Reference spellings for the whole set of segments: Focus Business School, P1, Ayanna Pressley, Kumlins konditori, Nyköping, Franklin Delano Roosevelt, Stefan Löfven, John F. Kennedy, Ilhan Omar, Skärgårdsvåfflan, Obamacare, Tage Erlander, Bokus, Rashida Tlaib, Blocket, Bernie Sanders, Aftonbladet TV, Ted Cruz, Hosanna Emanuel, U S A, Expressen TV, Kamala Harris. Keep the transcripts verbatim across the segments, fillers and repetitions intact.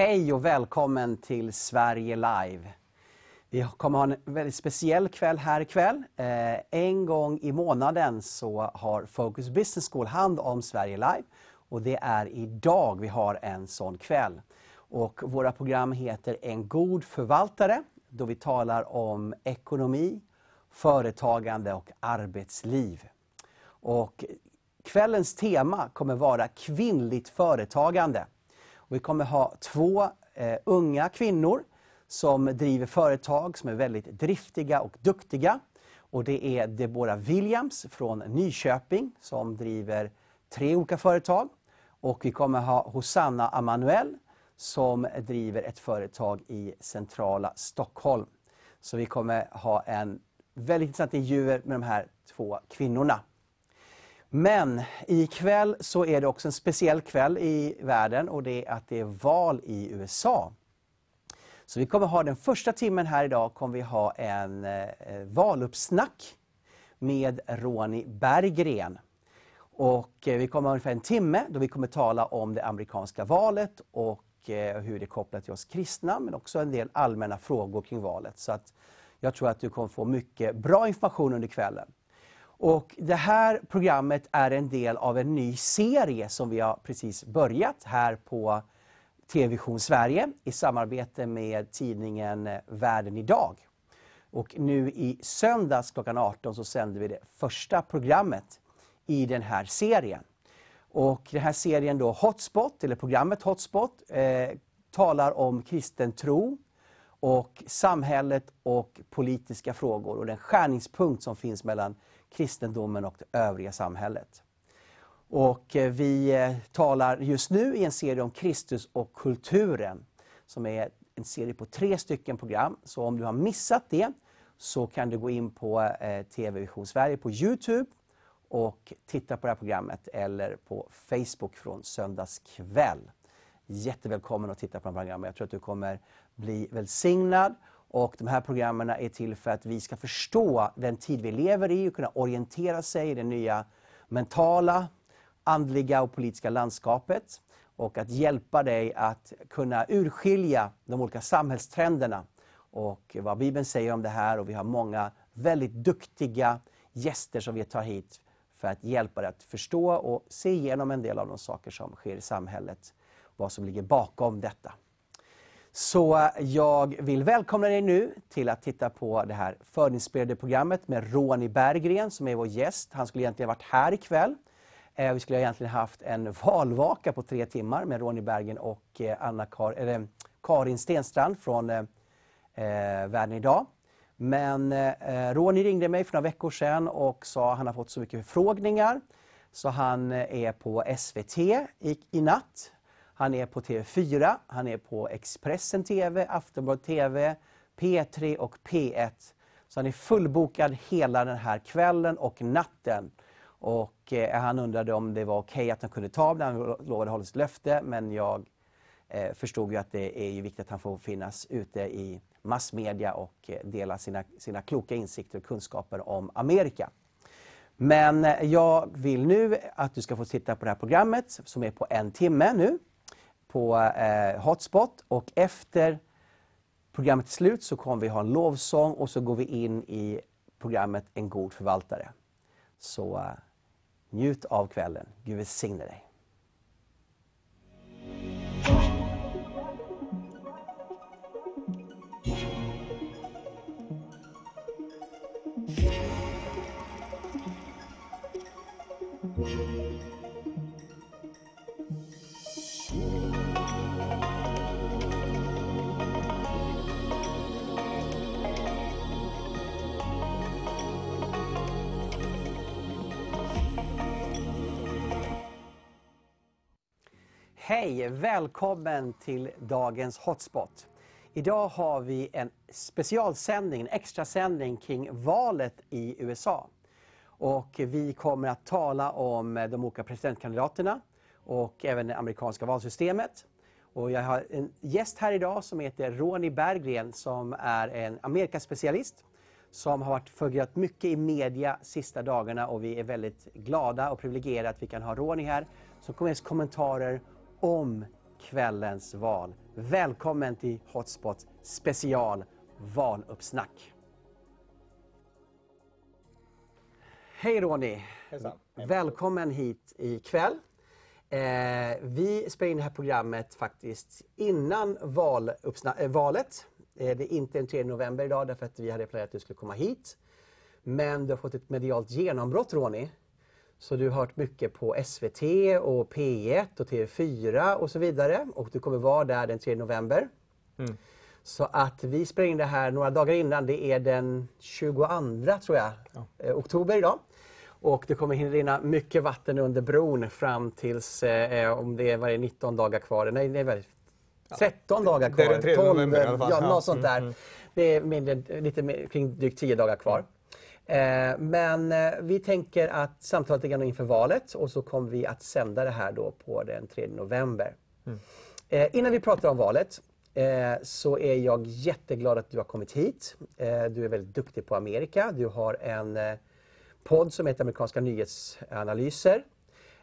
Hej och välkommen till Sverige Live. Vi kommer ha en väldigt speciell kväll här ikväll. Eh, en gång i månaden så har Focus Business School hand om Sverige Live. Och det är idag vi har en sån kväll. Och våra program heter En god förvaltare, då vi talar om ekonomi, företagande och arbetsliv. Och kvällens tema kommer vara kvinnligt företagande. Vi kommer ha två eh, unga kvinnor som driver företag som är väldigt driftiga och duktiga. Och det är Deborah Williams från Nyköping som driver tre olika företag. Och vi kommer ha Hosanna Emanuel som driver ett företag i centrala Stockholm. Så vi kommer ha en väldigt intressant intervjuer med de här två kvinnorna. Men ikväll så är det också en speciell kväll i världen, och det är att det är val i U S A. Så vi kommer ha den första timmen här idag kommer vi ha en eh, valuppsnack med Ronny Berggren. Och eh, vi kommer ha ungefär en timme då vi kommer tala om det amerikanska valet och eh, hur det kopplar till oss kristna, men också en del allmänna frågor kring valet. Så att jag tror att du kommer få mycket bra information under kvällen. Och det här programmet är en del av en ny serie som vi har precis börjat här på T V Sverige i samarbete med tidningen Världen idag. Och nu i söndags klockan arton så sänder vi det första programmet i den här serien. Och den här serien då Hotspot, eller programmet Hotspot, eh, talar om kristen tro och samhället och politiska frågor och den skärningspunkt som finns mellan kristendomen och det övriga samhället. Och vi talar just nu i en serie om Kristus och kulturen, som är en serie på tre stycken program. Så om du har missat det så kan du gå in på T V Sverige på YouTube och titta på det här programmet, eller på Facebook från söndagskväll. Jättevälkommen att titta på de här programmen. Jag tror att du kommer bli välsignad. Och de här programmen är till för att vi ska förstå den tid vi lever i och kunna orientera sig i det nya mentala, andliga och politiska landskapet. Och att hjälpa dig att kunna urskilja de olika samhällstrenderna och vad Bibeln säger om det här. Och vi har många väldigt duktiga gäster som vi tar hit för att hjälpa dig att förstå och se igenom en del av de saker som sker i samhället, vad som ligger bakom detta. Så jag vill välkomna dig nu till att titta på det här förinspelade programmet med Ronny Berggren som är vår gäst. Han skulle egentligen ha varit här ikväll. Eh, vi skulle egentligen haft en valvaka på tre timmar med Ronny Berggren och Anna Kar- eller Karin Stenstrand från eh, Världen idag. Men eh, Ronny ringde mig för några veckor sedan och sa att han har fått så mycket förfrågningar. Så han är på S V T i, i natt. Han är på T V fyra, han är på Expressen T V, Aftonbladet T V, P tre och P ett. Så han är fullbokad hela den här kvällen och natten. Och eh, han undrade om det var okej att han kunde ta av det. Han lovade hålla sitt löfte, men jag eh, förstod ju att det är ju viktigt att han får finnas ute i massmedia och eh, dela sina, sina kloka insikter och kunskaper om Amerika. Men jag vill nu att du ska få titta på det här programmet som är på en timme nu, på eh, Hotspot, och efter programmet är slut så kommer vi ha en lovsång och så går vi in i programmet En god förvaltare. Så eh, njut av kvällen. Gud välsigne dig. Hej, välkommen till dagens Hotspot. Idag har vi en specialsändning, en extra sändning kring valet i U S A. Och vi kommer att tala om de olika presidentkandidaterna och även det amerikanska valsystemet. Och jag har en gäst här idag som heter Ronny Berggren som är en Amerikaspecialist som har följt mycket i media sista dagarna, och vi är väldigt glada och privilegierade att vi kan ha Ronny här som kommer med kommentarer om kvällens val. Välkommen till Hotspots special valuppsnack. Hej Ronny. Hejsan. Välkommen hit ikväll. Eh, vi spelar in det här programmet faktiskt innan val, äh, valet. Eh, det är inte den tredje november idag därför att vi hade planerat att du skulle komma hit. Men du har fått ett medialt genombrott, Ronny. Så du har hört mycket på S V T och P ett och T V fyra och så vidare. Och du kommer vara där den tredje november. Mm. Så att vi spelar in det här några dagar innan. Det är den tjugoandra tror jag, ja. eh, oktober idag. Och det kommer hinna rinna mycket vatten under bron fram tills, eh, om det är varje nitton dagar kvar. Nej, det är väl tretton dagar kvar. Det är den tredje november i alla fall. Ja, något sånt där. Mm. Det är mindre, lite mer, kring drygt tio dagar kvar. Eh, men eh, vi tänker att samtalet är gärna inför valet och så kommer vi att sända det här då på den tredje november. Mm. Eh, innan vi pratar om valet eh, så är jag jätteglad att du har kommit hit. Eh, du är väldigt duktig på Amerika. Du har en... Eh, podd som heter Amerikanska nyhetsanalyser.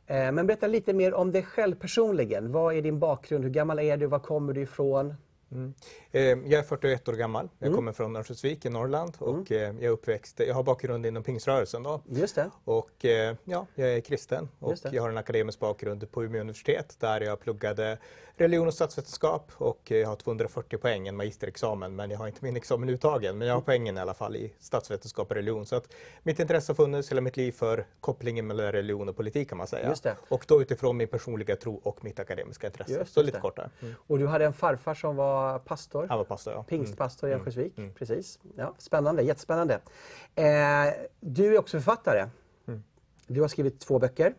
Eh, men berätta lite mer om dig själv personligen. Vad är din bakgrund? Hur gammal är du? Var kommer du ifrån? Mm. Eh, jag är fyrtioett år gammal. Jag mm. kommer från Örnsköldsvik i Norrland och mm. eh, jag uppväxte. Jag har bakgrund inom pingsrörelsen då. Just det. Och eh, ja, jag är kristen och jag har en akademisk bakgrund på Umeå universitet där jag pluggade religion och statsvetenskap och eh, jag har tvåhundrafyrtio poäng, en magisterexamen, men jag har inte min examen uttagen, men jag har poängen i alla fall i statsvetenskap och religion, så att mitt intresse har funnits hela mitt liv för kopplingen mellan religion och politik kan man säga. Just det. Och då utifrån min personliga tro och mitt akademiska intresse. Just, just så lite kortare. Mm. Och du hade en farfar som var pastor. Han var pastor, ja. Pingstpastor i Örnsköldsvik. Mm. Mm. Precis. Ja, spännande, jättespännande. Eh, du är också författare. Mm. Du har skrivit två böcker.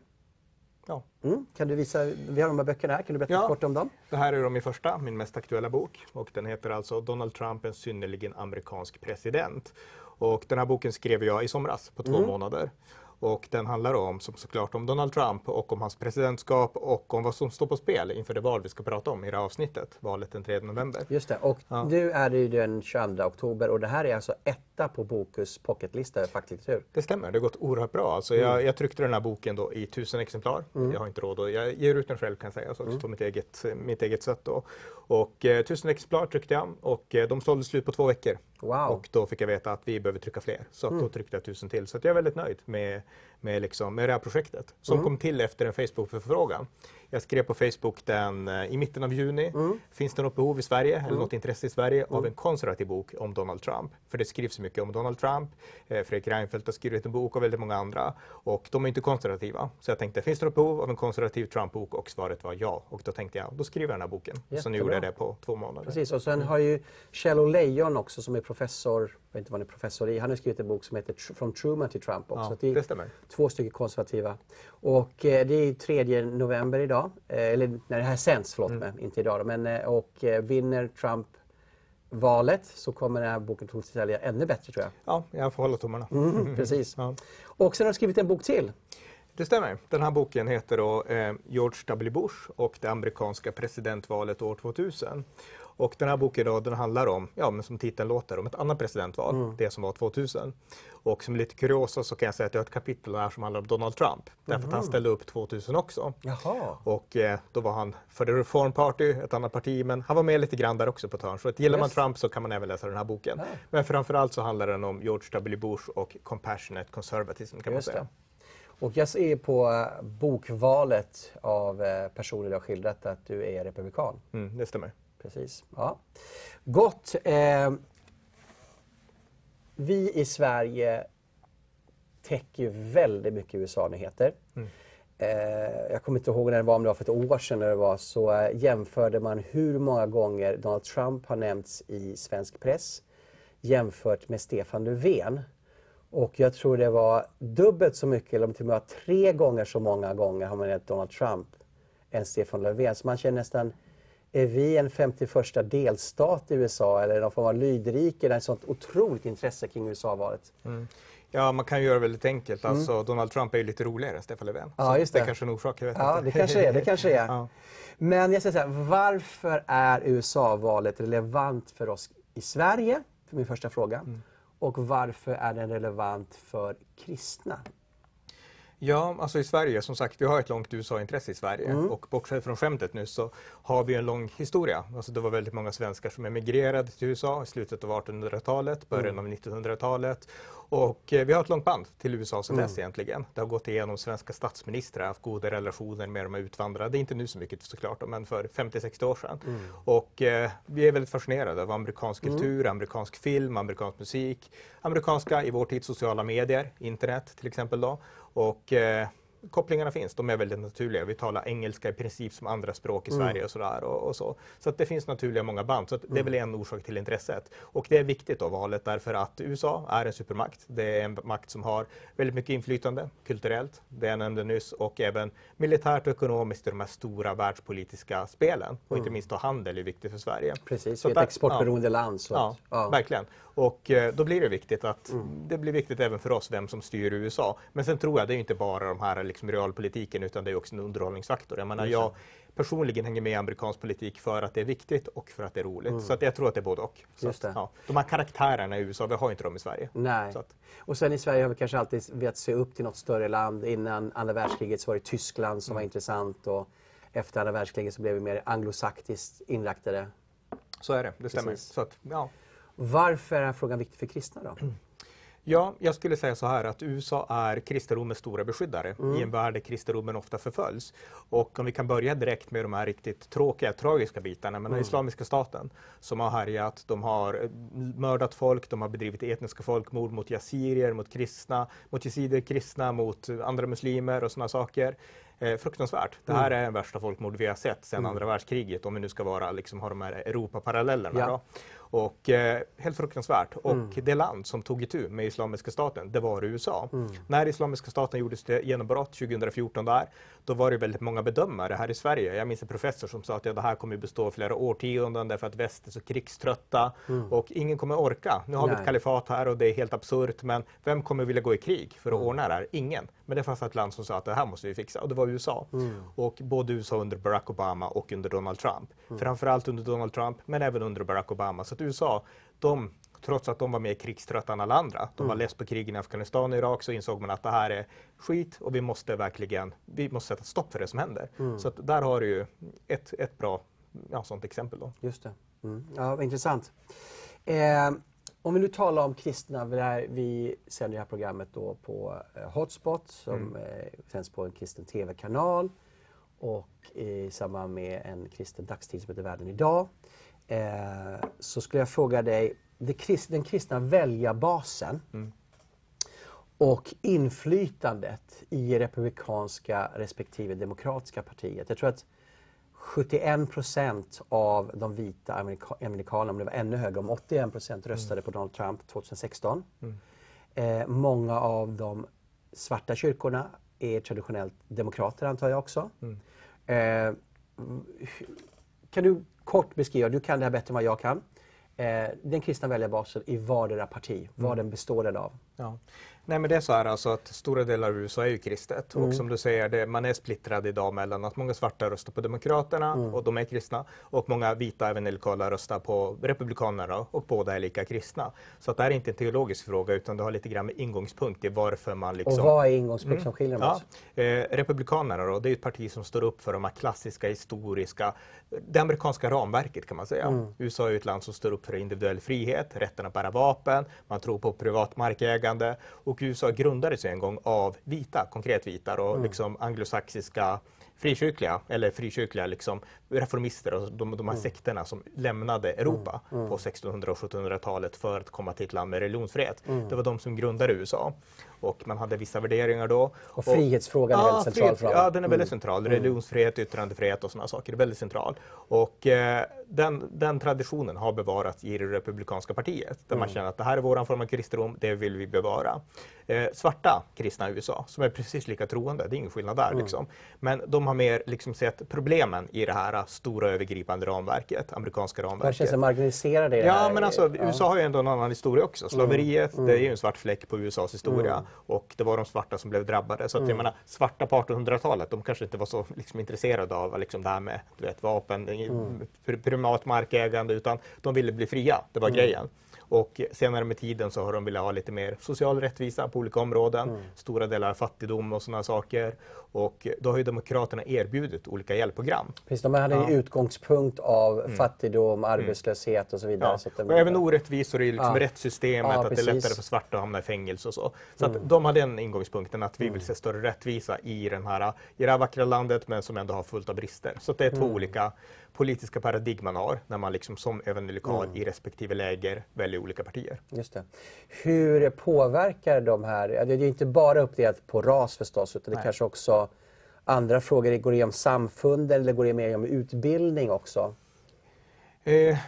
Ja. Mm. Kan du visa, vi har de här böckerna här, kan du berätta ja. kort om dem? Det här är då min första, min mest aktuella bok. Och den heter alltså Donald Trump, en synnerligen amerikansk president. Och den här boken skrev jag i somras på två mm. månader. Och den handlar om, som såklart, om Donald Trump och om hans presidentskap och om vad som står på spel inför det val vi ska prata om i det här avsnittet, valet den tredje november. Just det, och ja. nu är det ju den tjugoandra oktober och det här är alltså etta på Bokus pocketlista facklitteratur. Det stämmer, det har gått oerhört bra. Alltså jag, mm. jag tryckte den här boken då i tusen exemplar. Mm. Jag har inte råd och jag ger ut den själv kan jag säga, så mm. på mitt eget, mitt eget sätt då. Och eh, tusen exemplar tryckte jag och eh, de sålde slut på två veckor. Wow. Och då fick jag veta att vi behöver trycka fler. Så mm. då tryckte jag tusen till. Så att jag är väldigt nöjd med, med, liksom, med det här projektet. Som mm. kom till efter en Facebook-förfrågan. Jag skrev på Facebook den i mitten av juni. Mm. Finns det något behov i Sverige mm. eller något intresse i Sverige mm. av en konservativ bok om Donald Trump? För det skrivs mycket om Donald Trump. Eh, Fredrik Reinfeldt har skrivit en bok och väldigt många andra. Och de är inte konservativa. Så jag tänkte, finns det något behov av en konservativ Trump-bok? Och svaret var ja. Och då tänkte jag, då skriver jag den här boken. Jättebra. Så nu gjorde jag det på två månader. Precis, och sen har ju Kjell O'Lejon också som är professor, jag vet inte vad han är professor i, han har skrivit en bok som heter From Truman till Trump också. Ja, det, det stämmer. Två stycken konservativa. Och eh, det är tredje november idag. Eller när det här sänds, förlåt mig, mm. inte idag då, men och vinner Trump valet så kommer den här boken troligtvis sälja ännu bättre tror jag. Ja, jag får hålla tummarna. Mm, precis. Ja. Och sen har du skrivit en bok till. Det stämmer. Den här boken heter då eh, George W. Bush och det amerikanska presidentvalet år tvåtusen. Och den här boken då, den handlar om, ja men som titeln låter, om ett annat presidentval, mm. det som var tvåtusen. Och som lite kuriosa så kan jag säga att jag har ett kapitel här som handlar om Donald Trump. Därför mm. att han ställde upp tvåtusen också. Jaha. Och eh, då var han för The Reform Party, ett annat parti, men han var med lite grann där också på törn. Så att gillar man Trump så kan man även läsa den här boken. Ja. Men framförallt så handlar den om George W. Bush och Compassionate Conservatism kan Just man säga. Det. Och jag ser på bokvalet av personer du har skildrat att du är republikan. Mm, det stämmer. Precis, ja. Gott. Eh, vi i Sverige täcker ju väldigt mycket U S A-nyheter. Mm. Eh, jag kommer inte ihåg när det var, om det var för ett år sedan när det var, så eh, jämförde man hur många gånger Donald Trump har nämnts i svensk press jämfört med Stefan Löfven. Och jag tror det var dubbelt så mycket, eller till och med tre gånger så många gånger har man nämnt Donald Trump än Stefan Löfven. Så man känner nästan... Är vi en femtioförsta delstat i U S A eller någon form av lydrike? Det är ett sånt otroligt intresse kring U S A-valet. Mm. Ja, man kan göra väldigt enkelt. Alltså, mm. Donald Trump är ju lite roligare än Stefan Löfven. Ja, just det. Det är kanske en orsak, jag vet ja, inte. Det kanske är, det kanske är. Ja. Men jag ska säga, varför är U S A-valet relevant för oss i Sverige? För min första fråga. Mm. Och varför är den relevant för kristna? Ja, alltså i Sverige, som sagt, vi har ett långt U S A-intresse i Sverige. Mm. Och bortsett från skämtet nu så har vi en lång historia. Alltså det var väldigt många svenskar som emigrerade till U S A i slutet av artonhundratalet, början av nittonhundratalet. Och eh, vi har ett långt band till U S A sedan dess mm. egentligen. Det har gått igenom svenska statsministrar, haft goda relationer med de utvandrade. Inte nu så mycket såklart, men för femtio sextio år sedan. Mm. Och eh, vi är väldigt fascinerade av amerikansk kultur, mm. amerikansk film, amerikansk musik. Amerikanska i vår tid sociala medier, internet till exempel då. Och eh, kopplingarna finns, de är väldigt naturliga. Vi talar engelska i princip som andra språk i Sverige mm. och sådär. Och, och så så att det finns naturliga många band. Så att det mm. är väl en orsak till intresset. Och det är viktigt av valet därför att U S A är en supermakt. Det är en makt som har väldigt mycket inflytande kulturellt, det jag nämnde nyss. Och även militärt och ekonomiskt i de här stora världspolitiska spelen. Och mm. inte minst handel är viktigt för Sverige. Precis, så vi är ett exportberoende ja, land. Så ja, ja, verkligen. Och eh, då blir det viktigt att mm. det blir viktigt även för oss vem som styr U S A. Men sen tror jag det är inte bara de här liksom realpolitiken utan det är också en underhållningsfaktor. Jag menar, jag personligen hänger med i amerikansk politik för att det är viktigt och för att det är roligt. Mm. Så att jag tror att det är både och. Så Just det. Att, ja, de här karaktärerna i U S A, vi har inte dem i Sverige. Nej. Så att. Och sen i Sverige har vi kanske alltid velat se upp till något större land. Innan andra världskriget så var det Tyskland som mm. var intressant och efter andra världskriget så blev vi mer anglosaktiskt inriktade. Så är det, det stämmer. Så att, ja. Varför är den här frågan viktig för kristna då? Mm. Ja, jag skulle säga så här att U S A är kristendomens stora beskyddare mm. i en värld där kristendomen ofta förföljs. Och om vi kan börja direkt med de här riktigt tråkiga, tragiska bitarna, men den mm. islamiska staten som har härjat, de har mördat folk, de har bedrivit etniska folkmord mot yazirier, mot kristna, mot yazider, kristna, mot andra muslimer och sådana saker. Eh, fruktansvärt. Det här mm. är den värsta folkmord vi har sett sedan mm. andra världskriget, om vi nu ska vara, liksom, ha de här Europa-parallellerna. Ja. Då. Och eh, helt fruktansvärt. Och mm. det land som tog itu med islamiska staten, det var U S A. Mm. När islamiska staten gjordes det genombrott tjugohundrafjorton där, då var det väldigt många bedömare här i Sverige. Jag minns en professor som sa att ja, det här kommer att bestå flera årtionden därför att väst är så krigströtta mm. och ingen kommer orka. Nu har Nej. vi ett kalifat här och det är helt absurt, men vem kommer vilja gå i krig för att mm. ordna det här? Ingen. Men det fanns ett land som sa att det här måste vi fixa och det var U S A. Mm. Och både U S A under Barack Obama och under Donald Trump. Mm. Framförallt under Donald Trump men även under Barack Obama. Så att U S A, de, trots att de var mer krigströtta än alla andra, de mm. var less på krigen i Afghanistan och Irak, så insåg man att det här är skit och vi måste verkligen, vi måste sätta stopp för det som händer. Mm. Så att där har du ju ett, ett bra ja, sånt exempel då. Just det. Mm. Ja, intressant. Eh... Om vi nu talar om kristna, vi sänder det här programmet då på Hotspot som mm. sänds på en kristen tv-kanal och i samband med en kristen dagstid som heter Världen idag. Eh, så skulle jag fråga dig, den kristna väljarbasen mm. och inflytandet i republikanska respektive demokratiska partiet. Jag tror att sjuttioen procent av de vita amerika amerikanerna, om det var ännu högre, om åttioen procent röstade mm. på Donald Trump tjugohundrasexton. Mm. Eh, många av de svarta kyrkorna är traditionellt demokrater, antar jag också. Mm. Eh, kan du kort beskriva, du kan det här bättre än vad jag kan, eh, den kristna väljarbasen i vardera parti, mm. vad den består av? Ja. Nej, men det är så här alltså att stora delar av U S A är ju kristet mm. och som du säger, det, man är splittrad idag mellan att många svarta röstar på demokraterna mm. och de är kristna och många vita evangelikala röstar på republikanerna och båda är lika kristna. Så att det här är inte en teologisk fråga utan det har lite grann med ingångspunkt i varför man liksom... Och vad är ingångspunkt mm. som skiljer ja. eh, Republikanerna då, det är ett parti som står upp för de här klassiska, historiska, det amerikanska ramverket kan man säga. Mm. U S A är ett land som står upp för individuell frihet, rätten att bära vapen, man tror på privat markägande och U S A grundades en gång av vita, konkret vita och mm. liksom anglosaxiska frikyrkliga eller frikyrkliga liksom reformister och de, de här mm. sekterna som lämnade Europa mm. Mm. på sextonhundra- och sjuttonhundratalet för att komma till ett land med religionsfrihet. Mm. Det var de som grundade U S A. Och man hade vissa värderingar då. Och frihetsfrågan och, är väldigt ja, central. Frihet, ja, den är väldigt mm. central. Religionsfrihet, yttrandefrihet och sådana saker är väldigt central. Och eh, den, den traditionen har bevarats i det republikanska partiet. Där mm. man känner att det här är våran form av kristendom, det vill vi bevara. Eh, svarta kristna i U S A, som är precis lika troende, det är ingen skillnad där. Mm. Liksom. Men de har mer liksom, sett problemen i det här stora övergripande ramverket, amerikanska ramverket. Man känns som marginaliserar det ja, här. Men alltså, ja, U S A har ju ändå en annan historia också. Slaveriet, mm. det är ju en svart fläck på U S As historia. Mm. Och det var de svarta som blev drabbade. Så att, mm. jag menar, svarta på artonhundratalet, de kanske inte var så liksom, intresserade av liksom, det här med du vet, vapen, mm. primat markägande, utan de ville bli fria. Det var mm. grejen. Och senare med tiden så har de velat ha lite mer social rättvisa på olika områden, mm. stora delar av fattigdom och sådana saker. Och då har ju Demokraterna erbjudit olika hjälpprogram. Precis, de hade ja. en utgångspunkt av mm. fattigdom, arbetslöshet mm. och så vidare. Ja. Så att de och även orättvisor i liksom ja. rättssystemet, ja, att precis. det är lättare för svarta att hamna i fängelse och så. Så mm. att de hade den ingångspunkten att vi vill se större rättvisa i, den här, i det här vackra landet, men som ändå har fullt av brister. Så att det är två mm. olika politiska paradigm man har när man liksom som evangelikal mm. i respektive läger väljer olika partier. Just det. Hur påverkar de här, det är ju inte bara uppdelat på ras förstås, utan Nej. det kanske också andra frågor, det går det om samfunden eller går det mer om utbildning också?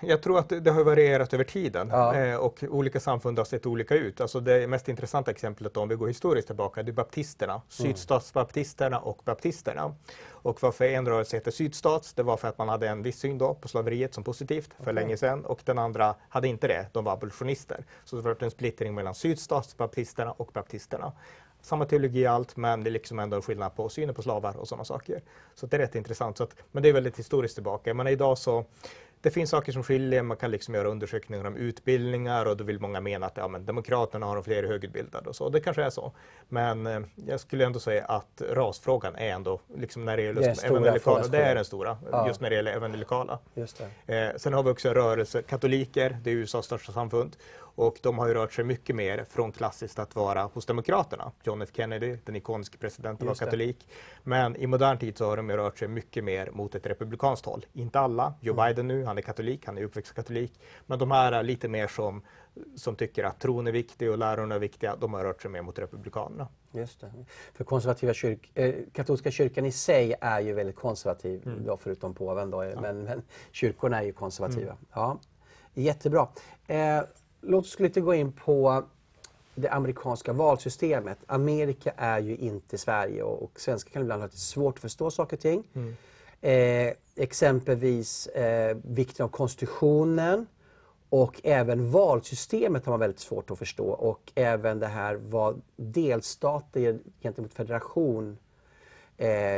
Jag tror att det har varierat över tiden ja. och olika samfund har sett olika ut. Alltså det mest intressanta exemplet om vi går historiskt tillbaka, det är baptisterna, mm. sydstatsbaptisterna och baptisterna. Och varför en rörelse heter sydstats, det var för att man hade en viss syn då på slaveriet som positivt för okay. länge sedan, och den andra hade inte det, de var abolitionister. Så det var en splittring mellan sydstatsbaptisterna och baptisterna. Samma teologi allt, men det är liksom ändå skillnad på synen på slavar och sådana saker. Så det är rätt intressant, så att, men det är väldigt historiskt tillbaka. Men idag så det finns saker som skiljer, man kan liksom göra undersökningar om utbildningar, och då vill många mena att ja, men Demokraterna har de fler högutbildade och så. Det kanske är så. Men eh, jag skulle ändå säga att rasfrågan är ändå, liksom när det gäller just den evangelikala, det är den stora, ja. just när det gäller evangelikala. Just det. Eh, sen har vi också en rörelse, katoliker, det är U S As största samfund. Och de har ju rört sig mycket mer från klassiskt att vara hos Demokraterna. John F. Kennedy, den ikoniska presidenten, var katolik. Men i modern tid så har de ju rört sig mycket mer mot ett republikanskt håll. Inte alla. Joe mm. Biden nu, han är katolik, han är uppväxt katolik. Men de här är lite mer som, som tycker att tron är viktig och lärorna är viktiga. De har rört sig mer mot republikanerna. Just det. För konservativa kyrk, eh, katolska kyrkan i sig är ju väldigt konservativ, mm. då, förutom påven då. Ja. Men, men kyrkorna är ju konservativa. Mm. Ja, jättebra. Eh, Låt oss lite gå in på det amerikanska valsystemet. Amerika är ju inte Sverige, och, och svenskar kan ibland ha lite svårt att förstå saker och ting. Mm. Eh, exempelvis eh, vikten av konstitutionen, och även valsystemet har man väldigt svårt att förstå. Och även det här vad delstater gentemot federation,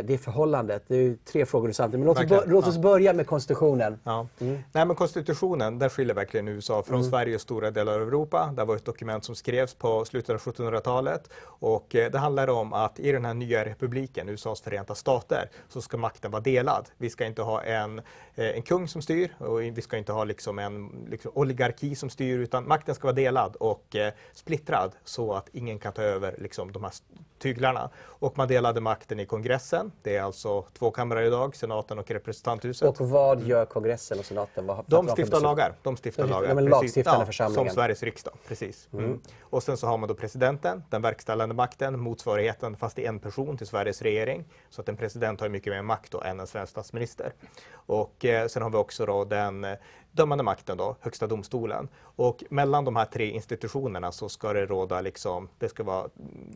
det förhållandet. Det är ju tre frågor samtidigt. Men låt oss, bör, låt oss ja. börja med konstitutionen. Ja. Mm. Nej, men konstitutionen, där skiljer verkligen U S A från mm. Sverige och stora delar av Europa. Det var ett dokument som skrevs på slutet av sjuttonhundratalet. Och eh, det handlar om att i den här nya republiken, U S As förenta stater, så ska makten vara delad. Vi ska inte ha en, eh, en kung som styr, och vi ska inte ha liksom en liksom oligarki som styr, utan makten ska vara delad och eh, splittrad så att ingen kan ta över liksom de här tyglarna. Och man delade makten i kongressen. Det är alltså två kamrar idag, senaten och representanthuset. Och vad gör kongressen och senaten? Vad, de stiftar lagar. De stiftar lagar. Ja, men lagstiftande församlingen. Ja, som Sveriges riksdag, precis. Mm. Mm. Och sen så har man då presidenten, den verkställande makten, motsvarigheten fast i en person till Sveriges regering. Så att en president har mycket mer makt då än en svensk statsminister. Och eh, sen har vi också då den dömande makten då, högsta domstolen. Och mellan de här tre institutionerna så ska det råda liksom, det ska vara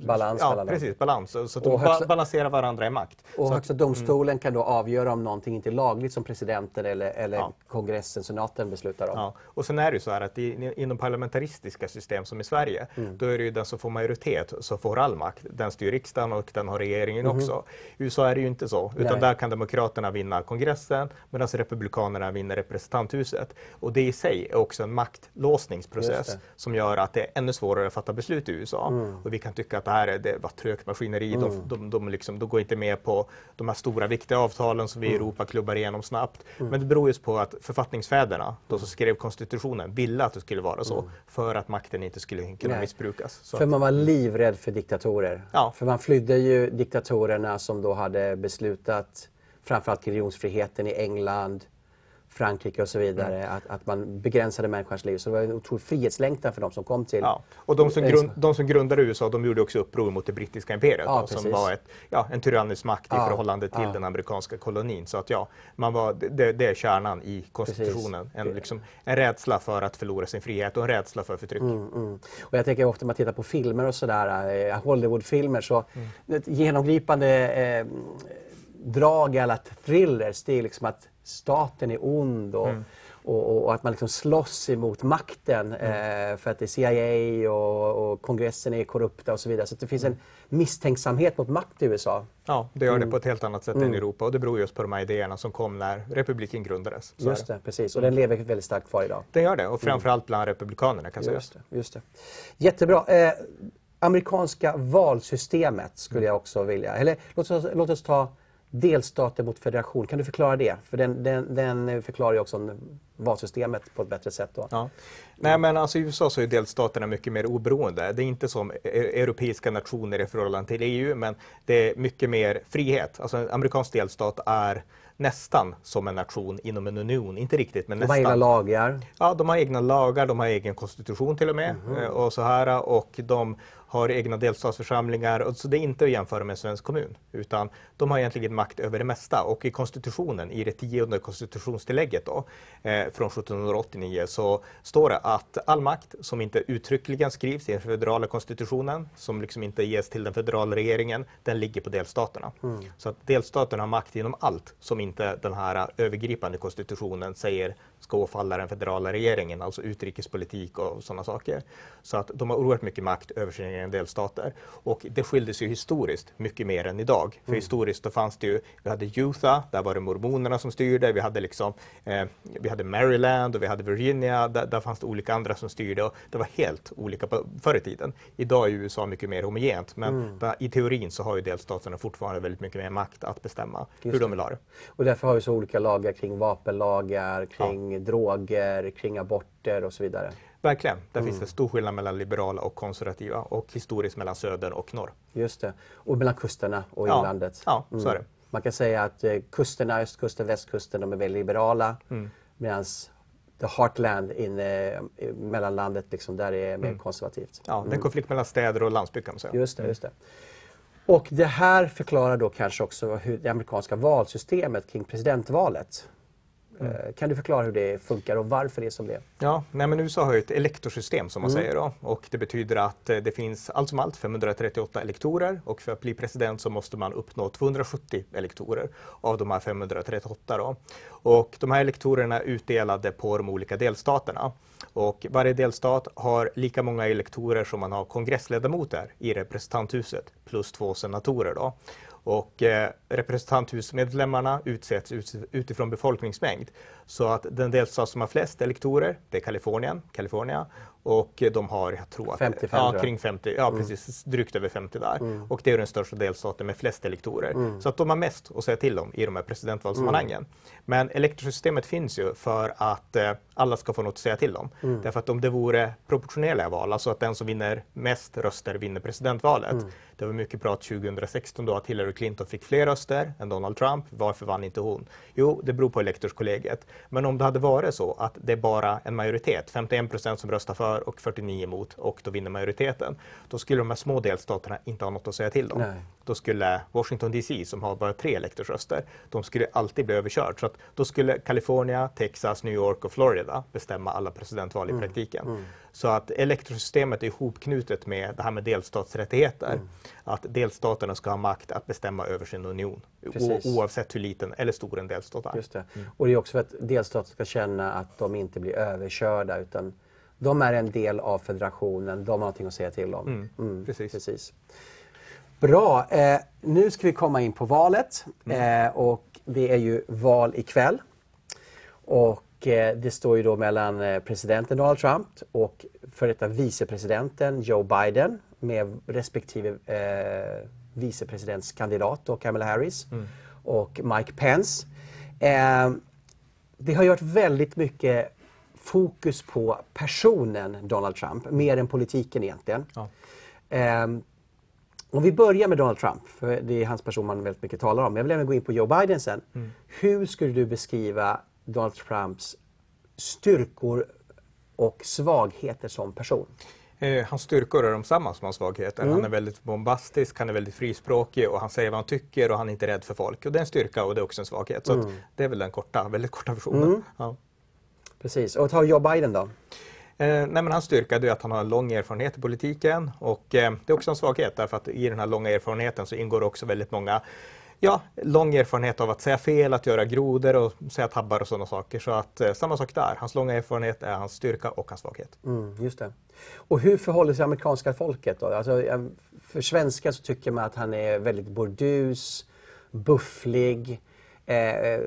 balans. Ja, precis, balans. Så att de högsta, ba- balanserar varandra i makt. Och så högsta att, domstolen mm. kan då avgöra om någonting inte är lagligt som presidenten eller, eller ja. kongressen, senaten beslutar om. Ja. Och sen är det ju så här att i, inom parlamentaristiska system som i Sverige, mm. då är det ju den som får majoritet så får all makt. Den styr riksdagen och den har regeringen mm. också. I U S A är det ju inte så, utan Nej. där kan demokraterna vinna kongressen medan republikanerna vinner representanthuset. Och det i sig är också en maktlåsningsprocess som gör att det är ännu svårare att fatta beslut i U S A. Mm. Och vi kan tycka att det här är det var trögt maskineri. Mm. De, de, de, liksom, de går inte med på de här stora viktiga avtalen som vi i mm. Europa klubbar igenom snabbt. Mm. Men det beror just på att författningsfäderna, de som skrev konstitutionen, ville att det skulle vara så. Mm. För att makten inte skulle kunna Nej. missbrukas. Så för att man var livrädd för diktatorer. Ja. För man flydde ju diktatorerna som då hade beslutat, framförallt religionsfriheten i England, Frankrike och så vidare, mm. att, att man begränsade människans liv. Så det var en otrolig frihetslängtan för de som kom till. Ja. Och de som, grund, de som grundade U S A, de gjorde också uppror mot det brittiska imperiet, ja, då, som var ett, ja, en tyrannisk makt ja. i förhållande till ja. den amerikanska kolonin. Så att, ja, man var, det, det är kärnan i konstitutionen. En, liksom, en rädsla för att förlora sin frihet och en rädsla för förtryck. Mm, mm. Och jag tänker ofta när man tittar på filmer och sådär, Hollywoodfilmer, så mm. ett genomgripande eh, drag i alla thrillers, det är liksom att staten är ond och, mm. och, och, och att man liksom slåss emot makten mm. eh, för att det är C I A och, och kongressen är korrupta och så vidare. Så att det finns en misstänksamhet mot makt i U S A. Ja, det gör det på ett helt annat sätt mm. än i Europa, och det beror just på de här idéerna som kom när republiken grundades. Så just det, det, precis. Och den lever väldigt starkt kvar idag. Den gör det, och framförallt bland republikanerna kan jag just säga. Det, just det. Jättebra. Eh, amerikanska valsystemet skulle jag också vilja. Eller låt oss, låt oss ta delstater mot federation. Kan du förklara det? För den, den, den förklarar ju också valsystemet på ett bättre sätt då. Ja. Nej, men alltså i U S A så är delstaterna mycket mer oberoende. Det är inte som europeiska nationer i förhållande till E U, men det är mycket mer frihet. Alltså en amerikansk delstat är nästan som en nation inom en union. Inte riktigt, men de nästan. De har egna lagar. Ja, de har egna lagar. De har egen konstitution till och med. Mm-hmm. Och så här, och de har egna delstatsförsamlingar. Och så det är inte att jämföra med en svensk kommun. Utan de har egentligen makt över det mesta. Och i konstitutionen, i det tionde konstitutionstillägget då, eh, från sjuttonhundraåttionio, så står det att all makt som inte uttryckligen skrivs i den federala konstitutionen, som liksom inte ges till den federala regeringen, den ligger på delstaterna. Mm. Så att delstaterna har makt inom allt som inte den här övergripande konstitutionen säger ska åfalla den federala regeringen, alltså utrikespolitik och sådana saker. Så att de har oerhört mycket makt över sina egna delstater. Och det skilde sig ju historiskt mycket mer än idag. För mm. historiskt då fanns det ju, vi hade Utah, där var det mormonerna som styrde, vi hade liksom, eh, vi hade Maryland och vi hade Virginia, där, där fanns det olika andra som styrde, och det var helt olika på, förr i tiden. Idag är U S A mycket mer homogent, men mm. där, i teorin så har ju delstaterna fortfarande väldigt mycket mer makt att bestämma just hur de vill ha det. Och därför har vi så olika lagar kring vapenlagar, kring ja. droger, kring aborter och så vidare. Verkligen. Där mm. finns det stor skillnad mellan liberala och konservativa, och historiskt mellan söder och norr. Just det. Och mellan kusterna och ja. inlandet. Ja, mm. så är det. Man kan säga att eh, kusterna, östkusten, västkusten, de är väldigt liberala. Mm. Medan the heartland in, eh, mellan landet, liksom, där är mer mm. konservativt. Ja, mm. den konflikt mellan städer och landsbygd kan man säga. Just det, mm. just det. Och det här förklarar då kanske också hur det amerikanska valsystemet kring presidentvalet. Mm. Kan du förklara hur det funkar och varför det är som det är? Ja, nej, men U S A har ju ett elektorsystem som man mm. säger då. Och det betyder att det finns allt som allt femhundratrettioåtta elektorer, och för att bli president så måste man uppnå tvåhundrasjuttio elektorer av de här femhundratrettioåtta då. Och de här elektorerna är utdelade på de olika delstaterna. Och varje delstat har lika många elektorer som man har kongressledamöter i representanthuset, plus två senatorer då. Och eh, representanthusmedlemmarna utsätts utifrån befolkningsmängd. Så att den delstat som har flest elektorer, det är Kalifornien, California. Och de har, jag tror att femtiofem, ja, kring femtio, ja mm. precis, drygt över femtio där. Mm. Och det är den största delstaten med flest elektorer. Mm. Så att de har mest att säga till om i de här presidentvalssammanhangen. Mm. Men elektorsystemet finns ju för att eh, alla ska få något att säga till om. Mm. Därför att om det vore proportionella val, alltså att den som vinner mest röster vinner presidentvalet. Mm. Det var mycket prat tjugohundrasexton då att Hillary Clinton fick fler röster än Donald Trump. Varför vann inte hon? Jo, det beror på elektorskollegiet. Men om det hade varit så att det är bara en majoritet, femtioen procent som röstar för och fyrtionio emot, och då vinner majoriteten, då skulle de här små delstaterna inte ha något att säga till om. Nej. Då skulle Washington D C, som har bara tre elektorsröster, de skulle alltid bli överkört. Så att då skulle Kalifornien, Texas, New York och Florida bestämma alla presidentval i mm. praktiken. Mm. Så att elektorsystemet är ihopknutet med det här med delstatsrättigheter. Mm. Att delstaterna ska ha makt att bestämma över sin union. O- oavsett hur liten eller stor en delstat är. Just det. Mm. Och det är också för att delstaterna ska känna att de inte blir överkörda, utan de är en del av federationen, de har någonting att säga till om. Mm, mm, precis. precis. Bra, eh, nu ska vi komma in på valet. Mm. Eh, och det är ju val ikväll. Och eh, det står ju då mellan eh, presidenten Donald Trump och för detta vicepresidenten Joe Biden, med respektive eh, vicepresidentskandidat och Kamala Harris mm. och Mike Pence. Eh, det har gjort väldigt mycket fokus på personen Donald Trump, mer än politiken egentligen. Ja. Um, om vi börjar med Donald Trump, för det är hans person man väldigt mycket talar om. Men jag vill även gå in på Joe Biden sen. Mm. Hur skulle du beskriva Donald Trumps styrkor och svagheter som person? Hans styrkor är de samma som hans svagheter. Mm. Han är väldigt bombastisk, han är väldigt frispråkig, och han säger vad han tycker, och han är inte rädd för folk. Och det är en styrka, och det är också en svaghet. Så mm. att det är väl den korta, väldigt korta versionen. Mm. Ja. Precis. Och ta Joe Biden då? Eh, nej, men hans styrka är att han har en lång erfarenhet i politiken, och eh, det är också en svaghet därför att i den här långa erfarenheten så ingår också väldigt många ja, lång erfarenhet av att säga fel, att göra grodor och säga tabbar och sådana saker. Så att eh, samma sak där. Hans långa erfarenhet är hans styrka och hans svaghet. Mm, just det. Och hur förhåller sig amerikanska folket då? Alltså, för svenskar så tycker man att han är väldigt burdus, bufflig. Eh,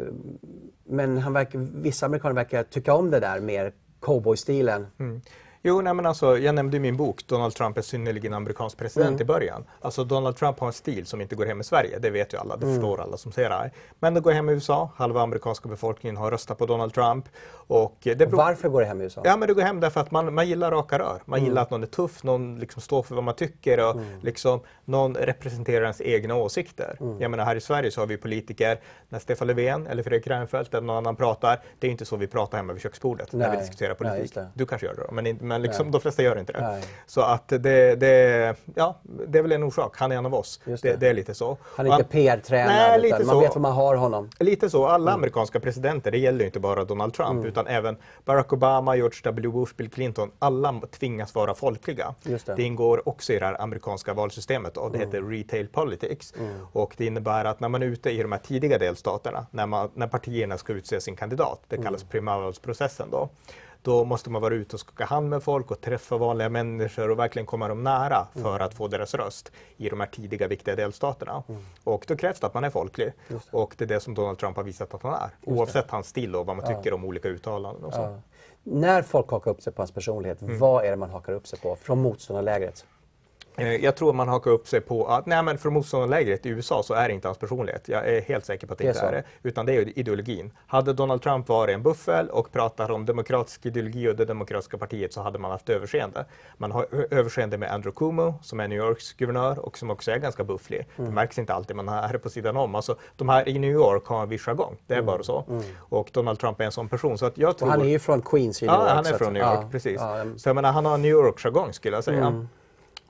men han verkar, vissa amerikaner verkar tycka om det där mer cowboystilen. Mm. Jo, nej, men alltså, jag nämnde i min bok Donald Trump är synnerligen amerikansk president mm. i början. Alltså Donald Trump har en stil som inte går hem i Sverige, det vet ju alla, det mm. förstår alla som ser det här. Men det går hem i U S A, halva amerikanska befolkningen har röstat på Donald Trump. Och det beror... Varför går det hem i U S A? Ja, men det går hem därför att man, man gillar raka rör. Man mm. gillar att någon är tuff, någon liksom står för vad man tycker och mm. liksom, någon representerar ens egna åsikter. Mm. Jag menar, här i Sverige så har vi politiker, när Stefan Löfven eller Fredrik Reinfeldt eller någon annan pratar, det är inte så vi pratar hemma vid köksbordet nej. När vi diskuterar politik. Nej, du kanske gör det då, men inte. Men liksom, de flesta gör inte det. Nej. Så att det, det, ja, det är väl en orsak. Han är en av oss. Det. Det, det är lite så. Han är inte P R-tränad utan man vet vad man har honom. Lite så. Alla mm. amerikanska presidenter, det gäller ju inte bara Donald Trump mm. utan även Barack Obama, George W. Bush, Bill Clinton. Alla tvingas vara folkliga. Det. det ingår också i det här amerikanska valsystemet och det mm. heter retail politics. Mm. Och det innebär att när man är ute i de här tidiga delstaterna, när, man, när partierna ska utse sin kandidat, det kallas mm. primärvalsprocessen då. Då måste man vara ute och skaka hand med folk och träffa vanliga människor och verkligen komma dem nära för mm. att få deras röst i de här tidiga viktiga delstaterna. Mm. Och då krävs det att man är folklig. Det. Och det är det som Donald Trump har visat att han är. Just oavsett det. Hans stil och vad man ja. Tycker om olika uttalanden och så. Ja. När folk hakar upp sig på hans personlighet, mm. vad är det man hakar upp sig på från motståndarlägret? Jag tror man hakar upp sig på att nej, men för motståndarlägret i U S A så är det inte hans personlighet. Jag är helt säker på att det, det inte är det. Utan det är ideologin. Hade Donald Trump varit en buffel och pratat om demokratisk ideologi och det demokratiska partiet så hade man haft överseende. Man har överseende med Andrew Cuomo som är New Yorks guvernör och som också är ganska bufflig. Mm. Det märks inte alltid, man är på sidan om. Alltså, de här i New York har en viss gång. Det är mm. bara så. Mm. Och Donald Trump är en sån person. Så att jag tror... Han är ju från Queens i New York. Ja, han är från New York, ja, precis. Ja, um... Så jag menar, han har en New York-jargong skulle jag säga. Mm.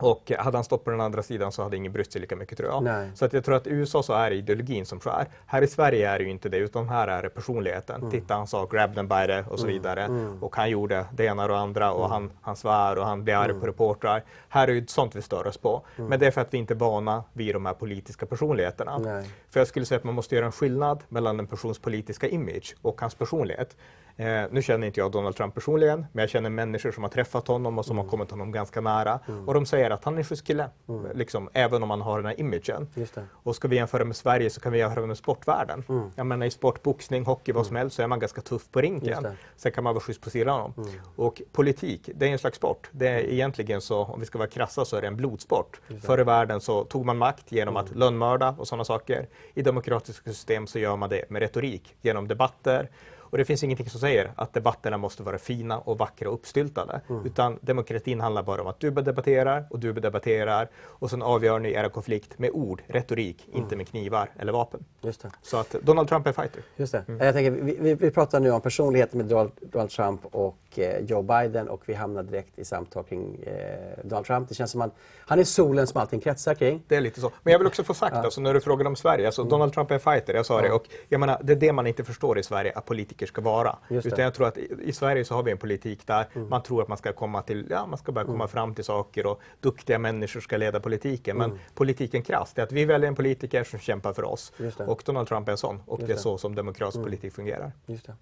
Och hade han stått på den andra sidan så hade ingen brytt sig lika mycket tror jag. Nej. Så att jag tror att i U S A så är det ideologin som skär. Här i Sverige är det ju inte det utan här är det personligheten. Mm. Titta, han sa grab them by det och så vidare. Mm. Och han gjorde det ena och det andra och mm. han, han svär och han blir arg mm. på reportrar. Här är ju sånt vi stör oss på. Mm. Men det är för att vi inte är vana vid de här politiska personligheterna. Nej. För jag skulle säga att man måste göra en skillnad mellan en persons politiska image och hans personlighet. Eh, nu känner inte jag Donald Trump personligen, men jag känner människor som har träffat honom och som mm. har kommit honom ganska nära. Mm. Och de säger att han är en schysst kille, mm. liksom, även om han har den här imagen. Just det. Och ska vi jämföra med Sverige så kan vi jämföra med sportvärlden. Mm. Jag menar i sport, boxning, hockey, vad som helst så är man ganska tuff på rinken. Sen kan man vara schysst på sidan om. Mm. Och politik, det är en slags sport. Det är egentligen så, om vi ska vara krassa så är det en blodsport. Förr i världen så tog man makt genom mm. att lönnmörda och sådana saker. I demokratiska system så gör man det med retorik, genom debatter. Och det finns ingenting som säger att debatterna måste vara fina och vackra och uppstyltade. Mm. Utan demokratin handlar bara om att du debatterar och du debatterar. Och sen avgör ni era konflikt med ord, retorik, mm. inte med knivar eller vapen. Just det. Så att Donald Trump är fighter. Just det. Mm. Jag tänker, vi, vi, vi pratar nu om personlighet med Donald Trump och eh, Joe Biden. Och vi hamnar direkt i samtal kring eh, Donald Trump. Det känns som att han är solen som allting kretsar kring. Det är lite så. Men jag vill också få sagt, ja. Alltså, när du frågar om Sverige. Alltså, mm. Donald Trump är fighter, jag sa ja. Det. Och jag menar, det är det man inte förstår i Sverige, att politiker ska vara. Utan jag tror att i, i Sverige så har vi en politik där mm. man tror att man ska komma till, ja, man ska bara komma mm. fram till saker och duktiga människor ska leda politiken. Men mm. politiken krasst är att vi väljer en politiker som kämpar för oss. Och Donald Trump är en sån. Och det. det är så som demokratisk mm. politik fungerar. Just det.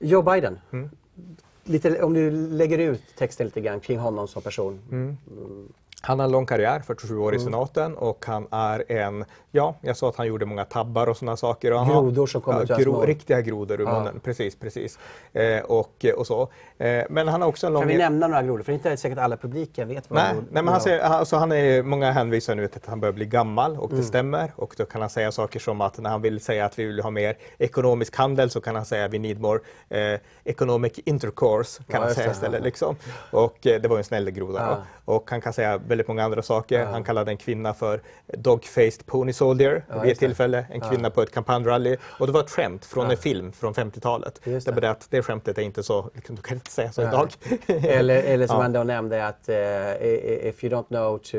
Joe Biden. Mm. Lite, om du lägger ut texten lite grann kring honom som person. Mm. Han har en lång karriär, fyrtiosju år mm. i senaten och han är en, ja, jag sa att han gjorde många tabbar och sådana saker. Och grodor som kommer ja, gro, riktiga grodor ur ja. munnen, precis, precis. Eh, och, och så. Eh, men han har också en lång... Kan vi nämna några grodor? För inte säkert alla publiken vet vad nej, nej, men han säger, alltså han är, många hänvisar nu till att han börjar bli gammal och det mm. stämmer. Och då kan han säga saker som att när han vill säga att vi vill ha mer ekonomisk handel så kan han säga att vi need more eh, economic intercourse, kan ja, han säga istället. Ja. Liksom. Och eh, det var ju en snäll groda. Ja. Och han kan säga väldigt många andra saker. Ja. Han kallade en kvinna för dog-faced pony soldier ja, vid ett tillfälle. En kvinna ja. på ett kampanjrally. Och det var ett skämt från ja. en film från femtiotalet. Det är bara att det skämtet är inte så, liksom, du kan inte säga så ja. idag. eller, eller som ja. han då nämnde att uh, if you don't know to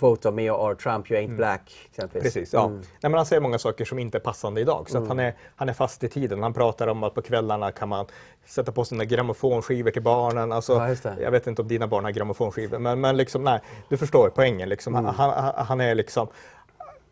vote on me or Trump, you ain't mm. black, exempelvis. Precis, ja. Mm. Nej, men han säger många saker som inte är passande idag. Så mm. att han, är, han är fast i tiden. Han pratar om att på kvällarna kan man sätta på sina grammofonskivor till barnen. Alltså, ja, jag vet inte om dina barn har grammofonskivor. Men, men liksom, nej, du förstår poängen. Liksom. Mm. Han, han, han är liksom...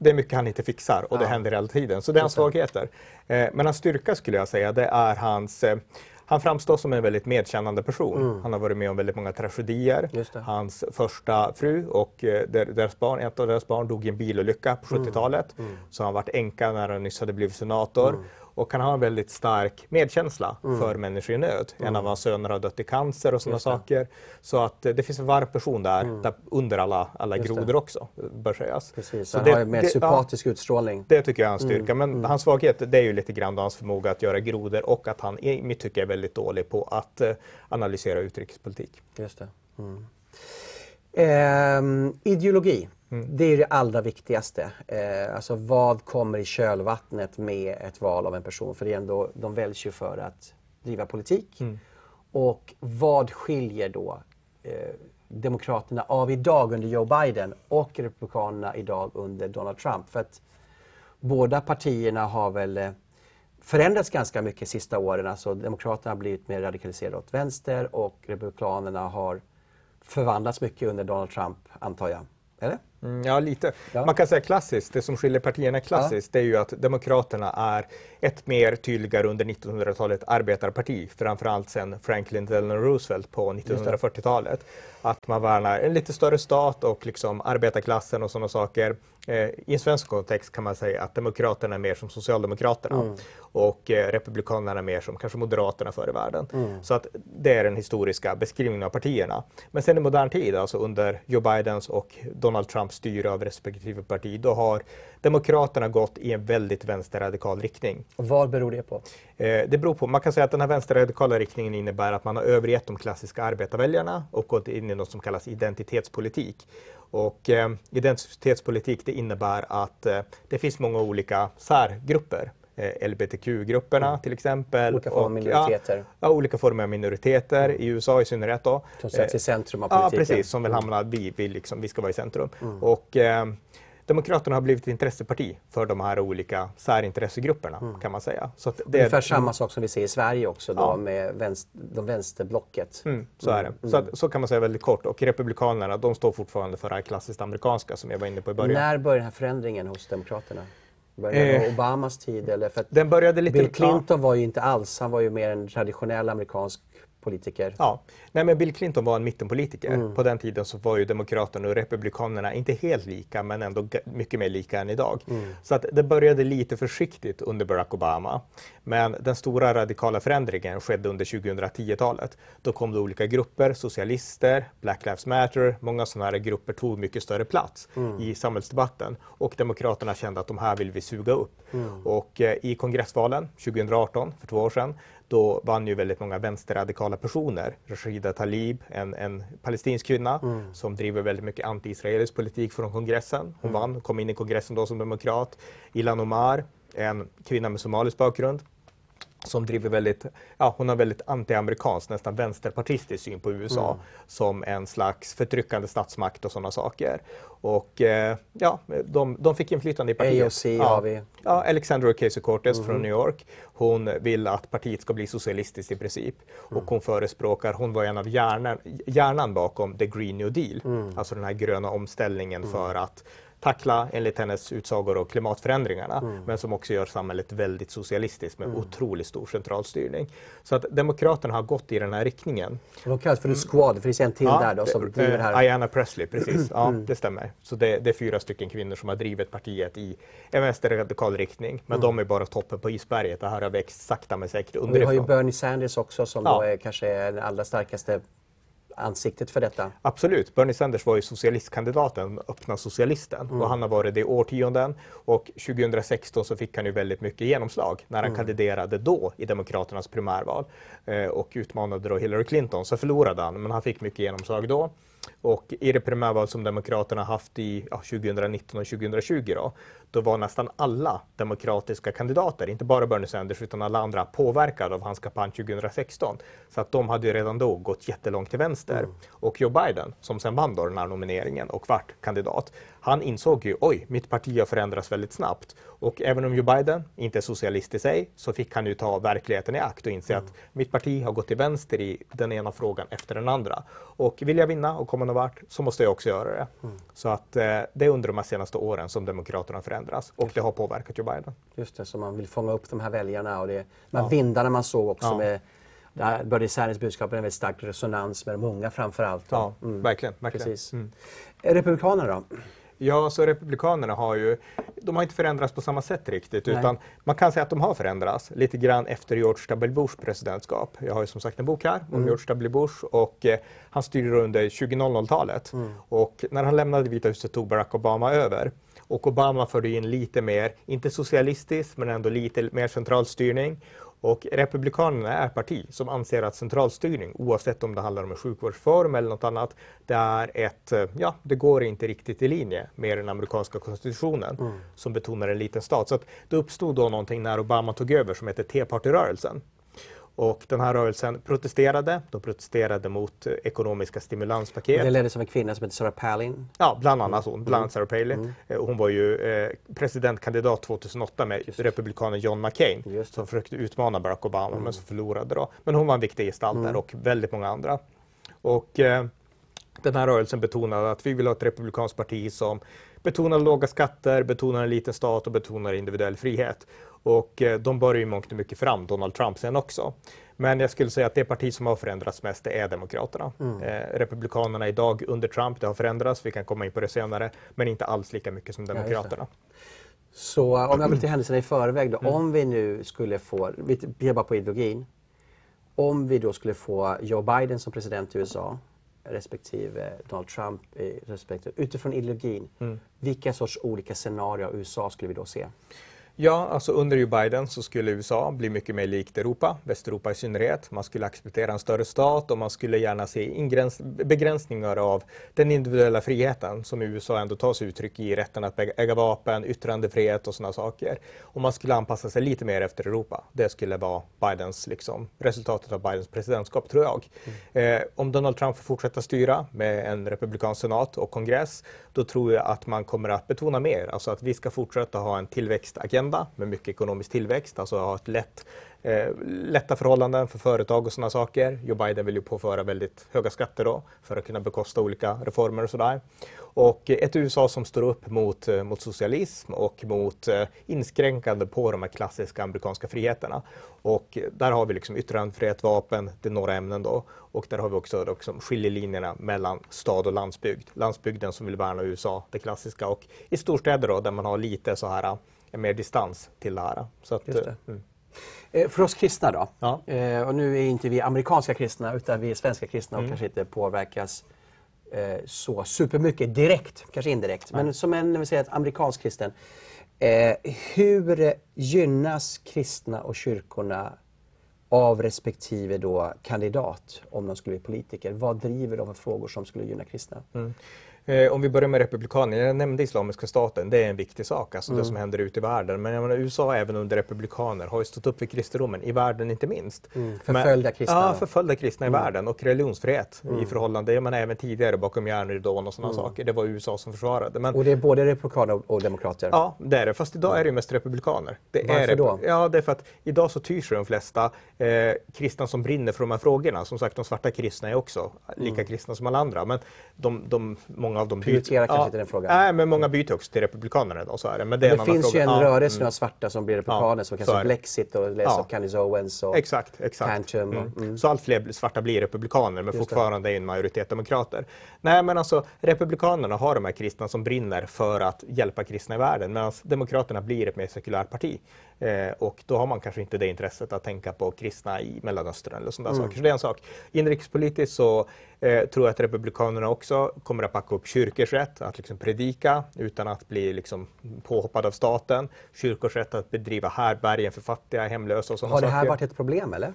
det är mycket han inte fixar och ja. det händer hela tiden. Så det är hans svagheter. Eh, men hans styrka skulle jag säga, det är hans... Eh, han framstår som en väldigt medkännande person. Mm. Han har varit med om väldigt många tragedier. Hans första fru och eh, der, deras barn, ett av deras barn dog i en bilolycka på sjuttiotalet. Mm. Mm. Så han varit änka när han nyss hade blivit senator. Mm. Och han har en väldigt stark medkänsla mm. för människor i nöd. Mm. En av hans söner har dött i cancer och sådana saker. Så att det finns en varm person där, mm. där under alla, alla grodor också, bör sägas. Precis, så han det, har en mer sympatisk ja, utstrålning. Det tycker jag är hans styrka. Mm. Men mm. hans svaghet, det är ju lite grann hans förmåga att göra grodor. Och att han, i mitt tycke, är väldigt dålig på att analysera utrikespolitik. Just det. Mm. Ehm, ideologi. Mm. Det är det allra viktigaste. Eh, alltså vad kommer i kölvattnet med ett val av en person? För det är ändå, de väljs ju för att driva politik. Mm. Och vad skiljer då eh, demokraterna av idag under Joe Biden och republikanerna idag under Donald Trump? För att båda partierna har väl förändrats ganska mycket de sista åren. Alltså demokraterna har blivit mer radikaliserade åt vänster och republikanerna har förvandlats mycket under Donald Trump, antar jag. Eller? Mm, ja, lite. Ja. Man kan säga klassiskt, det som skiljer partierna klassiskt, ja. det är ju att demokraterna är ett mer tydligare under nittonhundratalet arbetarparti, framförallt sen Franklin Delano Roosevelt på nittonhundrafyrtiotalet. Att man värnar en lite större stat och liksom arbetarklassen och sådana saker. Eh, I en svensk kontext kan man säga att demokraterna är mer som socialdemokraterna mm. och eh, republikanerna är mer som kanske moderaterna före världen. Mm. Så att det är den historiska beskrivningen av partierna. Men sen i modern tid, alltså under Joe Bidens och Donald Trumps styre av respektive parti, då har demokraterna gått i en väldigt vänsterradikal riktning. Och vad beror det på? Eh, det beror på, man kan säga att den här vänsterradikala riktningen innebär att man har övergett de klassiska arbetarväljarna och gått in i något som kallas identitetspolitik. Och eh, identitetspolitik, det innebär att eh, det finns många olika särgrupper. L B T Q-grupperna mm. till exempel. Olika former av minoriteter. Ja, ja, olika former av minoriteter mm. i U S A i synnerhet då. Som sätts i centrum av politiken. Ja, precis. Som vill hamna, vi, vi, liksom, vi ska vara i centrum. Mm. Och eh, demokraterna har blivit ett intresseparti för de här olika särintressegrupperna mm. kan man säga. Så att det ungefär är samma sak som vi ser i Sverige också då, ja. med vänster, de vänsterblocket. Mm, så är det. Mm. Så, att, så kan man säga väldigt kort. Och republikanerna, de står fortfarande för det här klassiskt amerikanska som jag var inne på i början. När börjar den här förändringen hos demokraterna? Började eh, Obamas tid? Eller för att den började lite, Bill Clinton ja. var ju inte alls, han var ju mer en traditionell amerikansk politiker. Ja, nej men Bill Clinton var en mittenpolitiker. Mm. På den tiden så var ju demokraterna och republikanerna inte helt lika, men ändå mycket mer lika än idag. Mm. Så att det började lite försiktigt under Barack Obama. Men den stora radikala förändringen skedde under tjugohundratiotalet. Då kom det olika grupper, socialister, Black Lives Matter, många sådana här grupper tog mycket större plats mm. i samhällsdebatten. Och demokraterna kände att de här vill vi suga upp. Mm. Och eh, i kongressvalen tjugohundraarton, för två år sedan, då vann ju väldigt många vänsterradikala personer. Rashida Tlaib, en, en palestinsk kvinna mm. som driver väldigt mycket anti-israelisk politik från kongressen. Hon mm. vann, kom in i kongressen då som demokrat. Ilhan Omar, en kvinna med somalisk bakgrund som driver väldigt, ja, hon har väldigt anti-amerikansk, nästan vänsterpartistisk syn på U S A mm. som en slags förtryckande statsmakt och sådana saker. Och eh, ja, de, de fick inflytande i partiet. A O C ja. har vi. Ja, Alexandria Ocasio-Cortez mm. från New York. Hon vill att partiet ska bli socialistiskt i princip. Mm. Och hon förespråkar, hon var en av hjärnan, hjärnan bakom The Green New Deal. Mm. Alltså den här gröna omställningen mm. för att tackla enligt hennes utsagor och klimatförändringarna mm. men som också gör samhället väldigt socialistiskt med mm. otroligt stor centralstyrning. Så att demokraterna har gått i den här riktningen. De kallas för en squad, för det finns en till ja, där då som driver här. Ayanna Pressley, precis. Ja, mm. det stämmer. Så det, det är fyra stycken kvinnor som har drivit partiet i en vänsterradikal riktning, men mm. de är bara toppen på isberget. Det här har växt sakta men säkert underifrån. Vi har ju Bernie Sanders också som ja. då är kanske den allra starkaste ansiktet för detta. Absolut. Bernie Sanders var ju socialistkandidaten, öppna socialisten. Mm. Och han har varit det i årtionden. Och tjugohundrasexton så fick han ju väldigt mycket genomslag när han mm. kandiderade då i demokraternas primärval. Eh, och utmanade då Hillary Clinton. Så förlorade han, men han fick mycket genomslag då. Och i det primärval som demokraterna haft i ja, tjugohundranitton och tjugohundratjugo då, då var nästan alla demokratiska kandidater, inte bara Bernie Sanders utan alla andra, påverkade av hans kampanj tjugohundrasexton. Så att de hade ju redan då gått jättelångt till vänster. Mm. Och Joe Biden, som sen vann då den här nomineringen och vart kandidat, han insåg ju, oj, mitt parti har förändrats väldigt snabbt. Och även om Joe Biden inte är socialist i sig så fick han ju ta verkligheten i akt och inse mm. att mitt parti har gått till vänster i den ena frågan efter den andra. Och vill jag vinna och komma någon vart så måste jag också göra det. Mm. Så att eh, det är under de här senaste åren som Demokraterna förändras och det har påverkat Joe Biden. Just det, så man vill fånga upp de här väljarna och det, man ja. vindarna man såg också ja. med där Bernie Sanders budskap är en väldigt stark resonans med de unga framförallt. Ja, mm. verkligen. verkligen. Precis. Mm. Republikanerna då? Ja, så republikanerna har ju, de har inte förändrats på samma sätt riktigt, Nej. utan man kan säga att de har förändrats lite grann efter George W. Bush presidentskap. Jag har ju som sagt en bok här om mm. George W. Bush och eh, han styrde under tjugohundratalet mm. och när han lämnade Vita huset tog Barack Obama över. Och Obama förde in lite mer, inte socialistiskt men ändå lite mer centralstyrning. Och republikanerna är parti som anser att centralstyrning, oavsett om det handlar om en sjukvårdsform eller något annat, det är ett, ja, det går inte riktigt i linje med den amerikanska konstitutionen mm. som betonar en liten stat. Så att det uppstod då någonting när Obama tog över som heter Tea Party-rörelsen. Och den här rörelsen protesterade, de protesterade mot ekonomiska stimulanspaket. Det leddes av en kvinna som heter Sarah Palin. Ja, bland annat hon, bland annat Sarah Palin. Mm. Hon var ju eh, presidentkandidat tjugohundraåtta med Just. republikanen John McCain Just. som försökte utmana Barack Obama mm. men som förlorade då. Men hon var en viktig gestalt mm. där och väldigt många andra. Och eh, den här rörelsen betonade att vi vill ha ett republikanskt parti som betonar låga skatter, betonar en liten stat och betonar individuell frihet. Och eh, de börjar ju mångt och mycket fram, Donald Trump sen också. Men jag skulle säga att det parti som har förändrats mest är Demokraterna. Mm. Eh, republikanerna idag under Trump, det har förändrats, vi kan komma in på det senare, men inte alls lika mycket som Demokraterna. Ja, så uh, om jag går till händelserna i förväg då, mm. om vi nu skulle få, vi är bara på ideologin, om vi då skulle få Joe Biden som president i U S A, respektive Donald Trump respektive, utifrån ideologin, mm. vilka sorts olika scenarier i U S A skulle vi då se? Ja, alltså under Joe Biden så skulle U S A bli mycket mer likt Europa, Västeuropa i synnerhet. Man skulle acceptera en större stat och man skulle gärna se ingräns- begränsningar av den individuella friheten som i U S A ändå tas uttryck i, rätten att äga vapen, yttrandefrihet och sådana saker. Och man skulle anpassa sig lite mer efter Europa. Det skulle vara Bidens, liksom, resultatet av Bidens presidentskap, tror jag. Mm. Eh, om Donald Trump får fortsätta styra med en republikansk senat och kongress, då tror jag att man kommer att betona mer. Alltså att vi ska fortsätta ha en tillväxtagenda med mycket ekonomisk tillväxt, alltså ha ett lätt, eh, lätta förhållanden för företag och sådana saker. Joe Biden vill ju påföra väldigt höga skatter då för att kunna bekosta olika reformer och sådär. Och ett U S A som står upp mot, mot socialism och mot eh, inskränkande på de här klassiska amerikanska friheterna. Och där har vi liksom yttrandefrihet, vapen, det är några ämnen då. Och där har vi också liksom skiljelinjerna mellan stad och landsbygd. Landsbygden som vill värna U S A, det klassiska. Och i storstäder då, där man har lite så här mer distans till det här. Så att, Just det. Mm. Eh, för oss kristna då, ja. eh, och nu är inte vi amerikanska kristna utan vi är svenska kristna och mm. kanske inte påverkas eh, så supermycket direkt, kanske indirekt, mm. men som en, när vi säger att amerikansk kristen, eh, hur gynnas kristna och kyrkorna av respektive då kandidat om de skulle bli politiker? Vad driver de för frågor som skulle gynna kristna? Mm. Om vi börjar med republikanerna, jag nämnde islamiska staten, det är en viktig sak, alltså mm. det som händer ute i världen. Men jag menar, U S A även under republikaner har ju stått upp för kristendomen i världen inte minst. Mm. Förföljda kristna. Ja, förföljda kristna mm. i världen och religionsfrihet mm. i förhållande, jag menar även tidigare bakom järnridån och sådana mm. saker, det var U S A som försvarade. Men, och det är både republikaner och demokrater? Ja, det är det, fast idag är det ju mest republikaner. Det Varför är det, då? Ja, det är för att idag så tyr sig de flesta eh, kristna som brinner för de här frågorna. Som sagt, de svarta kristna är också lika mm. kristna som alla andra, men de, de många av dem byter, ja, den frågan. Nej, men många byter också till republikanerna idag, så är det. Men det, men det finns fråga. ju en ja, rörelse mm. av svarta som blir republikaner, ja, som kanske Blexit och läser ja. Candace Owens och exakt, exakt. Tantrum. Mm. Mm. Så allt fler svarta blir republikaner, men Just fortfarande det. är en majoritet demokrater. Nej, men alltså republikanerna har de här kristna som brinner för att hjälpa kristna i världen, medan demokraterna blir ett mer sekulärt parti. Eh, och då har man kanske inte det intresset att tänka på kristna i Mellanöstern eller sådana mm. saker. Så det är en sak. Inrikespolitiskt så eh, tror jag att republikanerna också kommer att packa upp kyrkors rätt att liksom predika utan att bli liksom påhoppad av staten. Kyrkors rätt att bedriva härbärgen för fattiga, hemlösa och sådana saker. Har det här saker. varit ett problem eller?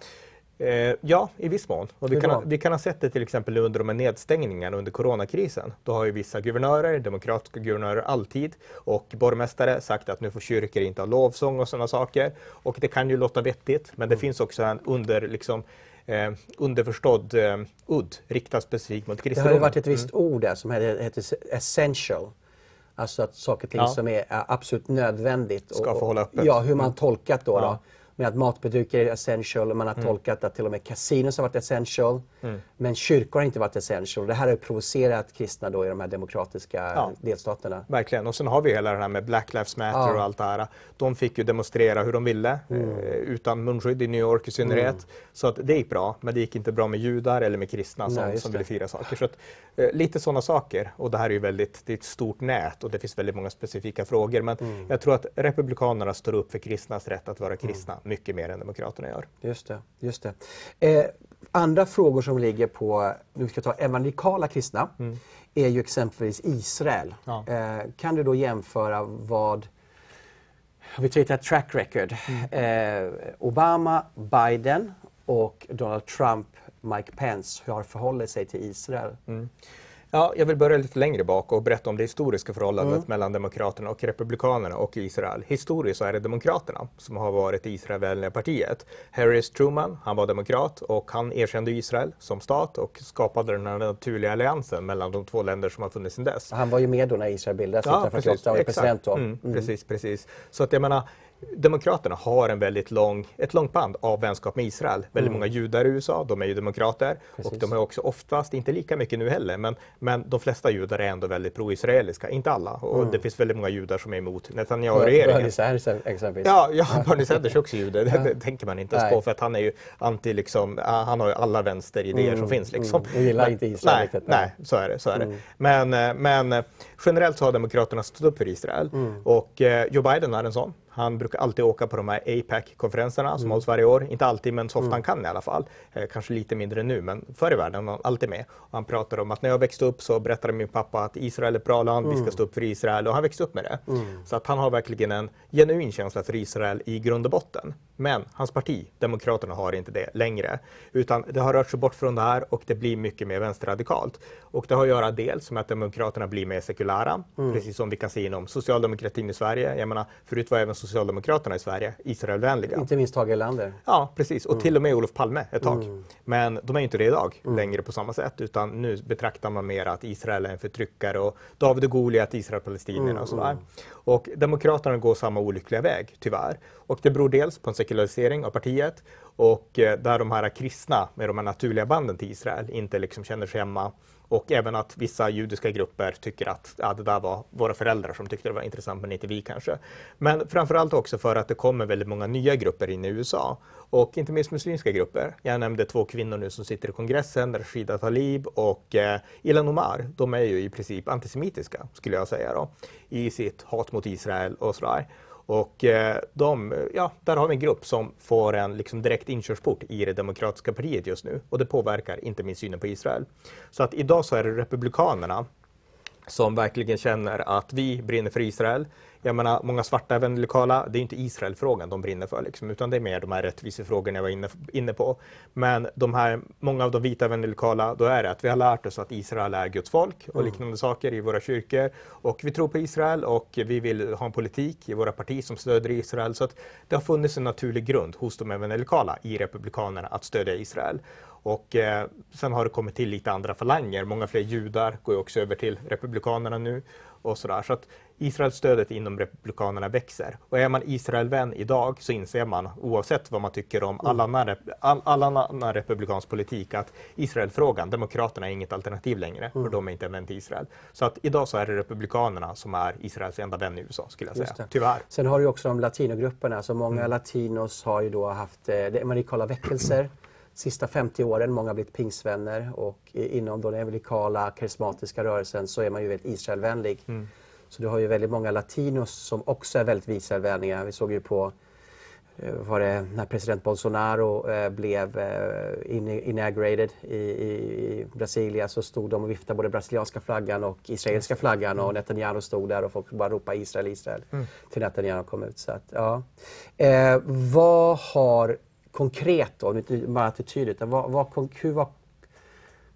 Eh, ja, i viss mån. Och vi, kan ha, vi kan ha sett det till exempel under de här nedstängningarna under coronakrisen. Då har ju vissa guvernörer, demokratiska guvernörer alltid, och borgmästare sagt att nu får kyrkor inte ha lovsång och sådana saker. Och det kan ju låta vettigt, men det mm. finns också en under... Liksom, Eh, underförstådd eh, udd riktas specifikt mot kristendomen. Det har ju varit ett visst mm. ord där som heter, heter essential. Alltså att saker och ting ja. som är absolut nödvändigt. Och, ska få hålla öppet. Ja, hur man tolkat då. Ja. då. Med att matbutiker är essential, man har mm. tolkat att till och med kasinos har varit essential. Mm. Men kyrkor har inte varit essential. Det här har provocerat kristna då i de här demokratiska ja. delstaterna. Verkligen. Och sen har vi hela det här med Black Lives Matter ja. och allt det här. De fick ju demonstrera hur de ville mm. eh, utan munskydd i New York i synnerhet. Mm. Så att det gick bra, men det gick inte bra med judar eller med kristna som, Nej, som ville fira saker. Så att, eh, lite sådana saker. Och det här är ju väldigt, det är ett stort nät och det finns väldigt många specifika frågor. Men mm. jag tror att republikanerna står upp för kristnas rätt att vara kristna. Mm. Mycket mer än demokraterna gör. Just det, just det. Eh, andra frågor som ligger på, nu ska jag ta evangelikala kristna, mm. är ju exempelvis Israel. Ja. Eh, kan du då jämföra vad, vi tar ett track record, mm. eh, Obama, Biden och Donald Trump, Mike Pence, hur har förhållit sig till Israel? Mm. Ja, jag vill börja lite längre bak och berätta om det historiska förhållandet mm. mellan demokraterna och republikanerna och Israel. Historiskt så är det demokraterna som har varit Israelvänliga partiet. Harris Truman, han var demokrat och han erkände Israel som stat och skapade den här naturliga alliansen mellan de två länder som har funnits sedan dess. Han var ju med då när Israel bildades ja, nitton fyrtioåtta och president då. Mm, mm. Precis, precis. Så att jag menar... Demokraterna har en väldigt lång, ett långt band av vänskap med Israel. Mm. Väldigt många judar i U S A, de är ju demokrater. Precis. Och de är också oftast, inte lika mycket nu heller, men, men de flesta judar är ändå väldigt pro-israeliska. Inte alla. Och mm. det finns väldigt många judar som är emot Netanyahu-regeringen. Bernie Sanders exempelvis. Ja, ja, Bernie Sanders är också jude. Det, det tänker man inte ens på för att han är ju anti, liksom, han har ju alla vänsteridéer mm. som finns. Liksom. Mm. Jag gillar men, inte Israel. Nej, riktigt, nej. nej, så är det. Så är mm. det. Men, men generellt så har demokraterna stått upp för Israel. Mm. Och eh, Joe Biden är en sån. Han brukar alltid åka på de här AIPAC-konferenserna som mm. hålls varje år. Inte alltid, men så ofta mm. han kan i alla fall. Eh, kanske lite mindre nu, men förr i världen var han alltid med. Och han pratar om att när jag växte upp så berättade min pappa att Israel är ett bra land, mm. vi ska stå upp för Israel. Och han växte upp med det. Mm. Så att han har verkligen en genuin känsla för Israel i grund och botten. Men hans parti, Demokraterna, har inte det längre. Utan det har rört sig bort från det här och det blir mycket mer vänsterradikalt. Och det har att göra dels med att Demokraterna blir mer sekulära. Mm. Precis som vi kan se inom socialdemokratin i Sverige. Jag menar, förut var även Socialdemokraterna i Sverige Israelvänliga. Inte minst Tage Erlander. Ja, precis. Och mm. till och med Olof Palme ett tag. Mm. Men de är inte det idag mm. längre på samma sätt. Utan nu betraktar man mer att Israel är en förtryckare och David och Goliat, Israel-palestinierna mm. och sådär. Mm. Och Demokraterna går samma olyckliga väg, tyvärr. Och det beror dels på en sekularisering av partiet och där de här kristna med de här naturliga banden till Israel inte liksom känner sig hemma. Och även att vissa judiska grupper tycker att ja, det där var våra föräldrar som tyckte det var intressant, men inte vi kanske. Men framförallt också för att det kommer väldigt många nya grupper in i U S A. Och inte minst muslimska grupper. Jag nämnde två kvinnor nu som sitter i kongressen, Rashida Tlaib och eh, Ilhan Omar. De är ju i princip antisemitiska, skulle jag säga då, i sitt hat mot Israel och sådär. Och eh, de, ja, där har vi en grupp som får en liksom, direkt inkörsport i det demokratiska partiet just nu. Och det påverkar inte minst synen på Israel. Så att idag så är det republikanerna som verkligen känner att vi brinner för Israel. Jag menar, många svarta även lokala, det är inte Israelfrågan de brinner för liksom, utan det är mer de här rättvisefrågorna jag var inne, inne på. Men de här, många av de vita även lokala, då är det att vi har lärt oss att Israel är Guds folk och mm. liknande saker i våra kyrkor. Och vi tror på Israel och vi vill ha en politik i våra partier som stöder Israel. Så att det har funnits en naturlig grund hos de även lokala i republikanerna att stödja Israel. Och eh, sen har det kommit till lite andra falanger. Många fler judar går ju också över till republikanerna nu och sådär. Så att Israelstödet inom republikanerna växer. Och är man Israelvän idag så inser man, oavsett vad man tycker om alla annan, all, all annan republikansk politik, att Israelfrågan, demokraterna, är inget alternativ längre. Mm. För de är inte en vän till Israel. Så att idag så är det republikanerna som är Israels enda vän i U S A, skulle jag säga. Tyvärr. Sen har du också de latinogrupperna. Så många mm. latinos har ju då haft eh, det evangelikala väckelser. Sista femtio åren, många har blivit pingsvänner och inom den evangelikala karismatiska rörelsen så är man ju väldigt Israelvänlig. Mm. Så du har ju väldigt många latinos som också är väldigt Israelvänliga. Vi såg ju på var det, när president Bolsonaro eh, blev eh, inaugurated i, i Brasilia, så stod de och viftade både brasilianska flaggan och israeliska flaggan mm. och Netanyahu stod där och folk bara ropade Israel, Israel mm. till Netanyahu kom ut. Så att, ja. eh, vad har konkret då, inte bara attityd, utan vad, vad, hur, vad,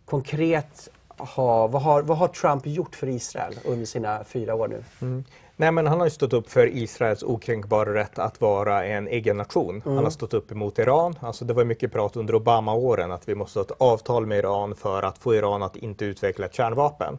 konkret ha, vad, har, vad har Trump gjort för Israel under sina fyra år nu? Mm. Nej, men han har ju stått upp för Israels okränkbara rätt att vara en egen nation. Mm. Han har stått upp emot Iran. Alltså det var mycket prat under Obama-åren att vi måste ha ett avtal med Iran för att få Iran att inte utveckla ett kärnvapen.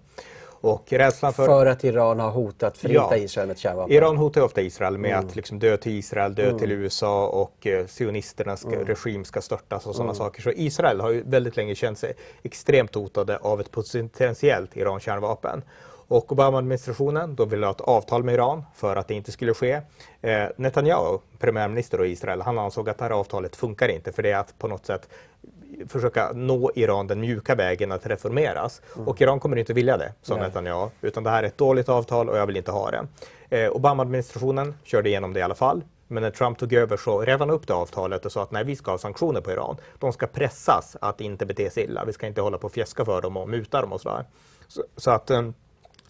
Och rädslan för, för att Iran har hotat förinta ja, Israel med kärnvapen. Iran hotar ofta Israel med mm. att liksom dö till Israel, dö mm. till U S A och eh, sionisternas mm. regim ska störtas och sådana mm. saker. Så Israel har ju väldigt länge känt sig extremt hotade av ett potentiellt Iran-kärnvapen. Och Obama-administrationen då ville ha ett avtal med Iran för att det inte skulle ske. Eh, Netanyahu, premiärminister i Israel, han ansåg att det här avtalet funkar inte, för det är att på något sätt försöka nå Iran den mjuka vägen att reformeras. Mm. Och Iran kommer inte vilja det, sa Netanyahu, utan det här är ett dåligt avtal och jag vill inte ha det. Eh, Obama-administrationen körde igenom det i alla fall. Men när Trump tog över så rev han upp det avtalet och sa att nej, vi ska ha sanktioner på Iran. De ska pressas att inte bete sig illa. Vi ska inte hålla på och fjäska för dem och muta dem och sådär. Så, så att... Eh,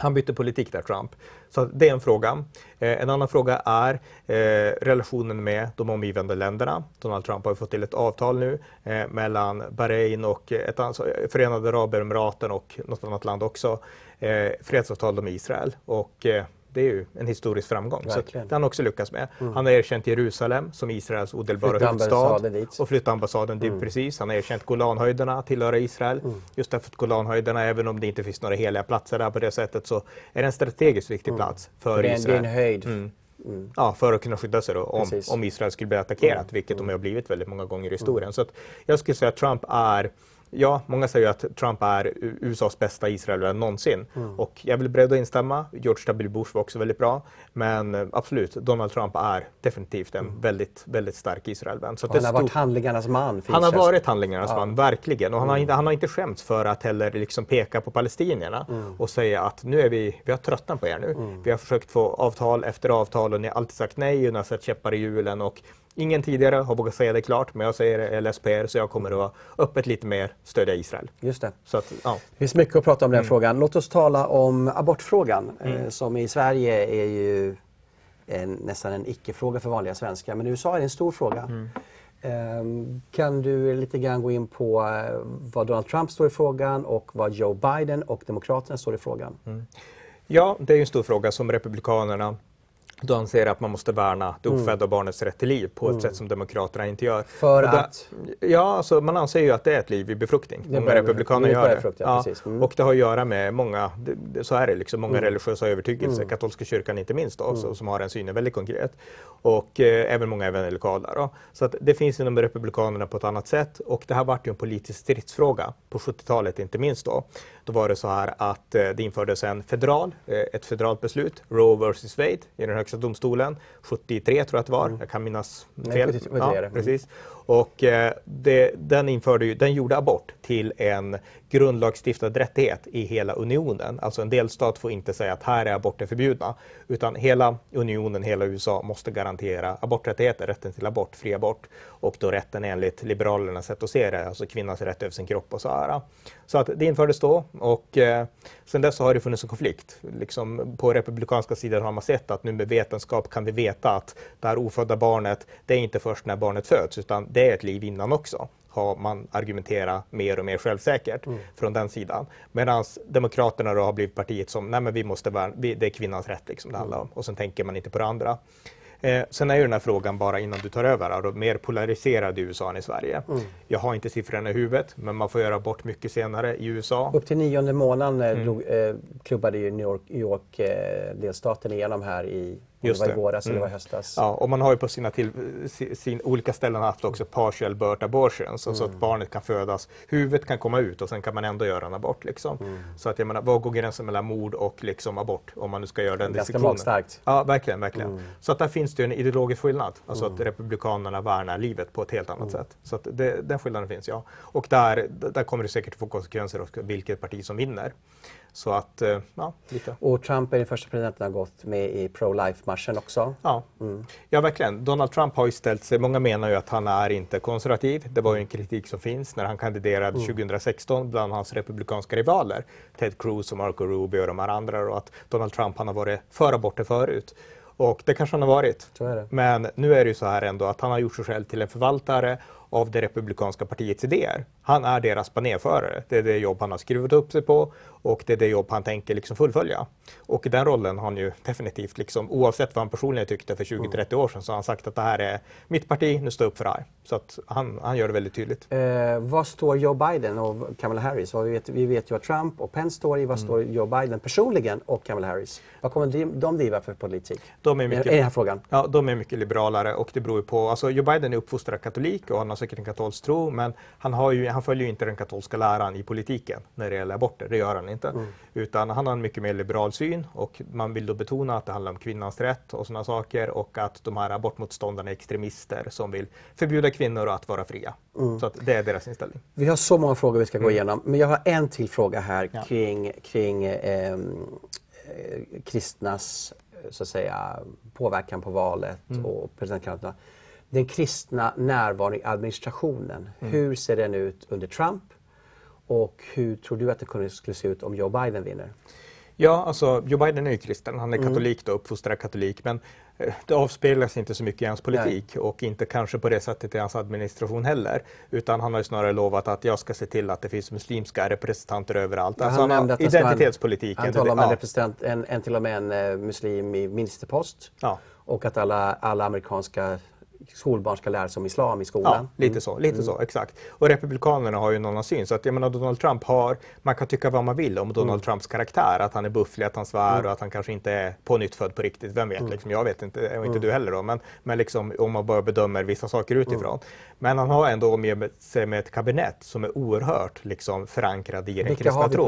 Han bytte politik där, Trump. Så det är en fråga. Eh, en annan fråga är eh, relationen med de omgivande länderna. Donald Trump har fått till ett avtal nu eh, mellan Bahrain och ett annat, Förenade Arabemiraten och något annat land också. Eh, fredsavtal med Israel. Och eh, det är ju en historisk framgång. Verkligen. Så det han också lyckas med. Mm. Han har erkänt Jerusalem som Israels odelbara huvudstad och flyttat ambassaden dit mm. precis. Han har erkänt Golanhöjderna tillhöra Israel. Mm. Just därför att Golanhöjderna, även om det inte finns några heliga platser där på det sättet, så är det en strategiskt viktig mm. plats för det är, Israel. Det är en höjd. Mm. Mm. Ja, för att kunna skydda sig då, om, om Israel skulle bli attackerat, mm. vilket mm. de har blivit väldigt många gånger i historien. Mm. Så att jag skulle säga att Trump är... Ja, många säger att Trump är U S As bästa Israel någonsin. Mm. Och jag vill bredda instämma. George W. Bush var också väldigt bra. Men absolut, Donald Trump är definitivt en mm. väldigt, väldigt stark Israelvän. Så att han har stod... varit handlingarnas man. Han har varit handlingarnas ja. man, verkligen. Och han, mm. har, han har inte skämts för att heller liksom peka på palestinierna mm. och säga att nu är vi, vi har tröttnat på er nu. Mm. Vi har försökt få avtal efter avtal och ni har alltid sagt nej och ni har satt käppar i hjulen och... Ingen tidigare har vågat säga det klart, men jag säger L S P R, så jag kommer att öppet lite mer stödja Israel. Just det. Så att, ja. Det finns mycket att prata om den här mm. frågan. Låt oss tala om abortfrågan, mm. som i Sverige är ju en, nästan en icke-fråga för vanliga svenskar. Men i U S A är det en stor fråga. Mm. Um, kan du lite grann gå in på vad Donald Trump står i frågan och vad Joe Biden och Demokraterna står i frågan? Mm. Ja, det är ju en stor fråga som Republikanerna... Då anser att man måste värna det ofödda mm. barnets rätt till liv på ett mm. sätt som Demokraterna inte gör. För då, att? Ja, alltså, man anser ju att det är ett liv vid befruktning. Det många republikaner gör det. Frukt, ja, ja. Mm. Och det har att göra med många, det, så är det liksom, många mm. religiösa övertygelser. Mm. Katolska kyrkan inte minst då, mm. så, som har en syn väldigt konkret. Och eh, även många evangelikaler då. Så att det finns inom republikanerna på ett annat sätt. Och det här vart ju en politisk stridsfråga på sjuttiotalet inte minst då. Då var det så här att eh, det infördes en federal, eh, ett federalt beslut, Roe versus Wade, i den högsta domstolen, sjuttiotre tror jag att det var, mm. jag kan minnas fel. Nej, ja, mm. precis. Och eh, det, den, införde ju, den gjorde abort till en grundlagsstiftad rättighet i hela unionen. Alltså en delstat får inte säga att här är aborter förbjudna, utan hela unionen, hela U S A måste garantera aborträttigheter, rätten till abort, fri abort och då rätten enligt liberalernas sätt att se det, alltså kvinnans rätt över sin kropp och så här. Så att det infördes då och eh, sen dess har det funnits en konflikt. Liksom på republikanska sidan har man sett att nu med vetenskap kan vi veta att det här ofödda barnet, det är inte först när barnet föds utan det är ett liv innan också. Har man argumenterat mer och mer självsäkert mm. från den sidan. Medan Demokraterna då har blivit partiet som, nej men vi måste vara, vi, det är kvinnans rätt liksom det handlar om. Och sen tänker man inte på det andra. Eh, sen är ju den här frågan bara innan du tar över, då, mer polariserad i U S A än i Sverige. Mm. Jag har inte siffrorna i huvudet, men man får göra abort mycket senare i U S A. Upp till nionde månaden mm. drog, eh, klubbade ju New York, New York eh, delstaten igenom här i... Just det var i våras eller mm. var höstas. Ja, och man har ju på sina till, sin, sin olika ställen haft också partial birth abortions, mm. så att barnet kan födas, huvudet kan komma ut och sen kan man ändå göra en abort liksom. Mm. Så att jag menar, vad går gränsen mellan mord och liksom abort om man nu ska göra den diskussionen? Ganska starkt. Ja, verkligen, verkligen. Mm. Så att där finns det ju en ideologisk skillnad, alltså mm. att republikanerna värnar livet på ett helt annat mm. sätt. Så att det, den skillnaden finns, ja. Och där, där kommer det säkert få konsekvenser också, vilket parti som vinner. Så att, ja, lite. Och Trump är den första presidenten har gått med i pro-life-marschen också. Ja. Mm. Ja, verkligen. Donald Trump har ju ställt sig, många menar ju att han är inte konservativ. Det var ju en kritik som finns när han kandiderade mm. tjugohundrasexton bland hans republikanska rivaler. Ted Cruz och Marco Rubio och de här andra. Och att Donald Trump han har varit för aborter förut. Och det kanske han har varit. Men nu är det ju så här ändå att han har gjort sig själv till en förvaltare av det republikanska partiets idéer. Han är deras banerförare. Det är det jobb han har skrivit upp sig på och det är det jobb han tänker liksom fullfölja. Och i den rollen har han ju definitivt, liksom, oavsett vad han personligen tyckte för tjugo trettio år sedan, så har han sagt att det här är mitt parti, nu står jag upp för det här. Så att han, han gör det väldigt tydligt. Eh, vad står Joe Biden och Kamala Harris? Vi vet, vi vet ju att Trump och Pence står i. Vad mm. står Joe Biden personligen och Kamala Harris? Vad kommer de, de driva för politik? De är mycket, är, är den här frågan? Ja, de är mycket liberalare och det beror ju på, alltså Joe Biden är uppfostrad katolik och han har säkert en katolsk tro, men han, har ju, han följer ju inte den katolska läran i politiken när det gäller aborter, det gör han inte. Mm. Utan han har en mycket mer liberal syn och man vill då betona att det handlar om kvinnans rätt och sådana saker och att de här abortmotståndarna är extremister som vill förbjuda kvinnor att vara fria. Mm. Så att det är deras inställning. Vi har så många frågor vi ska mm. gå igenom, men jag har en till fråga här ja. kring, kring eh, kristnas, så att säga, påverkan på valet mm. och presidentkandidaterna. Den kristna närvaron i administrationen, mm. hur ser den ut under Trump och hur tror du att det skulle se ut om Joe Biden vinner? Ja, alltså Joe Biden är ju kristen, han är mm. katolik då, uppfostrad katolik, men det avspeglas inte så mycket i hans politik Nej. och inte kanske på det sättet i hans administration heller, utan han har ju snarare lovat att jag ska se till att det finns muslimska representanter överallt. Ja, alltså han han har identitetspolitiken. Han talar om en representant, en, en till och med en eh, muslim i ministerpost ja. och att alla, alla amerikanska skolbarn ska lära sig om islam i skolan. Ja, lite så, lite mm. så, exakt. Och republikanerna har ju en annan syn, så att jag menar, Donald Trump har, man kan tycka vad man vill om Donald mm. Trumps karaktär, att han är bufflig, att han svär mm. och att han kanske inte är på nytt född på riktigt, vem vet, mm. liksom, jag vet inte, och inte mm. du heller då, men, men liksom, om man bara bedömer vissa saker utifrån. Mm. Men han har ändå med sig med ett kabinett som är oerhört liksom förankrad i den kristna tron.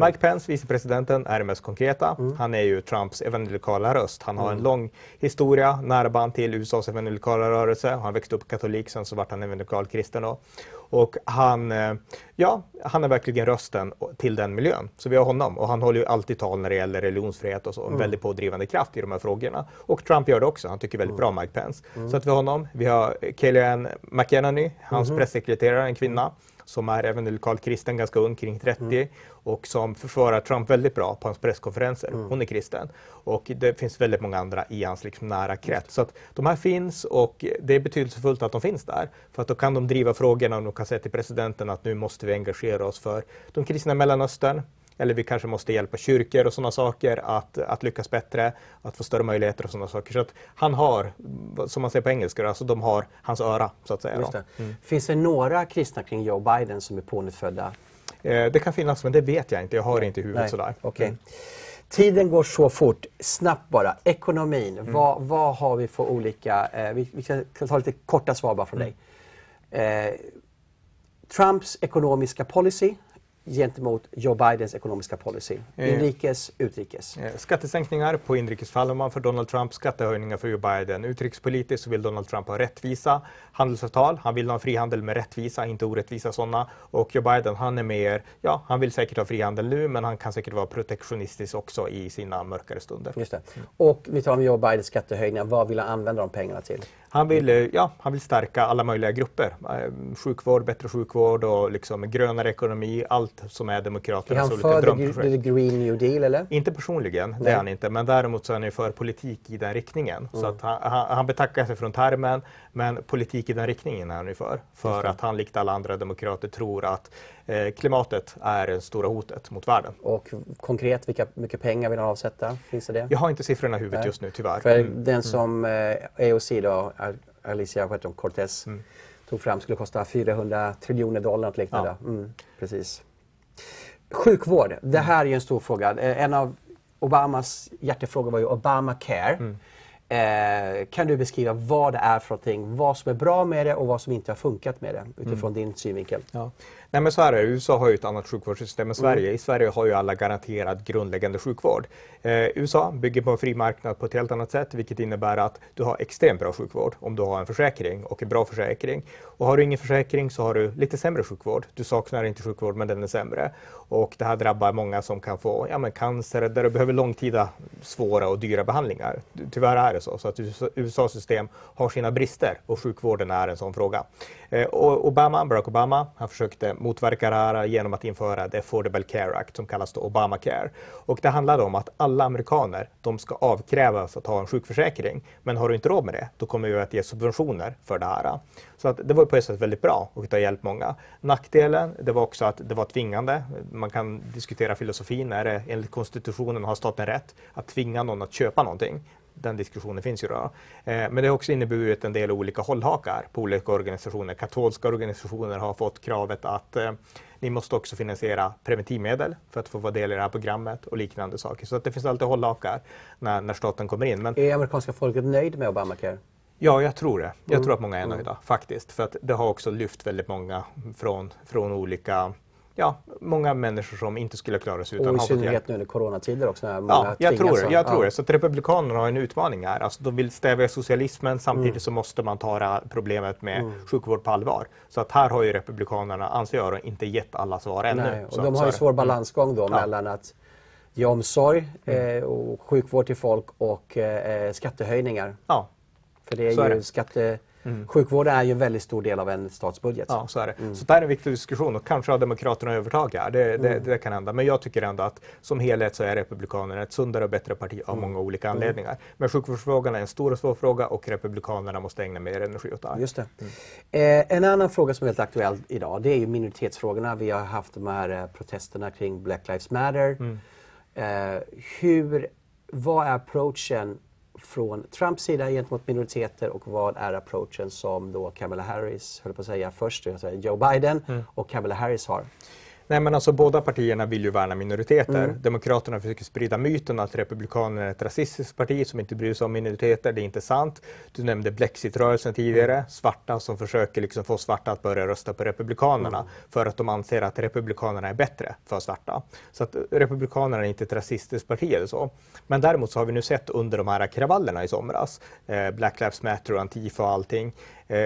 Mike Pence, vicepresidenten, är mest konkreta. Mm. Han är ju Trumps evangelikala röst. Han har mm. en lång historia, nära band till U S As evangelikala rörelse. Han växte upp katolik, sen så vart han evangelikal kristen då. Och han, ja, han är verkligen rösten till den miljön. Så vi har honom och han håller ju alltid tal när det gäller religionsfrihet och så. En mm. väldigt pådrivande kraft i de här frågorna. Och Trump gör det också. Han tycker väldigt bra om Mike Pence. Mm. Så att vi har honom. Vi har Kellyanne McEnany, hans mm. pressekreterare, en kvinna som är evangelikal kristen, ganska ung, kring trettio mm. och som försvarar Trump väldigt bra på hans presskonferenser. Mm. Hon är kristen och det finns väldigt många andra i hans liksom nära krets. Så att de här finns och det är betydelsefullt att de finns där, för att då kan de driva frågorna och de kan säga till presidenten att nu måste vi engagera oss för de kristna i Mellanöstern. Eller vi kanske måste hjälpa kyrkor och sådana saker att, att lyckas bättre, att få större möjligheter och sådana saker. Så att han har, som man säger på engelska, alltså de har hans öra, så att säga. Just det. Mm. Finns det några kristna kring Joe Biden som är pånyttfödda? Eh, det kan finnas, men det vet jag inte. Jag har det inte i huvudet. Nej. Sådär. Okay. Mm. Tiden går så fort, snabbt bara. Ekonomin, mm. vad, vad har vi för olika... Eh, vi, vi ska ta lite korta svar bara från mm. dig. Eh, Trumps ekonomiska policy gentemot Joe Bidens ekonomiska policy. Inrikes, utrikes. Skattesänkningar på inrikes faller man för Donald Trump, skattehöjningar för Joe Biden. Utrikespolitiskt så vill Donald Trump ha rättvisa handelsavtal. Han vill ha en frihandel med rättvisa, inte orättvisa sådana. Och Joe Biden, han är mer, ja, han vill säkert ha frihandel nu, men han kan säkert vara protektionistisk också i sina mörkare stunder. Just det. Och vi tar om Joe Bidens skattehöjningar. Vad vill han använda de pengarna till? Han vill, ja, han vill stärka alla möjliga grupper. Sjukvård, bättre sjukvård och liksom grönare ekonomi, allt som är demokraternas absoluta drömprojekt. Är han för the Green New Deal eller? Inte personligen, det är han inte. Men däremot så är han ju för politik i den riktningen. Mm. Så att han, han, han betackar sig från termen, men politik i den riktningen är han ju för. För att han, likt alla andra demokrater, tror att eh, klimatet är det stora hotet mot världen. Och konkret, vilka mycket pengar vill han avsätta? Finns det det? Jag har inte siffrorna i huvudet Nej. just nu, tyvärr. För mm. den som eh, A O C då, Alexandria Ocasio-Cortez mm. tog fram skulle kosta fyrahundra triljoner dollar och liknande. Ja. Mm, precis. Sjukvård, det här är ju en stor fråga. En av Obamas hjärtefrågor var ju Obamacare. Mm. Eh, kan du beskriva vad det är för någonting, vad som är bra med det och vad som inte har funkat med det utifrån mm. din synvinkel? Ja. Nej, men så här är det. U S A har ju ett annat sjukvårdssystem än Sverige. Mm. I Sverige har ju alla garanterad grundläggande sjukvård. Eh, U S A bygger på en fri marknad på ett helt annat sätt, vilket innebär att du har extremt bra sjukvård om du har en försäkring och en bra försäkring. Och har du ingen försäkring så har du lite sämre sjukvård. Du saknar inte sjukvård, men den är sämre. Och det här drabbar många som kan få ja, men cancer, där du behöver långtida, svåra och dyra behandlingar. Tyvärr är det så. Så att U S As system har sina brister och sjukvården är en sån fråga. Och Obama, Barack Obama, han försökte motverka det här genom att införa The Affordable Care Act som kallas då Obamacare. Och det handlade om att alla amerikaner, de ska avkrävas att ha en sjukförsäkring. Men har du inte råd med det, då kommer vi att ge subventioner för det här. Så att det var på ett sätt väldigt bra och det har hjälpt många. Nackdelen, det var också att det var tvingande. Man kan diskutera filosofin, är det enligt konstitutionen har staten rätt att tvinga någon att köpa någonting? Den diskussionen finns ju då. Men det har också inneburit en del olika hållhakar på olika organisationer. Katolska organisationer har fått kravet att eh, ni måste också finansiera preventivmedel för att få vara del i det här programmet och liknande saker. Så att det finns alltid hållhakar när, när staten kommer in. Men är amerikanska folket nöjd med Obamacare? Ja, jag tror det. Jag mm. tror att många är nöjda mm. faktiskt. För att det har också lyft väldigt många från, från olika... Ja, många människor som inte skulle klara sig utan... Och i synnerhet nu under coronatider också. När många ja, jag tror det. Jag tror ja. det. Så att republikanerna har en utmaning här. Alltså, de vill stävja socialismen samtidigt mm. så måste man ta problemet med mm. sjukvård på allvar. Så att här har ju republikanerna, anser jag, inte gett alla svar ännu. Nej, och så, de har ju svår balansgång då ja. mellan att ge omsorg mm. eh, och sjukvård till folk och eh, skattehöjningar. Ja, för det är så ju är det. skatte... Mm. Sjukvården är ju en väldigt stor del av en statsbudget. Ja, så är det. Mm. Så det här är en viktig diskussion och kanske har demokraterna övertag här. Det, det, mm. det kan hända. Men jag tycker ändå att som helhet så är republikanerna ett sundare och bättre parti av mm. många olika anledningar. Mm. Men sjukvårdsfrågan är en stor och svår fråga och republikanerna måste ägna mer energi åt det här. Just det. Mm. Eh, en annan fråga som är helt aktuell idag, det är ju minoritetsfrågorna. Vi har haft de här eh, protesterna kring Black Lives Matter. Mm. Eh, hur, vad är approachen från Trumps sida gentemot minoriteter och vad är approachen som då Kamala Harris, höll på att säga först, Joe Biden mm. och Kamala Harris har? Nej, men alltså båda partierna vill ju värna minoriteter. Mm. Demokraterna försöker sprida myten att republikanerna är ett rasistiskt parti som inte bryr sig om minoriteter. Det är inte sant. Du nämnde Brexit-rörelsen tidigare. Mm. Svarta som försöker liksom få svarta att börja rösta på republikanerna mm. för att de anser att republikanerna är bättre för svarta. Så att republikanerna är inte ett rasistiskt parti eller så. Men däremot så har vi nu sett under de här kravallerna i somras, eh, Black Lives Matter och Antifa och allting,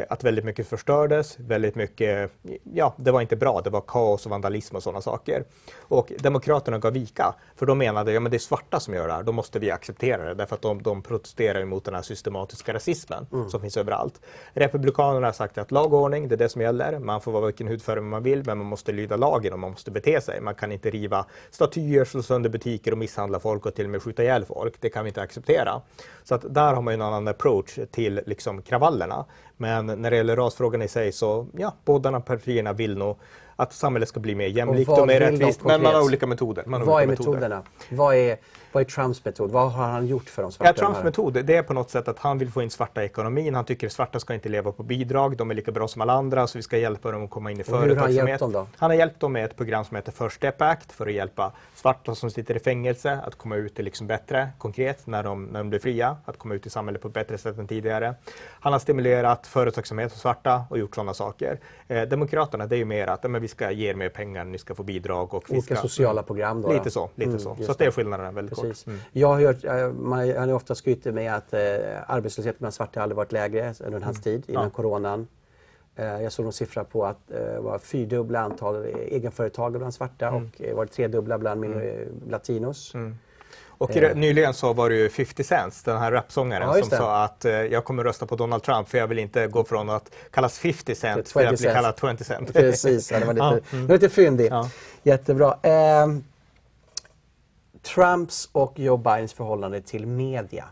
att väldigt mycket förstördes, väldigt mycket, ja, det var inte bra, det var kaos och vandalism och sådana saker. Och demokraterna gav vika, för de menade, ja men det är svarta som gör det här, då måste vi acceptera det, därför att de, de protesterar mot den här systematiska rasismen mm. som finns överallt. Republikanerna har sagt att lagordning, det är det som gäller, man får vara vilken hudfärg man vill, men man måste lyda lagen och man måste bete sig. Man kan inte riva statyer, slå sönder butiker och misshandla folk och till och med skjuta ihjäl folk, det kan vi inte acceptera. Så att där har man ju en annan approach till liksom kravallerna. Men när det gäller rasfrågan i sig så, ja, båda partierna vill nog att samhället ska bli mer jämlikt och, och mer rättvist. Men man har olika metoder. Man har vad, olika är metoder. Metoderna? Vad, är, vad är Trumps metod? Vad har han gjort för de svarta? Ja, Trumps de metod, det är på något sätt att han vill få in svarta i ekonomin. Han tycker att svarta ska inte leva på bidrag. De är lika bra som alla andra, så vi ska hjälpa dem att komma in i företagsamhet. Hur har han hjälpt dem då? Han har hjälpt dem med ett program som heter First Step Act för att hjälpa svarta som sitter i fängelse att komma ut liksom bättre, konkret, när de, när de blir fria. Att komma ut i samhället på ett bättre sätt än tidigare. Han har stimulerat företagsamhet för svarta och gjort sådana saker. Eh, Demokraterna, det är ju mer att men vi ska ge er mer pengar, ni ska få bidrag. Och olika ska, sociala program då? Lite så, lite mm, så. Så det är skillnaden väldigt precis. kort. Mm. Jag har hört, man har ofta skrytit med att eh, arbetslösheten bland svarta aldrig varit lägre under mm. hans tid, innan ja. coronan. Eh, jag såg någon siffra på att det eh, var fyrdubbla antal egenföretagare bland svarta mm. och eh, var det tredubbla bland mm. latinos. Mm. Och nyligen så var det ju fifty Cent, den här rapsångaren, ja, som sa att eh, jag kommer rösta på Donald Trump för jag vill inte gå från att kallas fifty Cent för att bli kallad twenty Cent. Precis, det var lite, ja, mm. lite fyndigt. Ja. Jättebra. Eh, Trumps och Joe Bidens förhållande till media.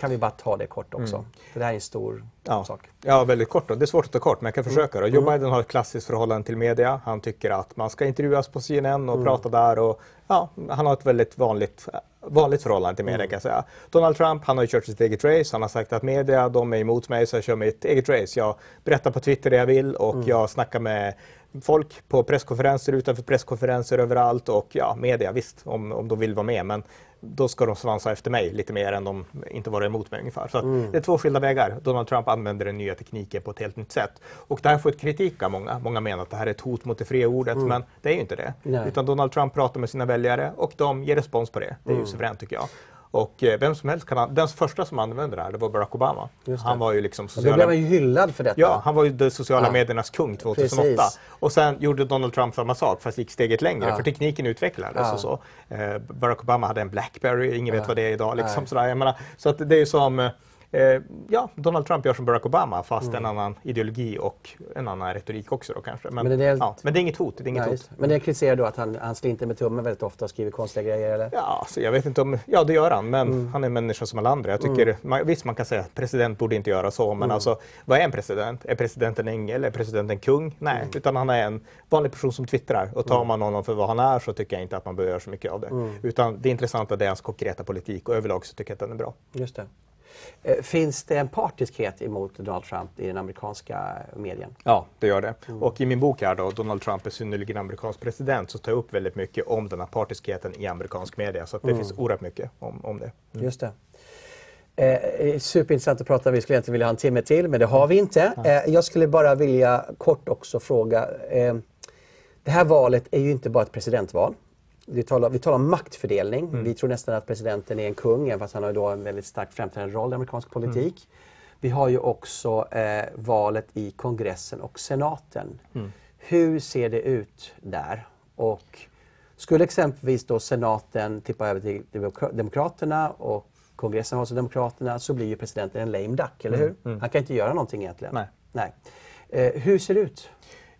Kan vi bara ta det kort också? Mm. För det här är en stor ja. sak. Ja, väldigt kort. Då. Det är svårt att ta kort, men jag kan försöka. Då. Joe mm. Biden har ett klassiskt förhållande till media. Han tycker att man ska intervjuas på C N N och mm. prata där. Och, ja, han har ett väldigt vanligt... vanligt förhållande till media mm. kan jag säga. Donald Trump, han har ju kört sitt eget race. Han har sagt att media, de är emot mig så jag kör mitt eget race. Jag berättar på Twitter det jag vill och mm. jag snackar med folk på presskonferenser, utanför presskonferenser överallt. Och ja, media, visst, om, om de vill vara med. Men då ska de svansa efter mig lite mer än de inte var emot mig ungefär. Så mm. det är två skilda vägar. Donald Trump använder den nya tekniken på ett helt nytt sätt. Och det här får ett kritik av många. Många menar att det här är ett hot mot det fria ordet, mm. men det är ju inte det. Nej. Utan Donald Trump pratar med sina väljare och de ger respons på det. Det är ju suveränt tycker jag. Och eh, vem som helst kan an- den första som använde det här, det var Barack Obama. Han var ju liksom sociala... Det blev han ju hyllad för detta. Ja, han var ju de sociala ja. mediernas kung tjugohundraåtta. Precis. Och sen gjorde Donald Trump samma sak, fast gick steget längre, ja. för tekniken utvecklades ja. och så. Eh, Barack Obama hade en Blackberry, ingen ja. vet vad det är idag. Liksom, sådär. Jag menar, så att det är ju som... Eh, ja, Donald Trump gör som Barack Obama, fast mm. en annan ideologi och en annan retorik också då kanske. Men, men, det, är... Ja, men det är inget hot. Det är inget hot. Men det kritiserar då att han, han slinter med tummen väldigt ofta och skriver konstiga grejer, eller? Ja, så jag vet inte om... Ja, det gör han, men mm. han är en människa som alla andra. Jag tycker, mm. man, visst man kan säga att president borde inte göra så, men mm. alltså, vad är en president? Är presidenten en ängel? Är presidenten kung? Nej, mm. utan han är en vanlig person som twittrar. Och tar man honom för vad han är så tycker jag inte att man behöver göra så mycket av det. Mm. Utan det intressanta det är hans konkreta politik, och överlag så tycker jag att den är bra. Just det. Finns det en partiskhet emot Donald Trump i den amerikanska medien? Ja, det gör det. Mm. Och i min bok här då, Donald Trump är synnerligen amerikansk president, så tar jag upp väldigt mycket om den här partiskheten i amerikansk media. Så att det mm. finns oerhört mycket om, om det. Mm. Just det. Eh, superintressant att prata. Vi skulle egentligen vilja ha en timme till, men det har vi inte. Eh, jag skulle bara vilja kort också fråga. Eh, det här valet är ju inte bara ett presidentval. Vi talar, vi talar om maktfördelning. Mm. Vi tror nästan att presidenten är en kung, även fast han har då en väldigt starkt framträdande roll i amerikansk politik. Mm. Vi har ju också eh, valet i kongressen och senaten. Mm. Hur ser det ut där? Och skulle exempelvis då senaten tippa över till demokraterna och kongressen har så demokraterna, så blir ju presidenten en lame duck, eller hur? Mm. Mm. Han kan inte göra någonting egentligen. Nej. Nej. Eh, hur ser det ut?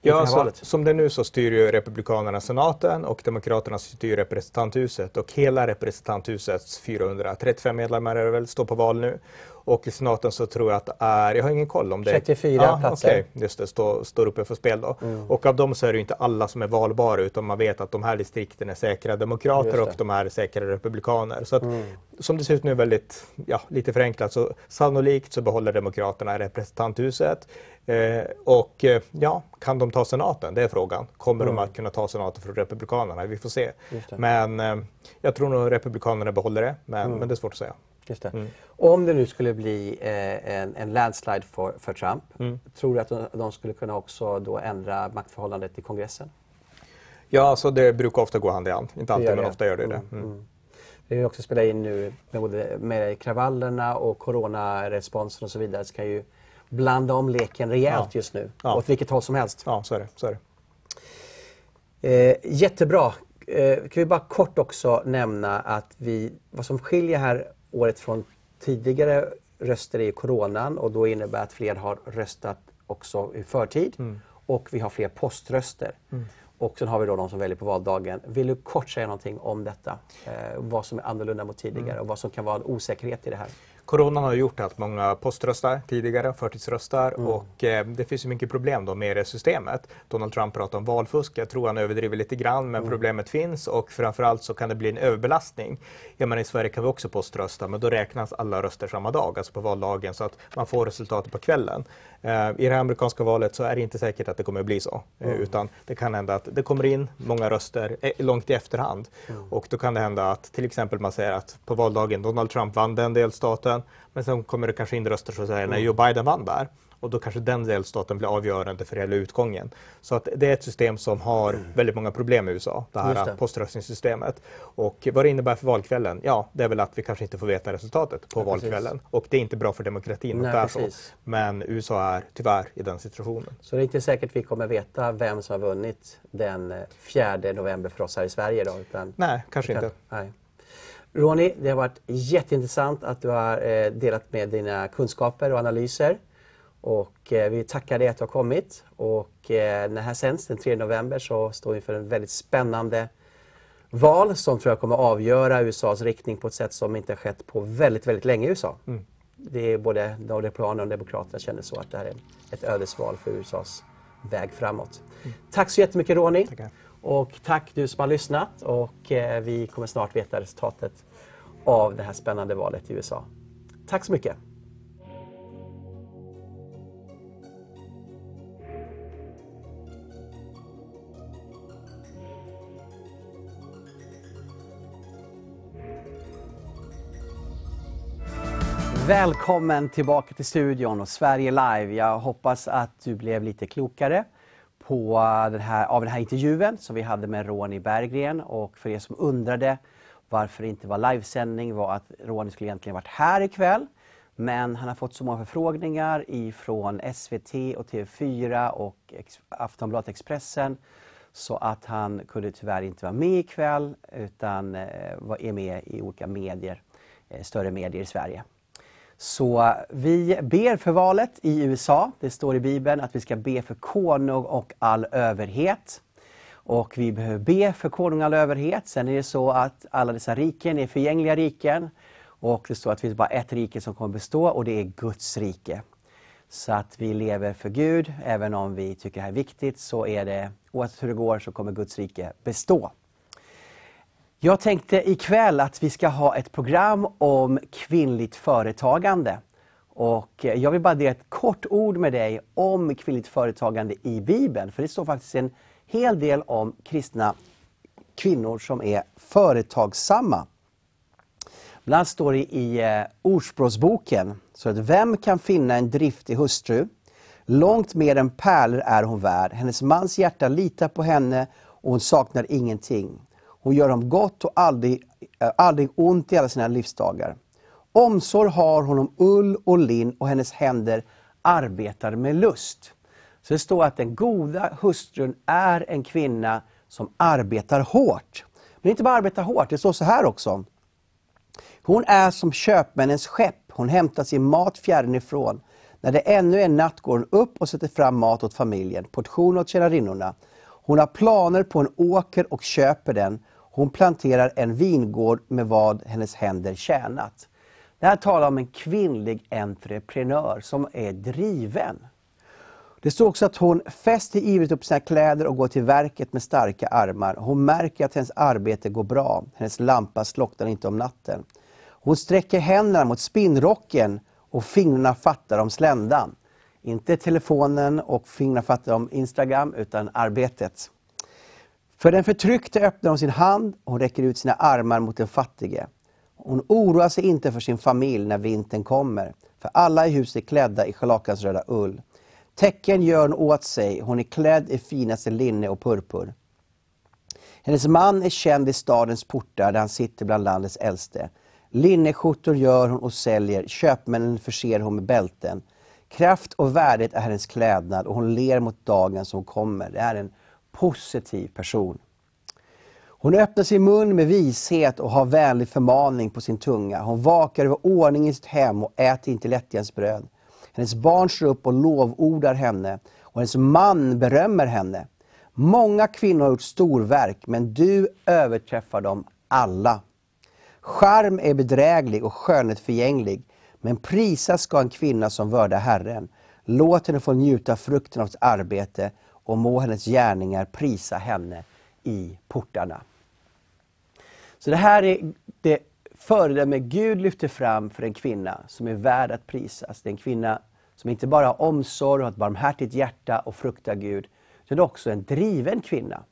Ja, så, som det är nu så styr ju republikanerna senaten och demokraterna styr representanthuset, och hela representanthusets fyrahundratrettiofem medlemmar är väl står på val nu. Och i senaten så tror jag att är, jag har ingen koll om det. trettiofyra ja, platser. Okej, okay. Just det, står stå uppe för spel då. Mm. Och av dem så är det ju inte alla som är valbara, utan man vet att de här distrikten är säkra demokrater och de här är säkra republikaner. Så att, mm. som det ser ut nu väldigt, ja, lite förenklat, så sannolikt så behåller demokraterna representanthuset. Eh, och ja, kan de ta senaten? Det är frågan. Kommer mm. de att kunna ta senaten från republikanerna? Vi får se. Men eh, jag tror nog republikanerna behåller det, men, mm. men det är svårt att säga. Just det. Mm. Om det nu skulle bli eh, en, en landslide för, för Trump, mm. tror du att de, de skulle kunna också då ändra maktförhållandet i kongressen? Ja, så det brukar ofta gå hand i hand. Inte alltid, men det. ofta gör det mm. det. Mm. Mm. Vi har också spelat in nu med, både med kravallerna och coronaresponsen och så vidare. Så kan ju blanda om leken rejält ja. just nu, ja. åt vilket håll som helst. Ja, så är det. Så är det. Eh, jättebra. Eh, kan vi bara kort också nämna att vi, vad som skiljer här året från tidigare röster är coronan, och då innebär att fler har röstat också i förtid mm. och vi har fler poströster. Mm. Och sen har vi då de som väljer på valdagen. Vill du kort säga någonting om detta? Eh, vad som är annorlunda mot tidigare mm. och vad som kan vara en osäkerhet i det här? Coronan har gjort att många poströstar tidigare, förtidsröstar mm. och eh, det finns ju mycket problem då med det systemet. Donald Trump pratar om valfusk, jag tror han överdriver lite grann, men mm. problemet finns, och framförallt så kan det bli en överbelastning. Jag menar, i Sverige kan vi också poströsta, men då räknas alla röster samma dag, alltså på valdagen, så att man får resultatet på kvällen. Eh, I det här amerikanska valet så är det inte säkert att det kommer att bli så, eh, mm. utan det kan hända att det kommer in många röster eh, långt i efterhand mm. och då kan det hända att till exempel man säger att på valdagen Donald Trump vann den delstaten, men sen kommer det kanske in röster som säger mm. när Joe Biden vann där, och då kanske den delstaten blir avgörande för hela utgången. Så att det är ett system som har mm. väldigt många problem i U S A, det här det. poströstningssystemet. Och vad det innebär för valkvällen, ja, det är väl att vi kanske inte får veta resultatet på ja, valkvällen. Precis. Och det är inte bra för demokratin. Nej, och så. Men U S A är tyvärr i den situationen. Så det är inte säkert vi kommer veta vem som har vunnit den fjärde november för oss här i Sverige då? Utan nej, kanske utan, inte. Nej. Ronny, det har varit jätteintressant att du har eh, delat med dina kunskaper och analyser. Och eh, vi tackar dig att du har kommit. Och eh, när här sänds den tredje november så står vi inför en väldigt spännande val som tror jag kommer avgöra U S As riktning på ett sätt som inte har skett på väldigt, väldigt länge i U S A. Mm. Det är både de republikaner och demokraterna känner så att det här är ett ödesval för U S As väg framåt. Mm. Tack så jättemycket, Ronny. Tackar. Och tack du som har lyssnat, och eh, vi kommer snart veta resultatet av det här spännande valet i U S A. Tack så mycket! Välkommen tillbaka till studion och Sverige Live. Jag hoppas att du blev lite klokare På den här, av den här intervjun som vi hade med Ronny Berggren. Och för er som undrade varför det inte var livesändning var att Ronny skulle egentligen varit här ikväll. Men han har fått så många förfrågningar ifrån S V T och T V fyra och Aftonbladet Expressen. Så att han kunde tyvärr inte vara med ikväll utan är med i olika medier, större medier i Sverige. Så vi ber för valet i U S A. Det står i Bibeln att vi ska be för konung och all överhet. Och vi behöver be för konung och all överhet. Sen är det så att alla dessa riken är förgängliga riken. Och det står att det finns bara ett rike som kommer bestå och det är Guds rike. Så att vi lever för Gud, även om vi tycker det här är viktigt så är det, oavsett hur det går så kommer Guds rike bestå. Jag tänkte ikväll att vi ska ha ett program om kvinnligt företagande. Och jag vill bara dela ett kort ord med dig om kvinnligt företagande i Bibeln. För det står faktiskt en hel del om kristna kvinnor som är företagsamma. Bland annat står det i eh, Ordspråksboken, så att vem kan finna en driftig hustru? Långt mer än pärlor är hon värd. Hennes mans hjärta litar på henne och hon saknar ingenting. Hon gör dem gott och aldrig, eh, aldrig ont i alla sina livsdagar. Omsorg har hon om ull och lin och hennes händer arbetar med lust. Så det står att den goda hustrun är en kvinna som arbetar hårt. Men inte bara arbetar hårt, det står så här också. Hon är som köpmännens skepp, hon hämtar sin mat fjärran ifrån. När det ännu är natt går hon upp och sätter fram mat åt familjen, portion åt tjänarinnorna. Hon har planer på en åker och köper den. Hon planterar en vingård med vad hennes händer tjänat. Det här talar om en kvinnlig entreprenör som är driven. Det står också att hon fäster ivrigt upp sina kläder och går till verket med starka armar. Hon märker att hennes arbete går bra. Hennes lampa slocknar inte om natten. Hon sträcker händerna mot spinnrocken och fingrarna fattar om sländan. Inte telefonen och fingrarna fattar om Instagram utan arbetet. För den förtryckte öppnar hon sin hand och hon räcker ut sina armar mot den fattige. Hon oroar sig inte för sin familj när vintern kommer. För alla i huset är klädda i schalakans röda ull. Tecken gör hon åt sig, hon är klädd i finaste linne och purpur. Hennes man är känd i stadens portar där han sitter bland landets äldste. Linneskjortor gör hon och säljer, köpmännen förser hon med bälten. Kraft och värdighet är hennes klädnad och hon ler mot dagen som kommer. Det är en positiv person. Hon öppnar sin mun med vishet och har vänlig förmaning på sin tunga. Hon vakar över ordning i sitt hem och äter inte lättjans bröd. Hennes barn står upp och lovordar henne och hennes man berömmer henne. Många kvinnor har gjort storverk men du överträffar dem alla. Charm är bedräglig och skönhet förgänglig men prisas ska en kvinna som vördar Herren. Låt henne få njuta frukten av sitt arbete och må hennes gärningar prisa henne i portarna. Så det här är det föredöme Gud lyfter fram för en kvinna som är värd att prisas. Det är en kvinna som inte bara har omsorg och har ett barmhärtigt hjärta och fruktar Gud. Utan också en driven kvinna.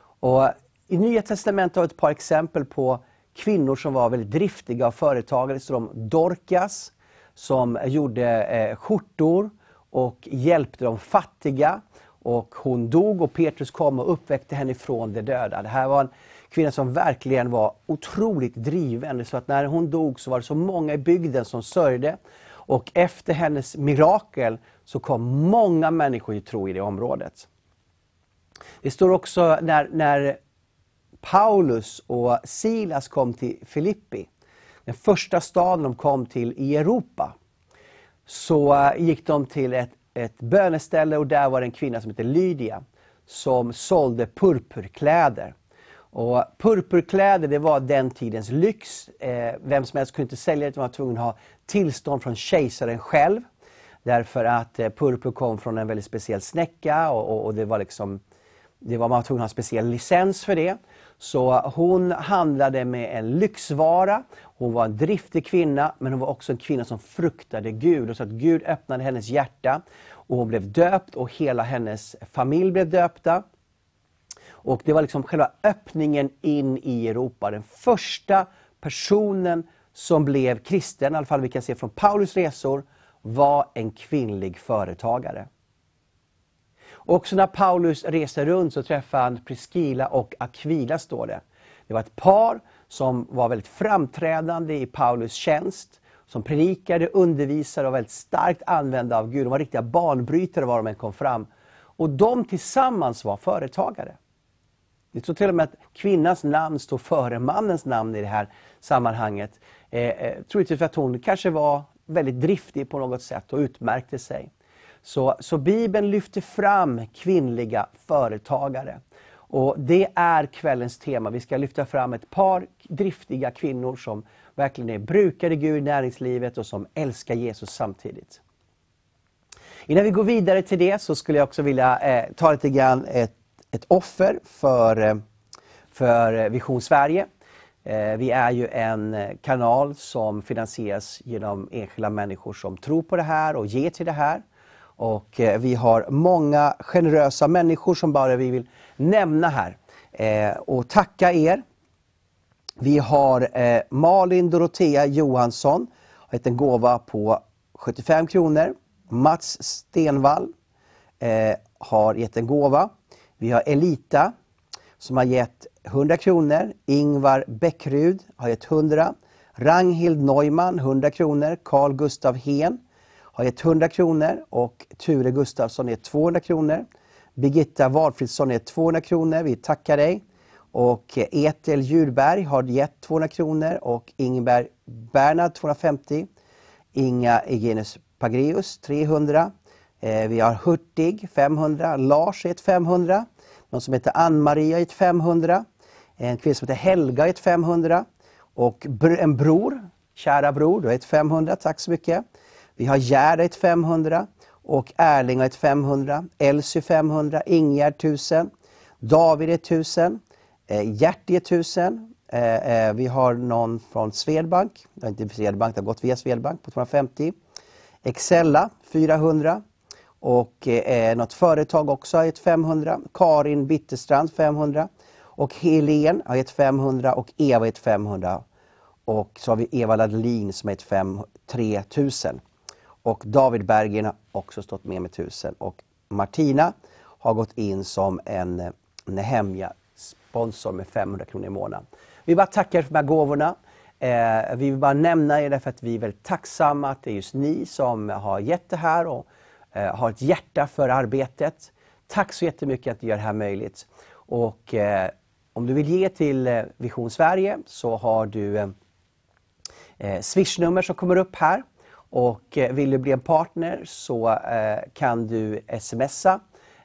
Och i Nya Testamentet har vi ett par exempel på kvinnor som var väldigt driftiga och företagare. Så de Dorcas som gjorde eh, skjortor och hjälpte de fattiga. Och hon dog och Petrus kom och uppväckte henne från de döda. Det här var en kvinna som verkligen var otroligt driven. Så att när hon dog så var det så många i bygden som sörjde. Och efter hennes mirakel så kom många människor i tro i det området. Det står också när, när Paulus och Silas kom till Filippi. Den första staden de kom till i Europa. Så gick de till ett, ett böneställe och där var det en kvinna som heter Lydia. Som sålde purpurkläder. Och purpurkläder det var den tidens lyx. Eh, vem som helst kunde inte sälja det utan var tvungen att ha tillstånd från kejsaren själv. Därför att eh, purpur kom från en väldigt speciell snäcka och, och, och det var liksom, det var, man var tvungen att ha en speciell licens för det. Så hon handlade med en lyxvara. Hon var en driftig kvinna men hon var också en kvinna som fruktade Gud. Och så att Gud öppnade hennes hjärta och hon blev döpt och hela hennes familj blev döpta. Och det var liksom själva öppningen in i Europa. Den första personen som blev kristen, i alla fall vi kan se från Paulus resor, var en kvinnlig företagare. Också när Paulus reser runt så träffade han Priscilla och Aquila står det. Det var ett par som var väldigt framträdande i Paulus tjänst, som predikade, undervisade och väldigt starkt använda av Gud. De var riktiga banbrytare var de än kom fram. Och de tillsammans var företagare. Det står till och med att kvinnans namn står före mannens namn i det här sammanhanget. Eh, troligtvis för att hon kanske var väldigt driftig på något sätt och utmärkte sig. Så, så Bibeln lyfter fram kvinnliga företagare. Och det är kvällens tema. Vi ska lyfta fram ett par driftiga kvinnor som verkligen är brukade Gud i näringslivet och som älskar Jesus samtidigt. Innan vi går vidare till det så skulle jag också vilja eh, ta lite grann ett, ett offer för, för Vision Sverige. Eh, vi är ju en kanal som finansieras genom enskilda människor som tror på det här och ger till det här. Och eh, vi har många generösa människor som bara vi vill nämna här eh, och tacka er. Vi har eh, Malin Dorothea Johansson har gett en gåva på sjuttiofem kronor. Mats Stenvall eh, har gett en gåva. Vi har Elita som har gett hundra kronor. Ingvar Bäckrud har gett hundra. Ranghild Neumann hundra kronor. Carl Gustav Hen har gett hundra kronor. Och Ture Gustafsson är tvåhundra kronor. Birgitta Valfridsson är tvåhundra kronor. Vi tackar dig. Och Etel Djurberg har gett tvåhundra kronor. Och Ingberg Bernhard tvåhundrafemtio. Inga Egenus Pagreus trehundra. Eh, vi har Hurtig femhundra. Lars är ett femhundra. Någon som heter Ann-Maria är ett femhundra. En kvinna som heter Helga är ett femhundra. Och br- en bror, kära bror, du är ett femhundra. Tack så mycket. Vi har Gärda ett femhundra. Och Erling är ett femhundra. Elsy femhundra. Ingegärd tusen. David är tusen. Eh, Gert är tusen. Eh, eh, vi har någon från Swedbank. Det är inte Swedbank, det har gått via Swedbank på tvåhundrafemtio. Excella fyrahundra och eh, något företag också har gett femhundra. Karin Bitterstrand femhundra och Helen har gett femhundra och Eva har gett femhundra. Och så har vi Eva Ladlin som har gett tretusen. Och David Berggren har också stått med med tusen. Och Martina har gått in som en Nehemja-sponsor med femhundra kronor i månaden. Vi bara tackar för de här gåvorna. Eh, vi vill bara nämna er därför att vi är väldigt tacksamma att det är just ni som har gett det här och eh, har ett hjärta för arbetet. Tack så jättemycket att du gör det här möjligt. Och eh, om du vill ge till Vision Sverige så har du eh, swishnummer som kommer upp här. Och eh, vill du bli en partner så eh, kan du smsa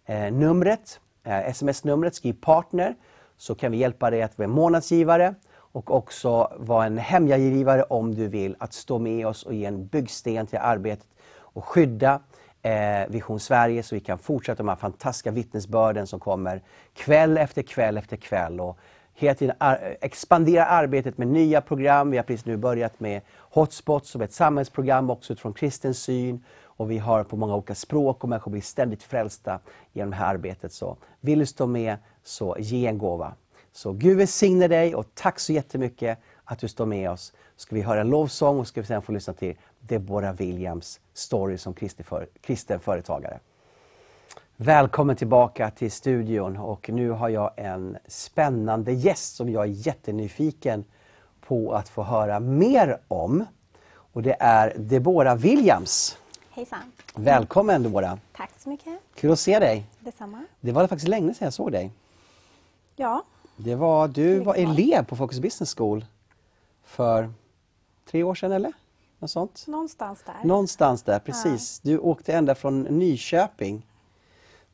eh, numret. Eh, sms-numret, skriv partner, så kan vi hjälpa dig att vara månadsgivare. Och också vara en hemjagivare om du vill, att stå med oss och ge en byggsten till arbetet och skydda eh, Vision Sverige så vi kan fortsätta de här fantastiska vittnesbörden som kommer kväll efter kväll efter kväll. Och hela tiden ar- expandera arbetet med nya program. Vi har precis nu börjat med Hotspot som ett samhällsprogram också utifrån kristens syn. Och vi har på många olika språk och människor blir ständigt frälsta genom det här arbetet. Så vill du stå med så ge en gåva. Så Gud välsigne dig och tack så jättemycket att du står med oss. Ska vi höra en lovsång och ska vi sedan få lyssna till Deborah Williams story som kristen företagare. Välkommen tillbaka till studion och nu har jag en spännande gäst som jag är jättenyfiken på att få höra mer om. Och det är Deborah Williams. Hejsan. Välkommen Deborah. Tack så mycket. Kul att se dig. Detsamma. Det var faktiskt länge sedan jag såg dig. Ja. Det var, du var elev på Focus Business School för tre år sedan eller? Något sånt? Någonstans där. Någonstans där, precis. Ja. Du åkte ända från Nyköping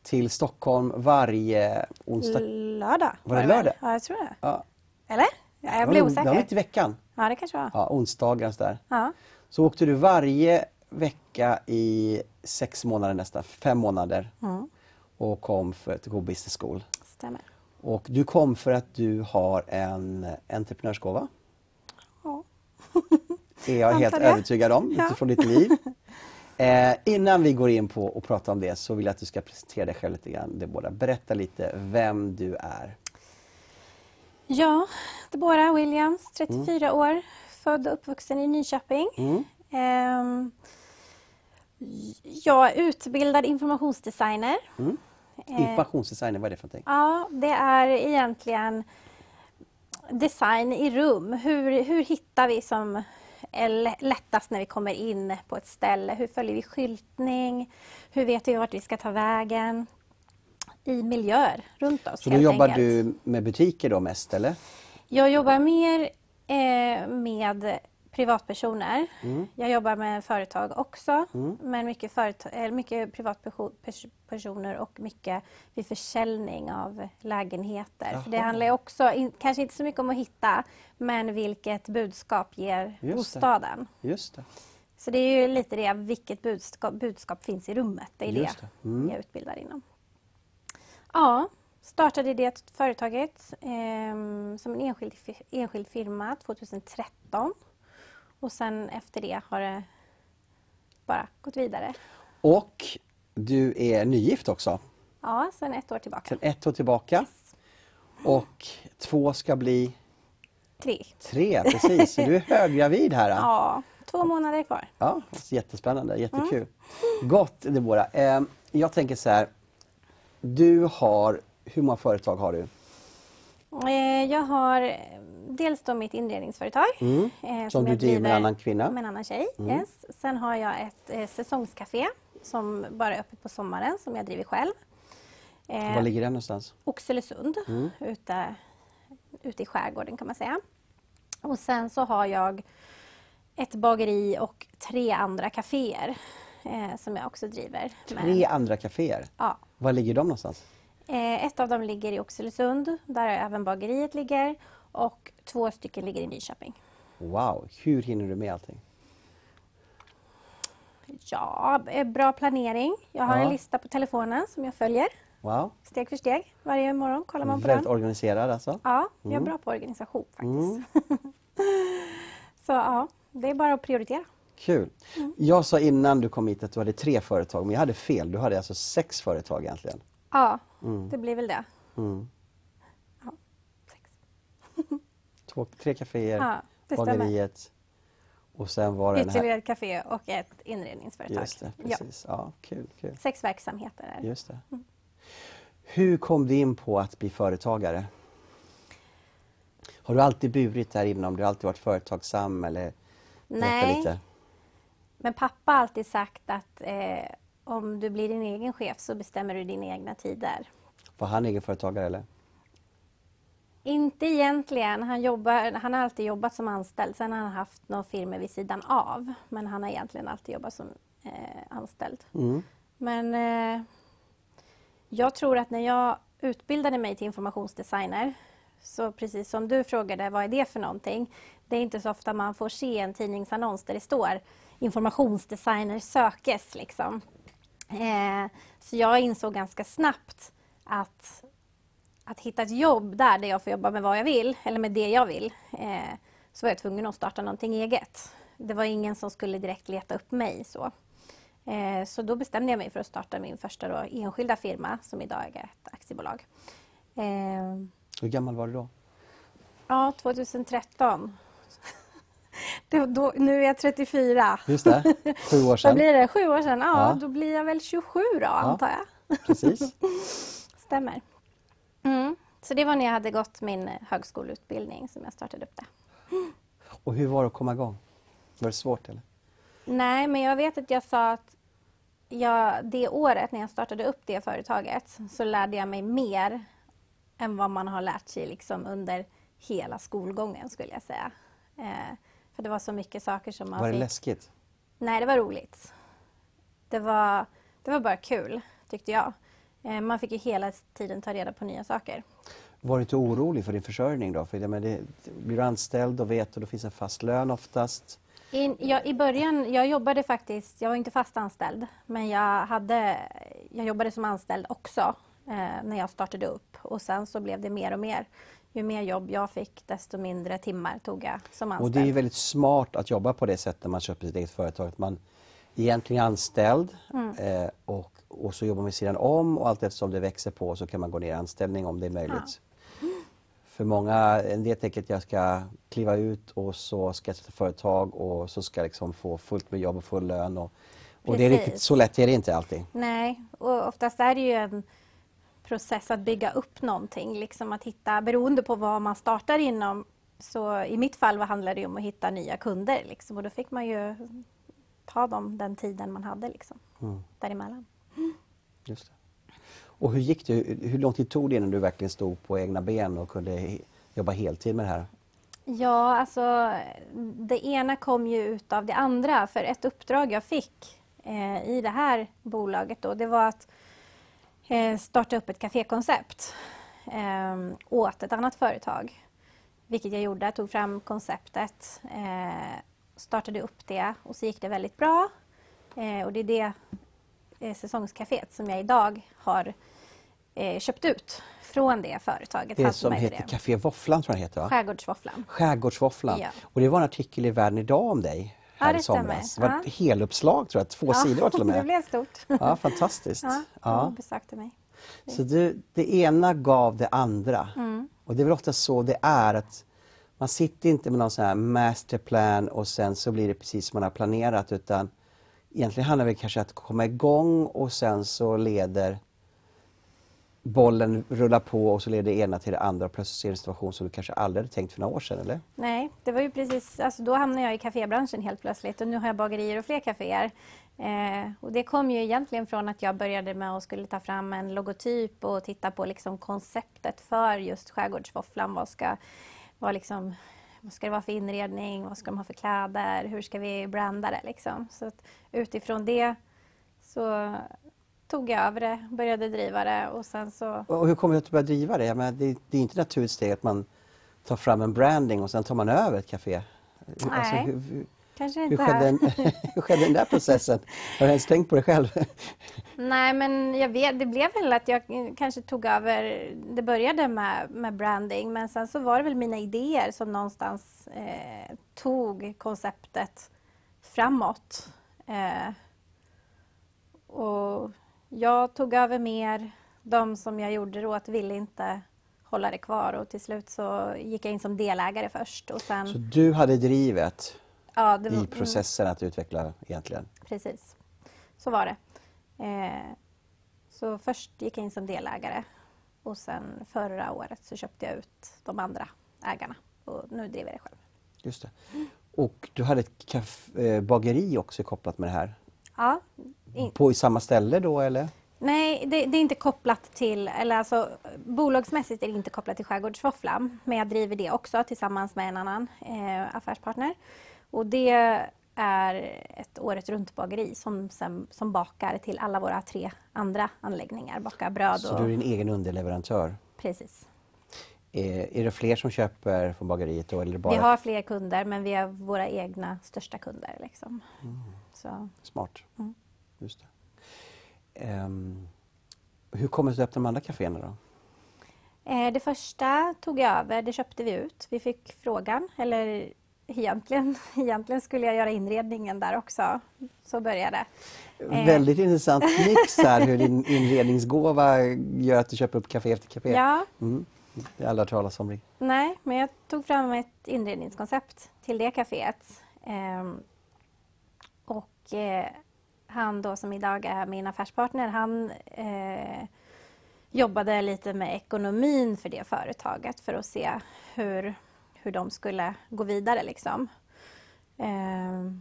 till Stockholm varje onsdag. Lördag. Var det lördag? Ja, jag tror det. Ja. Eller? Ja, jag blev osäker. Det var mitt i veckan. Ja, det kanske var. Ja, onsdagens där. Ja. Så åkte du varje vecka i sex månader nästan, fem månader. Mm. Och kom för att gå Business School. Stämmer. Och du kom för att du har en entreprenörsgåva. Ja. Det är jag helt övertygad om utifrån ja. ditt liv. Eh, innan vi går in på och prata om det så vill jag att du ska presentera dig själv lite grann, Deborah. Berätta lite vem du är. Ja, Deborah Williams, trettiofyra mm. år, född och uppvuxen i Nyköping. Mm. Eh, jag är utbildad informationsdesigner. Mm. Informationsdesigner, vad är det för någonting? Ja, det är egentligen design i rum. Hur, hur hittar vi som lättast när vi kommer in på ett ställe? Hur följer vi skyltning? Hur vet vi vart vi ska ta vägen? I miljöer runt oss. Så då jobbar enkelt. Du med butiker då mest, eller? Jag jobbar mer eh, med privatpersoner. Mm. Jag jobbar med företag också. Mm. Men mycket, företag, mycket privatpersoner och mycket vid försäljning av lägenheter. Jaha. För det handlar också, in, kanske inte så mycket om att hitta, men vilket budskap ger Just bostaden. Det. Just det. Så det är ju lite det, vilket budskap, budskap finns i rummet. Det är Just det, det. Mm. jag utbildar inom. Ja, startade det företaget eh, som en enskild, enskild firma tjugohundratretton. Och sen efter det har det bara gått vidare. Och du är nygift också? Ja, sen ett år tillbaka. Sen ett år tillbaka. Yes. Och två ska bli? Tre. Tre, precis. Så du är höggravid här. Då? Ja, två månader kvar. Ja, jättespännande, jättekul. Mm. Gott, Deborah. Eh, jag tänker så här. Du har, hur många företag har du? Jag har dels då mitt inredningsföretag. Mm. Som, som du driver med en annan kvinna? Med en annan tjej, mm. yes. Sen har jag ett eh, säsongscafé som bara är öppet på sommaren som jag driver själv. Eh, Var ligger den någonstans? Oxelösund, mm. ute, ute i skärgården kan man säga. Och sen så har jag ett bageri och tre andra kaféer eh, som jag också driver. Tre med. andra kaféer? Ja. Var ligger de någonstans? Eh, ett av dem ligger i Oxelösund, där även bageriet ligger, och två stycken ligger i Nyköping. Wow, hur hinner du med allting? Ja, bra planering. Jag har ja. en lista på telefonen som jag följer. Wow. Steg för steg, varje morgon kollar man på den. Väldigt organiserad alltså? Ja, jag är mm. bra på organisation faktiskt. Mm. Så ja, det är bara att prioritera. Kul. Mm. Jag sa innan du kom hit att du hade tre företag, men jag hade fel. Du hade alltså sex företag egentligen. Ja, mm. det blir väl det. Mm. Ja, sex. Två, tre kaféer, ja, det bageriet stämmer. Och sen var det ytterligare ett kafé och ett inredningsföretag. Just det, precis. Ja. Ja, kul, kul. Sex verksamheter där. Just det. Mm. Hur kom du in på att bli företagare? Har du alltid burit där inom? Du har alltid varit företagsam eller? Nej. Lite? Men pappa har alltid sagt att eh, om du blir din egen chef så bestämmer du dina egna tider. Var han egen företagare eller? Inte egentligen. Han, jobbar, han har alltid jobbat som anställd. Sen har han haft några firmor vid sidan av. Men han har egentligen alltid jobbat som eh, anställd. Mm. Men eh, jag tror att när jag utbildade mig till informationsdesigner, så precis som du frågade, vad är det för någonting? Det är inte så ofta man får se en tidningsannons där det står informationsdesigner sökes liksom. Eh, så jag insåg ganska snabbt att, att hitta ett jobb där, där jag får jobba med vad jag vill, eller med det jag vill, eh, så var jag tvungen att starta någonting eget. Det var ingen som skulle direkt leta upp mig. Så, eh, så då bestämde jag mig för att starta min första då, enskilda firma som idag är ett aktiebolag. Eh, Hur gammal var du då? Ja, tjugotretton. Det, då, nu är jag trettiofyra. Just det, sju år sedan. Vad blir det? Sju år sedan? Ja, ja, då blir jag väl tjugosju då, ja, antar jag. Precis. Stämmer. Mm. Så det var när jag hade gått min högskoleutbildning som jag startade upp det. Och hur var det att komma igång? Var det svårt eller? Nej, men jag vet att jag sa att jag, det året när jag startade upp det företaget så lärde jag mig mer än vad man har lärt sig liksom under hela skolgången skulle jag säga. Eh, för det var så mycket saker som man Var det fick. läskigt? Nej, det var roligt. Det var, det var bara kul, tyckte jag. Eh, man fick ju hela tiden ta reda på nya saker. Var du inte orolig för din försörjning då? För det, men det, blir du anställd och vet att det finns en fast lön oftast? I, jag, I början, jag jobbade faktiskt, jag var inte fast anställd. Men jag, hade, jag jobbade som anställd också eh, när jag startade upp. Och sen så blev det mer och mer. Ju mer jobb jag fick, desto mindre timmar tog jag som anställd. Och det är ju väldigt smart att jobba på det sättet när man köper sitt eget företag. Att man egentligen är anställd mm. eh, och, och så jobbar man sidan om. Och allt eftersom det växer på så kan man gå ner i anställning om det är möjligt. Ja. Mm. För många, en del tänker att jag ska kliva ut och så ska jag sätta företag. Och så ska jag liksom få fullt med jobb och full lön. Och, och det är riktigt, så lätt är det inte alltid. Nej, och oftast är det ju en process att bygga upp någonting, liksom att hitta, beroende på vad man startar inom. Så i mitt fall vad handlar det om att hitta nya kunder liksom, och då fick man ju ta dem den tiden man hade liksom, mm. däremellan. Mm. Just det. Och hur gick det? Hur lång tid tog det innan du verkligen stod på egna ben och kunde jobba heltid med det här? Ja, alltså det ena kom ju ut av det andra, för ett uppdrag jag fick eh, i det här bolaget då, det var att eh, starta upp ett kafékoncept eh, åt ett annat företag. Vilket jag gjorde, jag tog fram konceptet, eh, startade upp det och så gick det väldigt bra. Eh, och det är det eh, säsongskaféet som jag idag har eh, köpt ut från det företaget. Det som heter Kafévåfflan tror jag heter, va? Skärgårdsvåfflan. Skärgårdsvåfflan. Ja. Och det var en artikel i Världen idag om dig här ja, i somras. Det var ja. ett heluppslag tror jag, två ja. sidor till och med. Det blev stort. Ja, fantastiskt. Ja, ja. Hon besökte mig. Så det, det ena gav det andra. Mm. Och det är väl ofta så det är, att man sitter inte med någon sån här masterplan och sen så blir det precis som man har planerat, utan egentligen handlar det kanske om att komma igång och sen så leder bollen rullar på och så leder det ena till det andra och plötsligt ser en situation som du kanske aldrig hade tänkt för några år sedan, eller? Nej, det var ju precis, alltså då hamnade jag i kafébranschen helt plötsligt och nu har jag bagerier och fler kaféer. Eh, och det kom ju egentligen från att jag började med att skulle ta fram en logotyp och titta på liksom konceptet för just skärgårdsvåfflan. Vad ska, vad, liksom, vad ska det vara för inredning? Vad ska man ha för kläder? Hur ska vi branda det liksom? Så att utifrån det så tog jag över det, började driva det och sen så... Och hur kommer du att börja driva det? Men det, det är inte naturligt steg att man tar fram en branding och sen tar man över ett café. Nej, alltså, hur, hur, kanske inte. Hur skedde, en, hur skedde den där processen? Har du ens tänkt på det själv? Nej, men jag vet, det blev väl att jag kanske tog över... Det började med, med branding, men sen så var det väl mina idéer som någonstans eh, tog konceptet framåt. Eh, och... Jag tog över mer, de som jag gjorde åt ville inte hålla det kvar och till slut så gick jag in som delägare först. Och sen... Så du hade drivet ja, det var... i processen att utveckla egentligen? Precis, så var det. Eh, så först gick jag in som delägare och sen förra året så köpte jag ut de andra ägarna och nu driver jag det själv. Just det. Och du hade ett kafé, bageri också kopplat med det här? Ja. In... På i samma ställe då eller? Nej, det, det är inte kopplat till, eller alltså bolagsmässigt är det inte kopplat till skärgårdsvåfflan. Men jag driver det också tillsammans med en annan eh, affärspartner. Och det är ett året runt bageri som, som, som bakar till alla våra tre andra anläggningar. Bakar bröd och... Så du är din egen underleverantör? Precis. Är, är det fler som köper från bageriet då? Eller bara... Vi har fler kunder men vi är våra egna största kunder liksom. Mm. Så. Smart. Mm. Just det. Um, hur kommer det upp de andra kaféerna då? Eh, det första tog jag över, det köpte vi ut. Vi fick frågan, eller egentligen, egentligen skulle jag göra inredningen där också. Så började det. Väldigt eh. intressant mix här, hur din inredningsgåva gör att du köper upp kafé efter kafé. Ja. Mm. Det har alla hört talas om det. Nej, men jag tog fram ett inredningskoncept till det kaféet. Eh, och... Eh, Han då som idag är min affärspartner, han eh, jobbade lite med ekonomin för det företaget för att se hur, hur de skulle gå vidare liksom. Eh,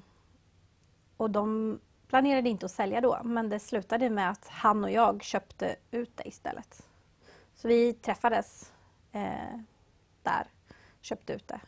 och de planerade inte att sälja då, men det slutade med att han och jag köpte ut det istället. Så vi träffades eh, där, köpte ut det.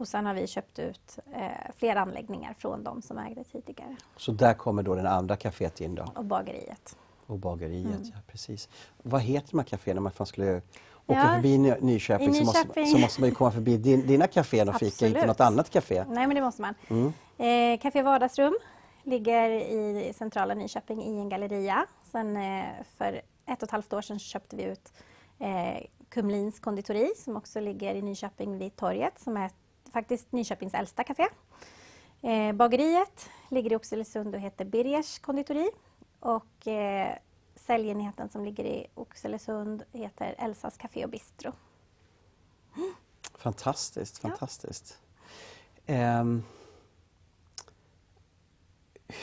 Och sen har vi köpt ut eh, fler anläggningar från de som ägde tidigare. Så där kommer då den andra kaféet in då? Och bageriet. Och bageriet, mm. ja precis. Vad heter de här kaféerna? Man skulle åka ja. förbi Ny- Nyköping, Nyköping. Så, måste, så måste man ju komma förbi din, dina kaféer och fika, inte något annat kafé. Nej men det måste man. Mm. Eh, Café Vardagsrum ligger i centrala Nyköping i en galleria. Sen eh, för ett och ett halvt år sedan köpte vi ut eh, Kumlins konditori som också ligger i Nyköping vid torget som är faktiskt Nyköpings äldsta kafé. Eh, bageriet ligger i Oxelösund och heter Birgers konditori. Och eh, säljenheten som ligger i Oxelösund heter Elsas Café och Bistro. Mm. Fantastiskt, fantastiskt. Ja. Eh,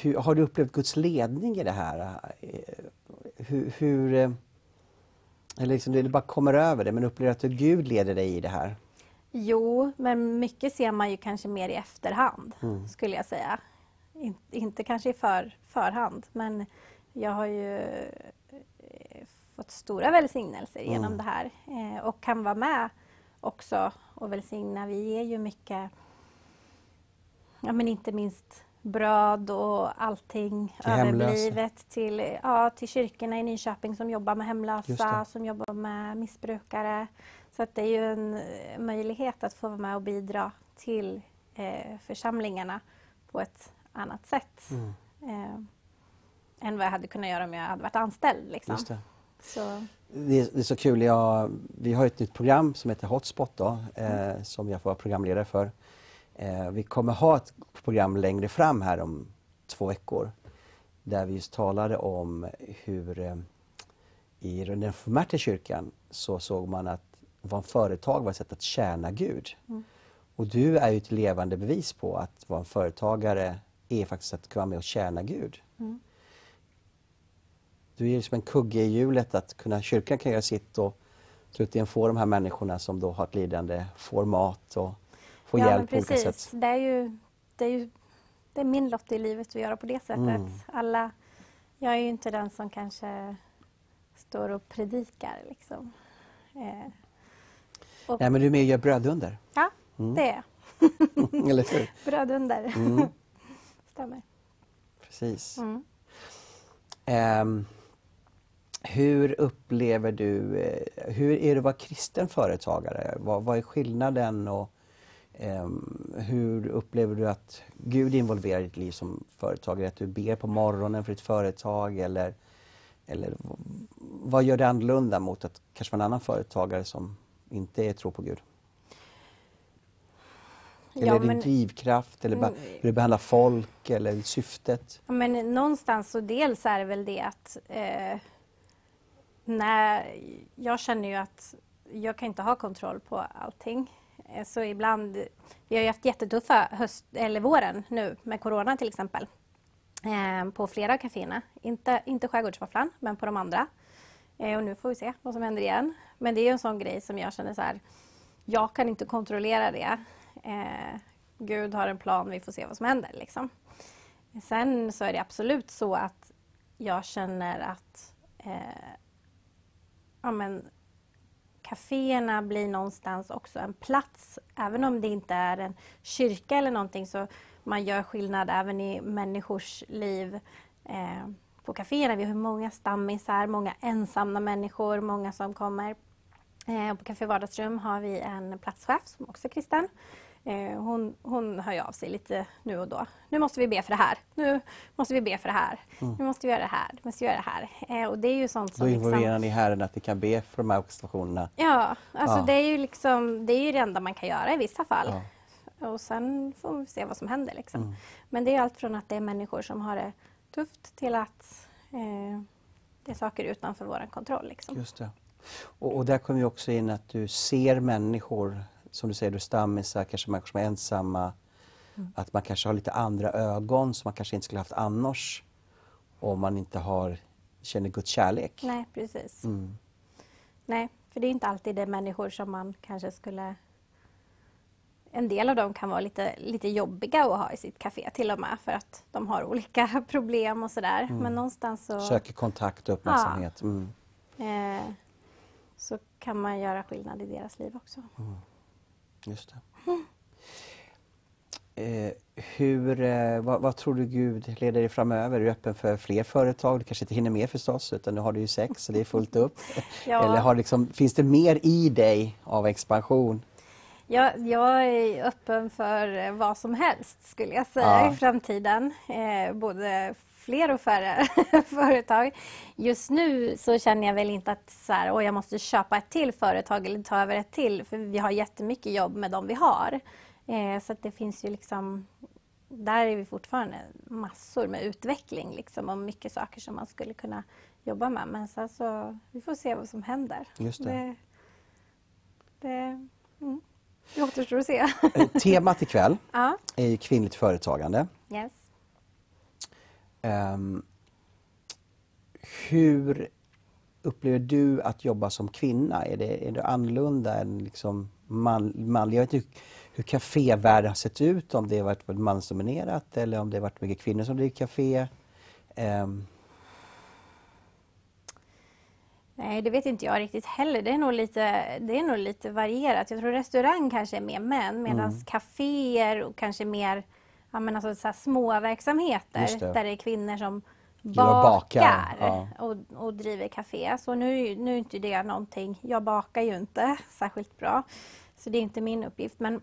hur, har du upplevt Guds ledning i det här? Hur, hur, Eller liksom, du bara kommer över det, men upplever att Gud leder dig i det här? Jo, men mycket ser man ju kanske mer i efterhand, mm. skulle jag säga. In, inte kanske i för, förhand, men jag har ju fått stora välsignelser mm. genom det här. Eh, och kan vara med också och välsigna. Vi är ju mycket, ja, men inte minst bröd och allting till överblivet till, ja, till kyrkorna i Nyköping som jobbar med hemlösa, som jobbar med missbrukare. Så att det är ju en möjlighet att få vara med och bidra till eh, församlingarna på ett annat sätt mm. eh, än vad jag hade kunnat göra om jag hade varit anställd. Liksom. Just det. Så. Det, är, det är så kul. Jag, vi har ett nytt program som heter Hotspot då, eh, mm. som jag får vara programledare för. Eh, vi kommer ha ett program längre fram här om två veckor där vi just talade om hur eh, i den förmärkta kyrkan så såg man att vad en företag var ett sätt att tjäna Gud. Mm. Och du är ju ett levande bevis på att vara en företagare är faktiskt att kunna vara med och tjäna Gud. Mm. Du är ju som en kugge i hjulet att kunna, kyrkan kan göra sitt och slutligen få de här människorna som då har ett lidande, får mat och får ja, hjälp på olika sätt. Det är ju, det är ju det är min lott i livet att göra på det sättet. Mm. Alla, jag är ju inte den som kanske står och predikar liksom. Eh. Och, nej, men du är med och gör brödunder. Ja, mm. det är eller hur? Brödunder. Mm. Stämmer. Precis. Mm. Um, hur upplever du, hur är det att vara kristen företagare? Vad, vad är skillnaden och um, hur upplever du att Gud involverar ditt liv som företagare? Att du ber på morgonen för ditt företag eller, eller vad gör det annorlunda mot att kanske vara en annan företagare som inte är tro på Gud? Eller ja, men, din drivkraft, eller hur du behandlar folk, eller syftet? Ja, men någonstans så dels är det väl det att eh, när jag känner ju att jag kan inte ha kontroll på allting. Eh, så ibland, vi har ju haft jättetuffa höst, eller våren nu med corona till exempel. Eh, på flera kaféerna, inte, inte Skärgårdsvåfflan men på de andra. Och nu får vi se vad som händer igen. Men det är ju en sån grej som jag känner så här, jag kan inte kontrollera det. Eh, Gud har en plan, vi får se vad som händer. Liksom. Sen så är det absolut så att jag känner att eh, ja, men, kaféerna blir någonstans också en plats. Även om det inte är en kyrka eller någonting så man gör skillnad även i människors liv. Eh, På kaféerna, vi har många stammisar, många ensamma människor, många som kommer. Eh, på Café Vardagsrum har vi en platschef som också är kristen. Eh, hon, hon hör ju av sig lite nu och då. Nu måste vi be för det här, nu måste vi be för det här, mm. nu måste vi göra det här, nu måste vi göra det här. Eh, och det är ju sånt som... Då involverar liksom... ni Herren att ni kan be för de här situationerna. Ja, alltså ja. Det är ju liksom, det är ju det enda man kan göra i vissa fall. Ja. Och sen får vi se vad som händer liksom. Mm. Men det är allt från att det är människor som har det tufft till att eh, det är saker utanför vår kontroll. Liksom. Just det. Och, och där kommer ju också in att du ser människor, som du säger, du stammisar, kanske människor som är ensamma. Mm. Att man kanske har lite andra ögon som man kanske inte skulle haft annars om man inte har, känner Guds kärlek. Nej, precis. Mm. Nej, för det är inte alltid det människor som man kanske skulle... En del av dem kan vara lite, lite jobbiga att ha i sitt café till och med för att de har olika problem och sådär. Mm. Men någonstans så... Söker kontakt och uppmärksamhet. Ja. Mm. Eh, så kan man göra skillnad i deras liv också. Mm. Just det. Mm. Eh, hur, eh, vad, vad tror du Gud leder dig framöver? Är du öppen för fler företag? Du kanske inte hinner med förstås, utan nu har du ju sex så det är fullt upp. Ja. Eller har liksom, finns det mer i dig av expansion? Jag, jag är öppen för vad som helst skulle jag säga ja. I framtiden. Eh, både fler och färre företag. Just nu så känner jag väl inte att så här, åh, jag måste köpa ett till företag eller ta över ett till. För vi har jättemycket jobb med dem vi har. Eh, så att det finns ju liksom, där är vi fortfarande massor med utveckling liksom, och mycket saker som man skulle kunna jobba med. Men så alltså, vi får se vad som händer. Just det. det, det mm. Det återstår att se. Temat ikväll ja. Är ju kvinnligt företagande. Yes. Um, hur upplever du att jobba som kvinna? Är det, är det annorlunda än liksom man, man? Jag vet inte hur, hur kafévärlden har sett ut, om det har varit mansdominerat eller om det har varit mycket kvinnor som driver kafé. Um. Nej, det vet inte jag riktigt heller. Det är nog lite, det är nog lite varierat. Jag tror restaurang kanske är mer män, medan mm. kaféer och kanske mer ja, men alltså så här små verksamheter det. Där det är kvinnor som bakar, bakar. Ja. Och, och driver kafé. Så nu, nu är inte det någonting. Jag bakar ju inte särskilt bra, så det är inte min uppgift. Men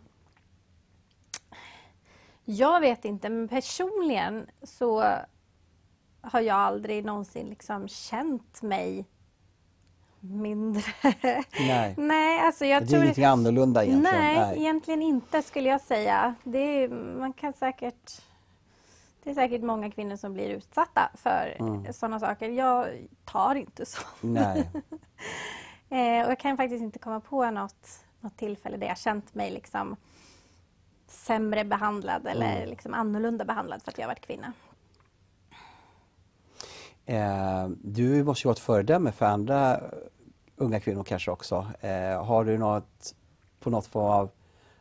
jag vet inte, men personligen så har jag aldrig någonsin liksom känt mig mindre. Nej, nej alltså jag det är tror... ingenting annorlunda egentligen. Nej, nej, egentligen inte skulle jag säga. Det är, man kan säkert... Det är säkert många kvinnor som blir utsatta för mm. sådana saker. Jag tar inte sånt. Nej. eh, och jag kan faktiskt inte komma på något, något tillfälle där jag känt mig liksom sämre behandlad eller mm. liksom annorlunda behandlad för att jag varit kvinna. Eh, du måste ju vara ett föredöme för andra unga kvinnor kanske också. Eh, har du något på något form av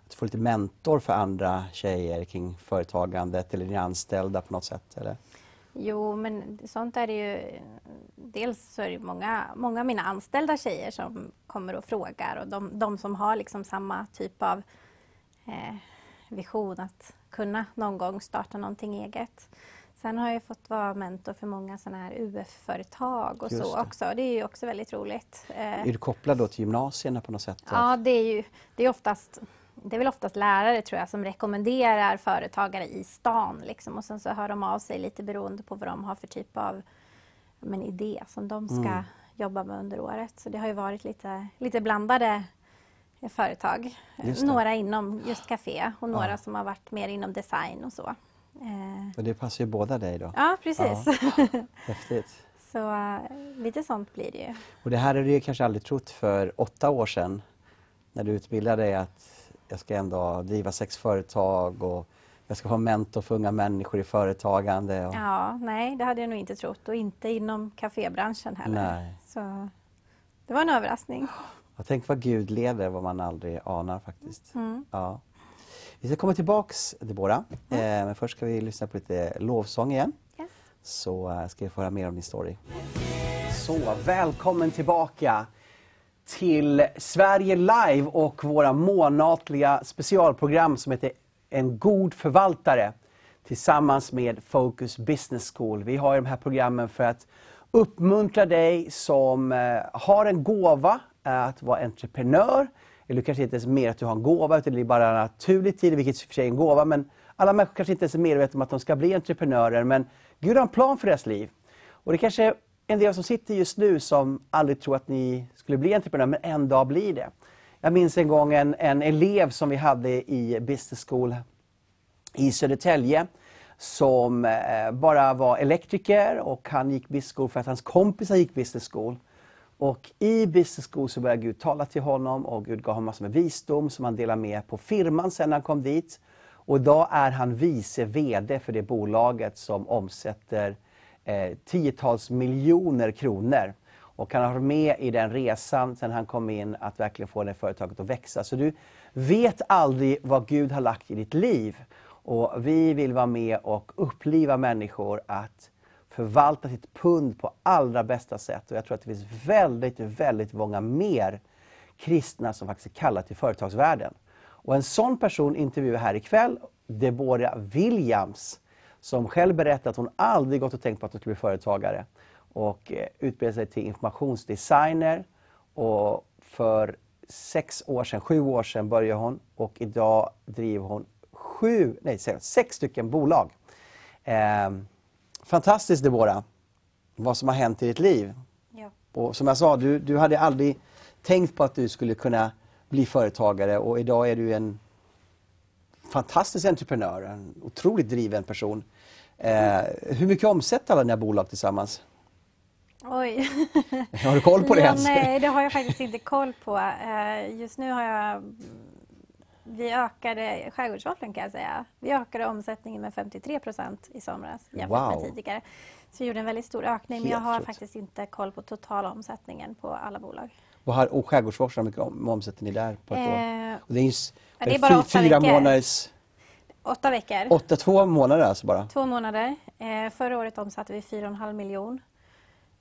att få lite mentor för andra tjejer kring företagandet eller dina anställda på något sätt? Eller? Jo, men sånt är det ju. Dels så är det många, många av mina anställda tjejer som kommer och frågar, och de, de som har liksom samma typ av eh, vision att kunna någon gång starta någonting eget. Sen har jag fått vara mentor för många sådana här U F-företag och just så det. Också. Det är ju också väldigt roligt. Är du kopplad då till gymnasierna på något sätt? Ja, det är ju det är oftast, det är väl oftast lärare tror jag som rekommenderar företagare i stan liksom. Och sen så hör de av sig lite beroende på vad de har för typ av men, idé som de ska mm. jobba med under året. Så det har ju varit lite, lite blandade företag. Några inom just café och några ja. Som har varit mer inom design och så. Och det passar ju båda dig då. Ja, precis. Ja. Häftigt. Så uh, lite sånt blir det ju. Och det här är du kanske aldrig trott för åtta år sedan när du utbildade dig att jag ska ändå driva sex företag och jag ska ha mentor för unga människor i företagande. Och... Ja, nej, det hade jag nog inte trott. Och inte inom kafébranschen heller. Nej. Så det var en överraskning. Och tänk vad Gud leder, vad man aldrig anar faktiskt. Mm. Ja. Vi ska komma tillbaks, Deborah, mm. eh, men först ska vi lyssna på lite lovsång igen. Yes. Så eh, ska vi få höra mer om din story. Så, välkommen tillbaka till Sverige Live och våra månatliga specialprogram som heter En god förvaltare tillsammans med Focus Business School. Vi har de här programmen för att uppmuntra dig som eh, har en gåva eh, att vara entreprenör. Eller kanske inte ens mer att du har en gåva, utan det är bara en naturlig tid, vilket för sig är en gåva. Men alla människor kanske inte ens är medvetna om att de ska bli entreprenörer. Men Gud har en plan för deras liv. Och det kanske är en del som sitter just nu som aldrig tror att ni skulle bli entreprenörer, men en dag blir det. Jag minns en gång en, en elev som vi hade i Business School i Södertälje. Som bara var elektriker, och han gick Business School för att hans kompisar gick Business School. Och i Business School så började Gud tala till honom, och Gud gav honom massor med visdom som han delade med på firman sen han kom dit. Och idag är han vice vd för det bolaget som omsätter eh, tiotals miljoner kronor. Och han har varit med i den resan sen han kom in att verkligen få det företaget att växa. Så du vet aldrig vad Gud har lagt i ditt liv. Och vi vill vara med och uppliva människor att förvalta sitt pund på allra bästa sätt. Och jag tror att det finns väldigt, väldigt många mer kristna som faktiskt kallar till företagsvärlden. Och en sån person intervjuar här ikväll, Deborah Williams, som själv berättat att hon aldrig gått och tänkt på att hon skulle bli företagare. Och utbildade sig till informationsdesigner. Och för sex år sedan, sju år sedan började hon. Och idag driver hon sju, nej, sex stycken bolag. Ehm. Fantastiskt, Deborah, vad som har hänt i ditt liv. Ja. Och som jag sa, du, du hade aldrig tänkt på att du skulle kunna bli företagare, och idag är du en fantastisk entreprenör, en otroligt driven person. Eh, hur mycket omsätter alla dina bolag tillsammans? Oj. Har du koll på det? Ja, nej, det har jag faktiskt inte koll på. Just nu har jag vi ökade Skärgårdsvåfflan, kan jag säga. Vi ökade omsättningen med femtiotre procent i somras jämfört wow. med tidigare. Så vi gjorde en väldigt stor ökning. Helt men jag har klart. faktiskt inte koll på totala omsättningen på alla bolag. Och, här, och Skärgårdsvåfflan, hur mycket omsätter ni där på ett eh, år? Och det är, just, ja, det är bara fyra, fyra månaders... Åtta veckor. Åtta, två månader alltså bara? Två månader. Eh, förra året omsatte vi fyra komma fem miljoner.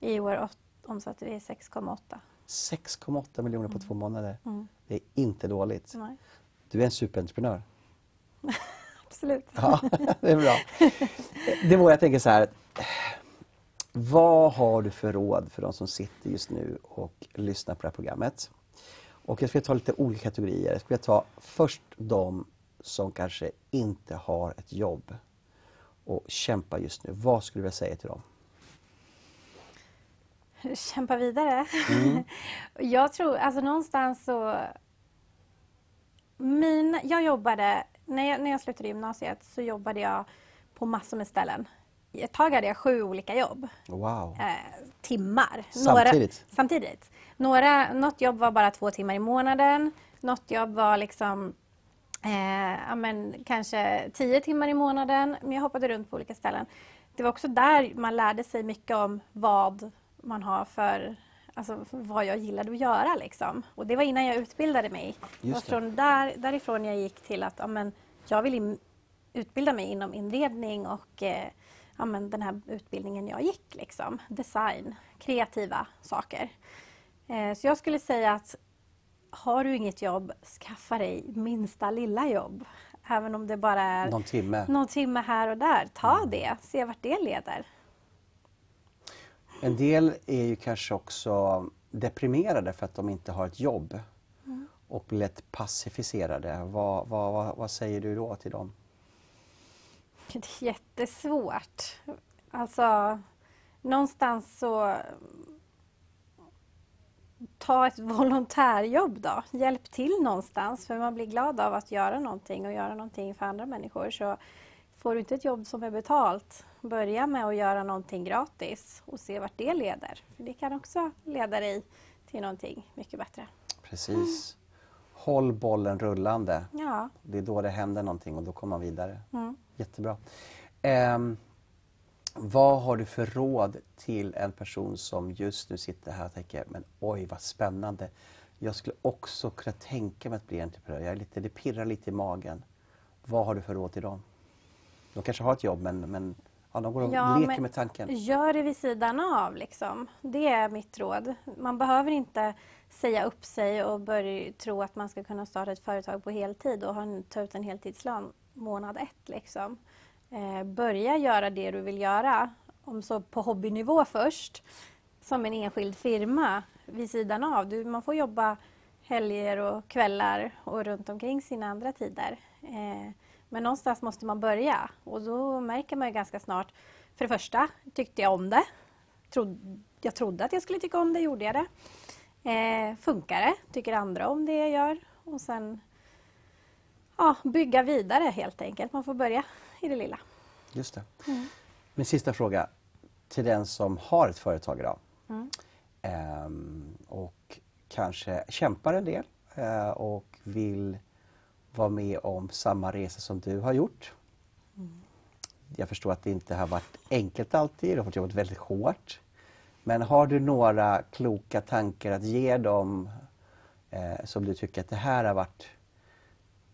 I år omsatte vi sex komma åtta. sex komma åtta miljoner på mm. två månader. Mm. Det är inte dåligt. Nej. Du är en superentreprenör. Absolut. Ja, det är bra. Det var jag tänker så här. Vad har du för råd för de som sitter just nu och lyssnar på det här programmet? Och jag ska ta lite olika kategorier. Jag ska ta först de som kanske inte har ett jobb och kämpar just nu. Vad skulle jag säga till dem? Kämpa vidare. Mm. Jag tror, alltså någonstans så... Min, jag jobbade, när jag, när jag slutade gymnasiet så jobbade jag på massor med ställen. Ett tag hade jag sju olika jobb. Wow. Eh, timmar. Samtidigt? Några, samtidigt. Några, något jobb var bara två timmar i månaden. Något jobb var liksom... Eh, ja, men kanske tio timmar i månaden, men jag hoppade runt på olika ställen. Det var också där man lärde sig mycket om vad man har för, alltså för vad jag gillade att göra liksom. Och det var innan jag utbildade mig. Och från där, därifrån jag gick till att ja, men jag vill utbilda mig inom inredning och eh, ja, men den här utbildningen jag gick liksom. Design, kreativa saker. Eh, så jag skulle säga att har du inget jobb, skaffa dig minsta lilla jobb. Även om det bara är någon timme, någon timme här och där. Ta mm. det, se vart det leder. En del är ju kanske också deprimerade för att de inte har ett jobb. Mm. Och blir lätt passificerade. Vad, vad, vad, vad säger du då till dem? Det är jättesvårt. Alltså, någonstans så... Ta ett volontärjobb då. Hjälp till någonstans. För man blir glad av att göra någonting och göra någonting för andra människor. Så får du inte ett jobb som är betalt, börja med att göra någonting gratis och se vart det leder. För det kan också leda dig till någonting mycket bättre. Precis. Mm. Håll bollen rullande. Ja. Det är då det händer någonting och då kommer man vidare. Mm. Jättebra. Um, Vad har du för råd till en person som just nu sitter här och tänker, men oj vad spännande. Jag skulle också kunna tänka mig att bli entreprenör. Jag är lite, det pirrar lite i magen. Vad har du för råd till dem? De kanske har ett jobb, men, men ja, de går och ja, leker med tanken. Gör det vid sidan av liksom. Det är mitt råd. Man behöver inte säga upp sig och börja tro att man ska kunna starta ett företag på heltid och ta ut en heltidslön månad ett liksom. Eh, börja göra det du vill göra, om så på hobbynivå först, som en enskild firma vid sidan av. Du, man får jobba helger och kvällar och runt omkring sina andra tider. Eh, men någonstans måste man börja och då märker man ju ganska snart, för det första tyckte jag om det. Trod, jag trodde att jag skulle tycka om det, gjorde jag det. Eh, funkar det? Tycker andra om det jag gör? Och sen ja, bygga vidare helt enkelt. Man får börja i det lilla. Just det. Mm. Min sista fråga till den som har ett företag idag mm. ehm, och kanske kämpar en del eh, och vill vara med om samma resa som du har gjort. Mm. Jag förstår att det inte har varit enkelt alltid. Du har fått jobbat väldigt hårt. Men har du några kloka tankar att ge dem eh, som du tycker att det här har varit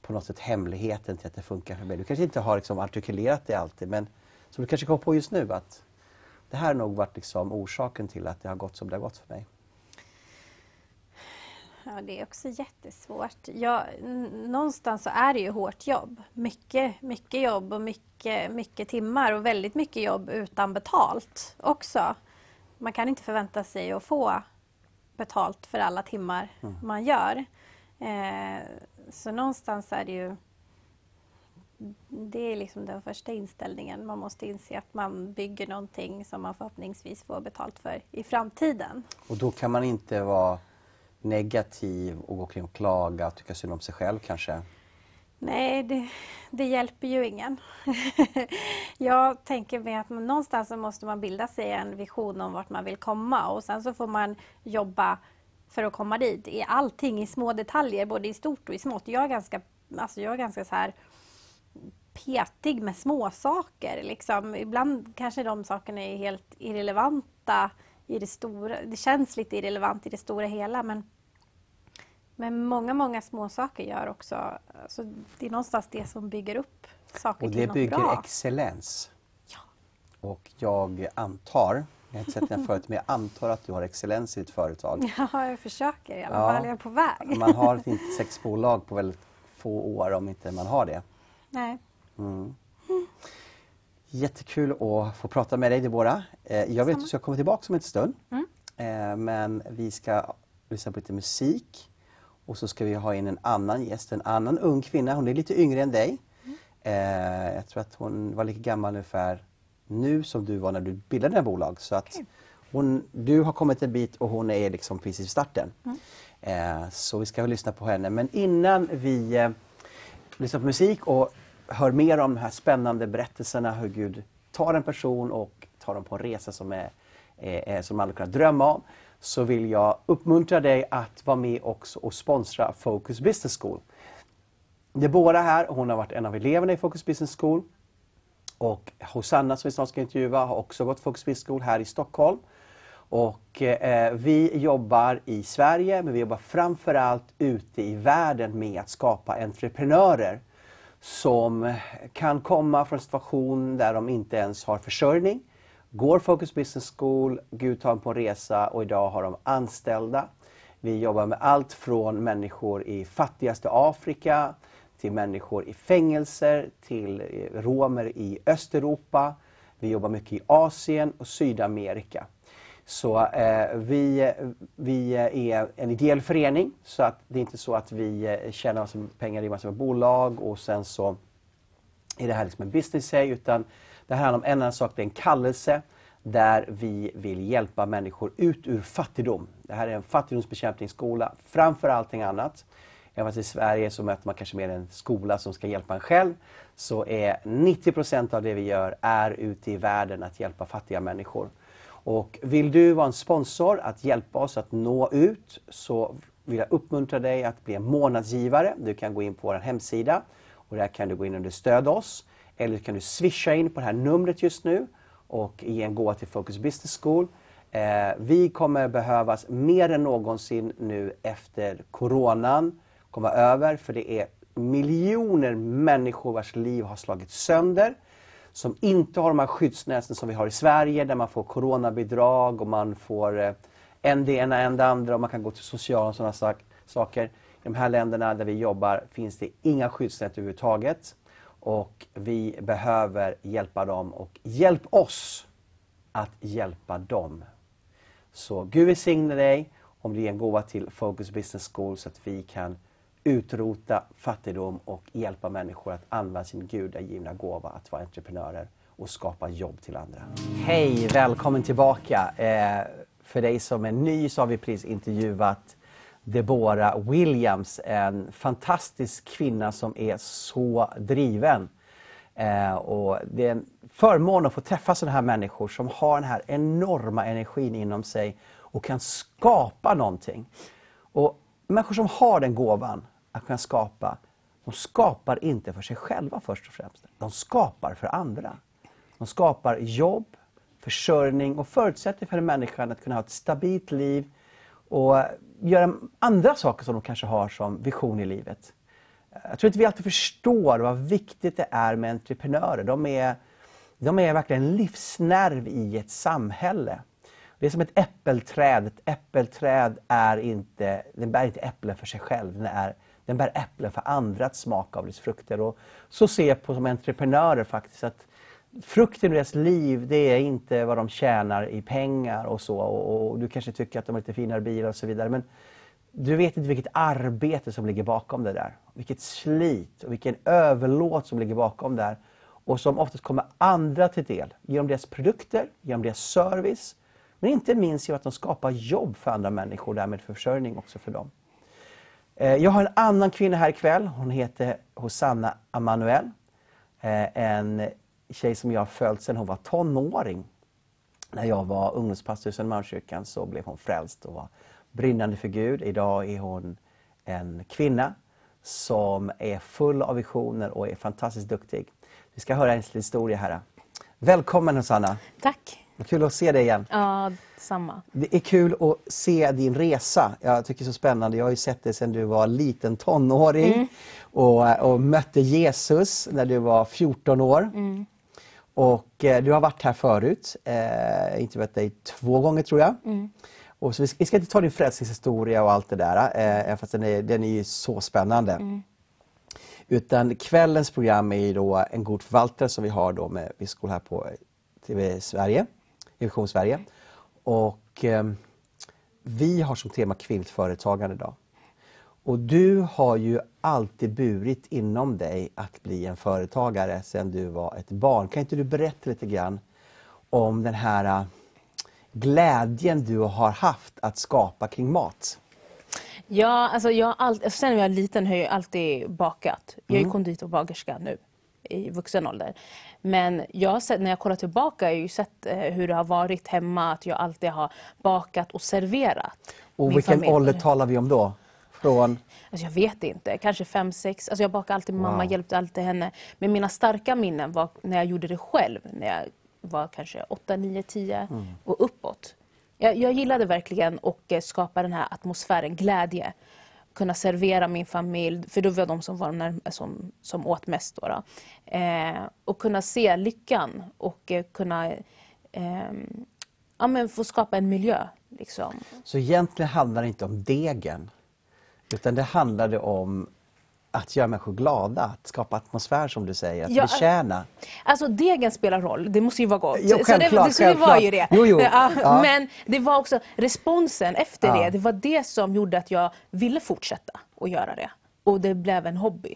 på något sätt hemligheten till att det funkar för mig? Du kanske inte har liksom artikulerat det alltid, men som du kanske kom på just nu att det här har nog varit liksom orsaken till att det har gått som det har gått för mig. Ja, det är också jättesvårt. Jag, någonstans så är det ju hårt jobb. Mycket, mycket jobb och mycket, mycket timmar och väldigt mycket jobb utan betalt också. Man kan inte förvänta sig att få betalt för alla timmar mm. man gör. Eh, så någonstans är det ju, det är liksom den första inställningen. Man måste inse att man bygger någonting som man förhoppningsvis får betalt för i framtiden. Och då kan man inte vara negativ och gå kring och klaga och tycka synd om sig själv kanske? Nej, det, det hjälper ju ingen. Jag tänker mig att man, någonstans så måste man bilda sig en vision om vart man vill komma och sen så får man jobba för att komma dit. Är allting i små detaljer, både i stort och i smått. Jag är ganska alltså jag är ganska så här petig med småsaker. Liksom. Ibland kanske de sakerna är helt irrelevanta i det stora. Det känns lite irrelevant i det stora hela, men men många, många små saker gör också, alltså det är någonstans det som bygger upp saker till något bra. Och det bygger bra. Excellens. Ja. Och jag antar, jag har inte sett den förut, men jag antar att du har excellens i ditt företag. Ja, jag försöker i alla fall, jag är på väg. Man har ett intresseksbolag på väldigt få år om inte man har det. Nej. Mm. Jättekul att få prata med dig, Deborah. Jag vet att du ska komma tillbaka om en stund, mm. men vi ska lyssna på lite musik. Och så ska vi ha in en annan gäst, en annan ung kvinna. Hon är lite yngre än dig. Mm. Eh, jag tror att hon var lika gammal ungefär nu som du var när du bildade den här bolag. Så att okay. hon, du har kommit en bit och hon är liksom precis i starten. Mm. Eh, så vi ska lyssna på henne. Men innan vi eh, lyssnar på musik och hör mer om de här spännande berättelserna. Hur Gud tar en person och tar dem på en resa som, är, eh, som alla kan drömma om. Så vill jag uppmuntra dig att vara med också och sponsra Focus Business School. Deborah här, hon har varit en av eleverna i Focus Business School. Och Hosanna som vi snart ska intervjua har också gått Focus Business School här i Stockholm. Och eh, vi jobbar i Sverige, men vi jobbar framförallt ute i världen med att skapa entreprenörer. Som kan komma från en situation där de inte ens har försörjning. Går Focus Business School, Gud tar dem på en resa och idag har de anställda. Vi jobbar med allt från människor i fattigaste Afrika till människor i fängelser, till romer i Östeuropa. Vi jobbar mycket i Asien och Sydamerika. Så eh, vi, vi är en ideell förening, så att det är inte så att vi tjänar pengar i massor av bolag och sen så är det här liksom en business i, utan det här handlar om en annan sak, det är en kallelse där vi vill hjälpa människor ut ur fattigdom. Det här är en fattigdomsbekämpningsskola framför allting annat. Även fast i Sverige så möter man kanske mer en skola som ska hjälpa en själv, så är nittio procent av det vi gör är ute i världen att hjälpa fattiga människor. Och vill du vara en sponsor att hjälpa oss att nå ut, så vill jag uppmuntra dig att bli en månadsgivare. Du kan gå in på vår hemsida och där kan du gå in under stöd oss. Eller kan du swisha in på det här numret just nu och ge en gåva till Focus Business School. Eh, vi kommer behövas mer än någonsin nu efter coronan kommer över. För det är miljoner människor vars liv har slagit sönder. Som inte har de här skyddsnäten som vi har i Sverige. Där man får coronabidrag och man får eh, en det ena, en det andra. Och man kan gå till sociala och sådana sak, saker. I de här länderna där vi jobbar finns det inga skyddsnät överhuvudtaget. Och vi behöver hjälpa dem och hjälp oss att hjälpa dem. Så Gud välsigne dig om du ger en gåva till Focus Business School så att vi kan utrota fattigdom och hjälpa människor att använda sin gudagivna gåva att vara entreprenörer och skapa jobb till andra. Hej, välkommen tillbaka. Eh, för dig som är ny så har vi precis intervjuat Deborah Williams, en fantastisk kvinna som är så driven. Eh, och det är en förmån att få träffa sådana här människor som har den här enorma energin inom sig och kan skapa någonting. Och människor som har den gåvan att kunna skapa, de skapar inte för sig själva först och främst. De skapar för andra. De skapar jobb, försörjning och förutsättningar för människan att kunna ha ett stabilt liv och göra andra saker som de kanske har som vision i livet. Jag tror att vi alltid förstår vad viktigt det är med entreprenörer. De är, de är verkligen en livsnerv i ett samhälle. Det är som ett äppelträd. Ett äppelträd är inte, den bär inte äpplen för sig själv. Den, är, den bär äpplen för andra att smaka av dess frukter. Och så ser jag på som entreprenörer faktiskt att frukten i deras liv, det är inte vad de tjänar i pengar och så. Och, och du kanske tycker att de har lite finare bilar och så vidare. Men du vet inte vilket arbete som ligger bakom det där. Vilket slit och vilken överlåt som ligger bakom det där. Och som oftast kommer andra till del. Genom deras produkter, genom deras service. Men inte minst genom att de skapar jobb för andra människor. Och därmed försörjning också för dem. Jag har en annan kvinna här ikväll. Hon heter Hosanna Emanuel. En tjej som jag har följt sedan hon var tonåring. När jag var ungdomspastor i Södermalmskyrkan så blev hon frälst och var brinnande för Gud. Idag är hon en kvinna som är full av visioner och är fantastiskt duktig. Vi ska höra en historia här. Välkommen Hosanna. Tack. Kul att se dig igen. Ja, samma. Det är kul att se din resa. Jag tycker det är så spännande. Jag har ju sett dig sedan du var liten tonåring. Mm. Och, och mötte Jesus när du var fjorton år. Mm. Och eh, du har varit här förut. Eh, intervjuat dig två gånger tror jag. Mm. Och så vi, ska, vi ska inte ta din frälsningshistoria och allt det där. Eh, fast den är, den är ju så spännande. Mm. Utan kvällens program är ju då en god förvaltare som vi har då med Biskol här på T V Sverige. Vision Sverige. Och eh, vi har som tema kvinnligt företagande idag. Och du har ju alltid burit inom dig att bli en företagare sedan du var ett barn. Kan inte du berätta lite grann om den här uh, glädjen du har haft att skapa kring mat? Ja, alltså jag alltid, sen när jag var liten har jag alltid bakat. Jag är mm. konditor och bagerska nu i vuxen ålder. Men jag har sett, när jag kollar tillbaka, jag har ju sett hur det har varit hemma, att jag alltid har bakat och serverat. Och vilken familj. Ålder talar vi om då? Från... Alltså jag vet inte, kanske fem, sex. Alltså jag bakade alltid med mamma, wow. Hjälpte alltid henne. Men mina starka minnen var när jag gjorde det själv, när jag var kanske åtta, nio, tio mm. och uppåt. Jag, jag gillade verkligen och skapa den här atmosfären, glädje. Kunna servera min familj, för då var de som var när, som, som åt mest. Då, då. Eh, och kunna se lyckan och eh, kunna eh, ja, men få skapa en miljö. Liksom. Så egentligen handlar det inte om degen? Utan det handlade om att göra människor glada, att skapa atmosfär som du säger, att ja, betjäna. Alltså degen spelar roll, det måste ju vara gott. Jo, så det, det skulle vara ju det. Jo, jo. Ja, ja. Men det var också responsen efter ja. det, det var det som gjorde att jag ville fortsätta att göra det. Och det blev en hobby.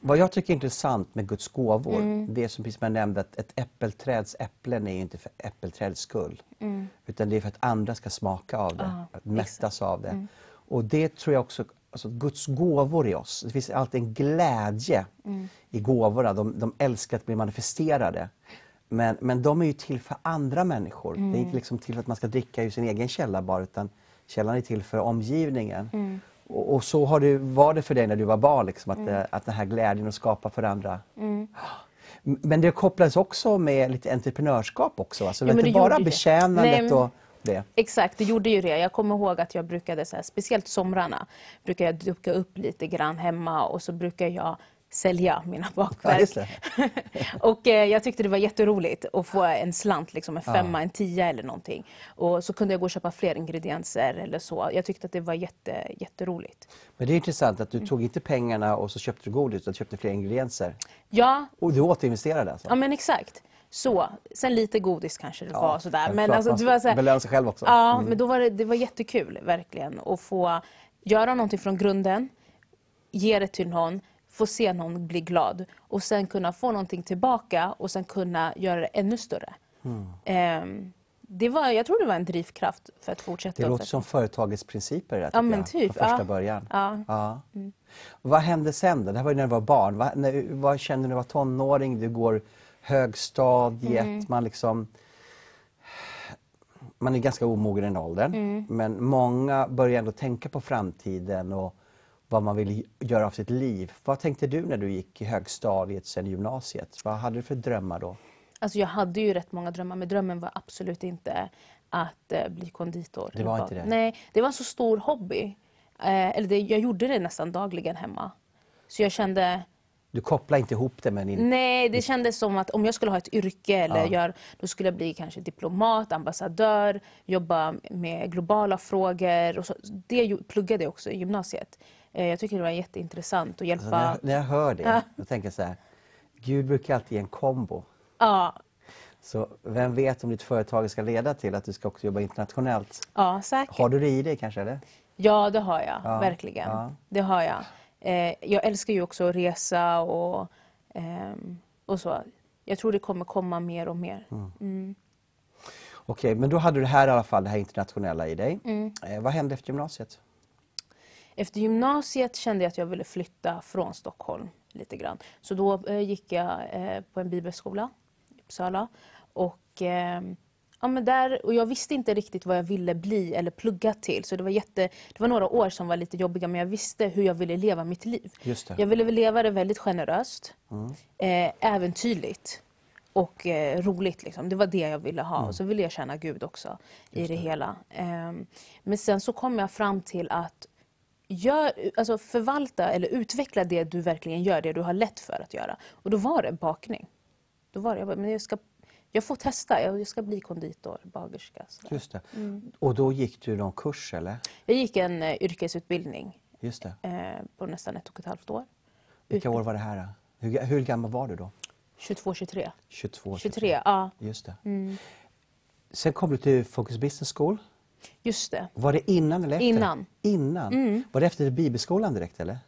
Vad jag tycker är intressant med Guds gåvor, mm. det som precis som jag nämnde, att ett äppelträds äpplen är ju inte för äppelträds skull. Mm. Utan det är för att andra ska smaka av det, ja, att mättas av det. Mm. Och det tror jag också, alltså Guds gåvor i oss. Det finns alltid en glädje mm. i gåvorna. De, de älskar att bli manifesterade. Men, men de är ju till för andra människor. Mm. Det är inte liksom till för att man ska dricka ur sin egen källa bara, utan källan är till för omgivningen. Mm. Och, och så har du, var det för dig när du var barn, liksom, att, mm. att den här glädjen att skapa för andra. Mm. Men det kopplas också med lite entreprenörskap också. Alltså ja, inte bara betjänandet det. och... Det. Exakt, det gjorde ju det. Jag kommer ihåg att jag brukade, så här, speciellt somrarna, brukade jag duka upp lite grann hemma och så brukar jag sälja mina bakverk. Ja, och eh, jag tyckte det var jätteroligt att få en slant, liksom en femma, ja. en tia eller någonting. Och så kunde jag gå och köpa fler ingredienser eller så. Jag tyckte att det var jätte, jätteroligt. Men det är intressant att du mm. tog inte pengarna och så köpte du godis utan köpte fler ingredienser. Ja. Och du återinvesterade alltså. Ja, men exakt. Så, sen lite godis kanske det ja, var sådär. Men alltså, det var så här, belöna sig själv också. Ja, mm. men då var det, det var jättekul verkligen att få göra någonting från grunden, ge det till någon, få se någon bli glad och sen kunna få någonting tillbaka och sen kunna göra det ännu större. Mm. Eh, det var, jag tror det var en drivkraft för att fortsätta. Det låter som företagets principer där, ja, men typ. från första ja. början. Ja. Ja. Mm. Vad hände sen då? Det här var ju när du var barn. Vad, när, vad kände du när du var tonåring? Du går... högstadiet, mm. man liksom man är ganska omogen i den åldern, mm. men många börjar ändå tänka på framtiden och vad man vill göra av sitt liv. Vad tänkte du när du gick i högstadiet sen gymnasiet? Vad hade du för drömmar då? Alltså jag hade ju rätt många drömmar, men drömmen var absolut inte att eh, bli konditor. Det var inte det? Nej, det var en så stor hobby. Eh, eller det, jag gjorde det nästan dagligen hemma. Så jag kände... Du kopplar inte ihop det med din... Nej, det kändes som att om jag skulle ha ett yrke eller ja. gör, då skulle jag bli kanske diplomat, ambassadör, jobba med globala frågor. Och så. Det pluggade jag också i gymnasiet. Jag tycker det var jätteintressant att hjälpa... Alltså när, jag, när jag hör det, ja. jag tänker så här, Gud brukar alltid ge en kombo. Ja. Så vem vet om ditt företag ska leda till att du ska också jobba internationellt? Ja, säkert. Har du det i dig kanske, eller? Ja, det har jag, ja. verkligen. Ja. Det har jag. Eh, jag älskar ju också att resa och, eh, och så. Jag tror det kommer komma mer och mer. Mm. Mm. Okej, okay, men då hade du det här i alla fall, det här internationella i dig. Mm. Eh, vad hände efter gymnasiet? Efter gymnasiet kände jag att jag ville flytta från Stockholm lite grann. Så då eh, gick jag eh, på en bibelskola i Uppsala och eh, Ja, men där, och jag visste inte riktigt vad jag ville bli eller plugga till. Så det var, jätte, det var några år som var lite jobbiga, men jag visste hur jag ville leva mitt liv. Just det. Jag ville leva det väldigt generöst, mm. eh, äventyrligt och eh, roligt. Liksom. Det var det jag ville ha. Mm. Och så ville jag tjäna Gud också Just i det, det. hela. Eh, men sen så kom jag fram till att gör, alltså förvalta eller utveckla det du verkligen gör, det du har lätt för att göra. Och då var det bakning. Då var det, jag bara, men jag ska... Jag får testa, jag ska bli konditor, bagerska. Sådär. Just det. Mm. Och då gick du någon kurs eller? Jag gick en uh, yrkesutbildning. Just det. Uh, på nästan ett och ett halvt år. Vilka Utbild... år var det här? Hur, hur gammal var du då? tjugotvå tjugotre. tjugotvå tjugotre, ja. Just det. Mm. Sen kom du till Focus Business School. Just det. Var det innan eller efter? Innan. Innan. Mm. Var det efter Bibelskolan direkt eller?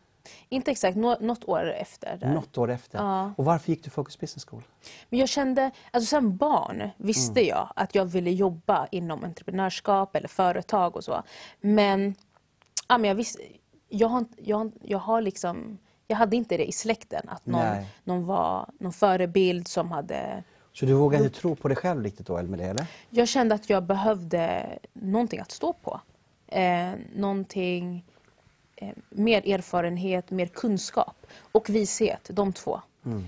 Inte exakt, nå- något år efter. Där. Något år efter. Ja. Och varför gick du Focus Business School? Men jag kände, alltså som barn visste mm. jag att jag ville jobba inom entreprenörskap eller företag och så. Men, ja, men jag visste, jag har, jag, jag har liksom, jag hade inte det i släkten att någon, någon var någon förebild som hade... Så du vågade inte tro på dig själv riktigt då, Elmelie, eller? Jag kände att jag behövde någonting att stå på. Eh, någonting... mer erfarenhet, mer kunskap och vishet, de två. Mm.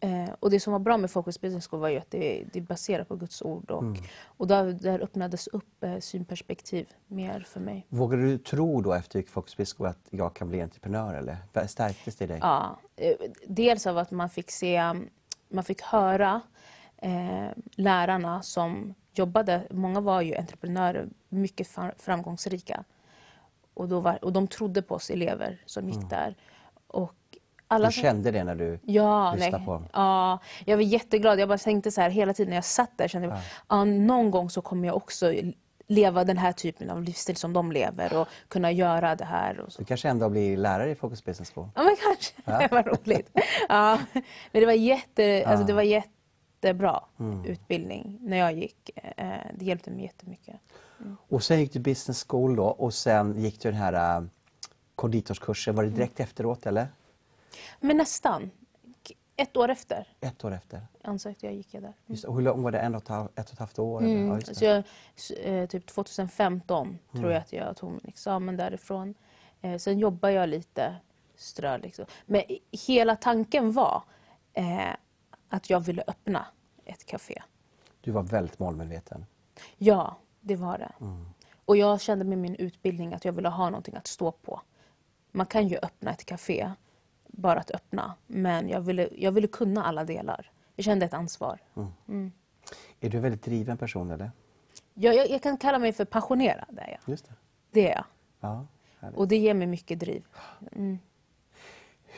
Eh, och det som var bra med Focus Business School var ju att det, det är baserat på Guds ord. Och, mm. och där, där öppnades upp eh, synperspektiv mer för mig. Vågar du tro då efter Focus Business School att jag kan bli entreprenör eller? Stärktes det i dig? Ja, eh, dels av att man fick se, man fick höra eh, lärarna som jobbade. Många var ju entreprenörer, mycket framgångsrika. Och, då var, och de trodde på oss elever som gick mm. där. Och alla du kände det när du ja, lyssnade nej. på dem? Ja, jag var jätteglad. Jag bara tänkte så här hela tiden när jag satt där. Kände ja. Jag, ja, någon gång så kommer jag också leva den här typen av livsstil som de lever. Och kunna göra det här. Och så. Du kanske ändå blir lärare i Focus Business School? Ja, men kanske. Ja. Det var roligt. Ja. Men det var, jätte, ja. alltså, det var jättebra mm. utbildning när jag gick. Det hjälpte mig jättemycket. Mm. Och sen gick du business school då och sen gick du den här uh, konditorskursen. Var det direkt mm. efteråt eller? Men nästan. Ett år efter. Ett år efter. Ansökte jag gick jag där. Mm. Just, och hur lång var det? En och ett, ett och ett halvt år? Mm. Eller? Ja, just så jag, eh, typ tjugohundrafemton mm. tror jag att jag tog min examen därifrån. Eh, sen jobbade jag lite strö. Liksom. Men hela tanken var eh, att jag ville öppna ett café. Du var väldigt målmedveten. Ja. Det var det. Mm. Och jag kände med min utbildning att jag ville ha någonting att stå på. Man kan ju öppna ett café, bara att öppna. Men jag ville, jag ville kunna alla delar. Jag kände ett ansvar. Mm. Mm. Är du en väldigt driven person eller? Jag, jag, jag kan kalla mig för passionerad. Är jag. Just det. Det är jag. Ja, och det ger mig mycket driv. Mm.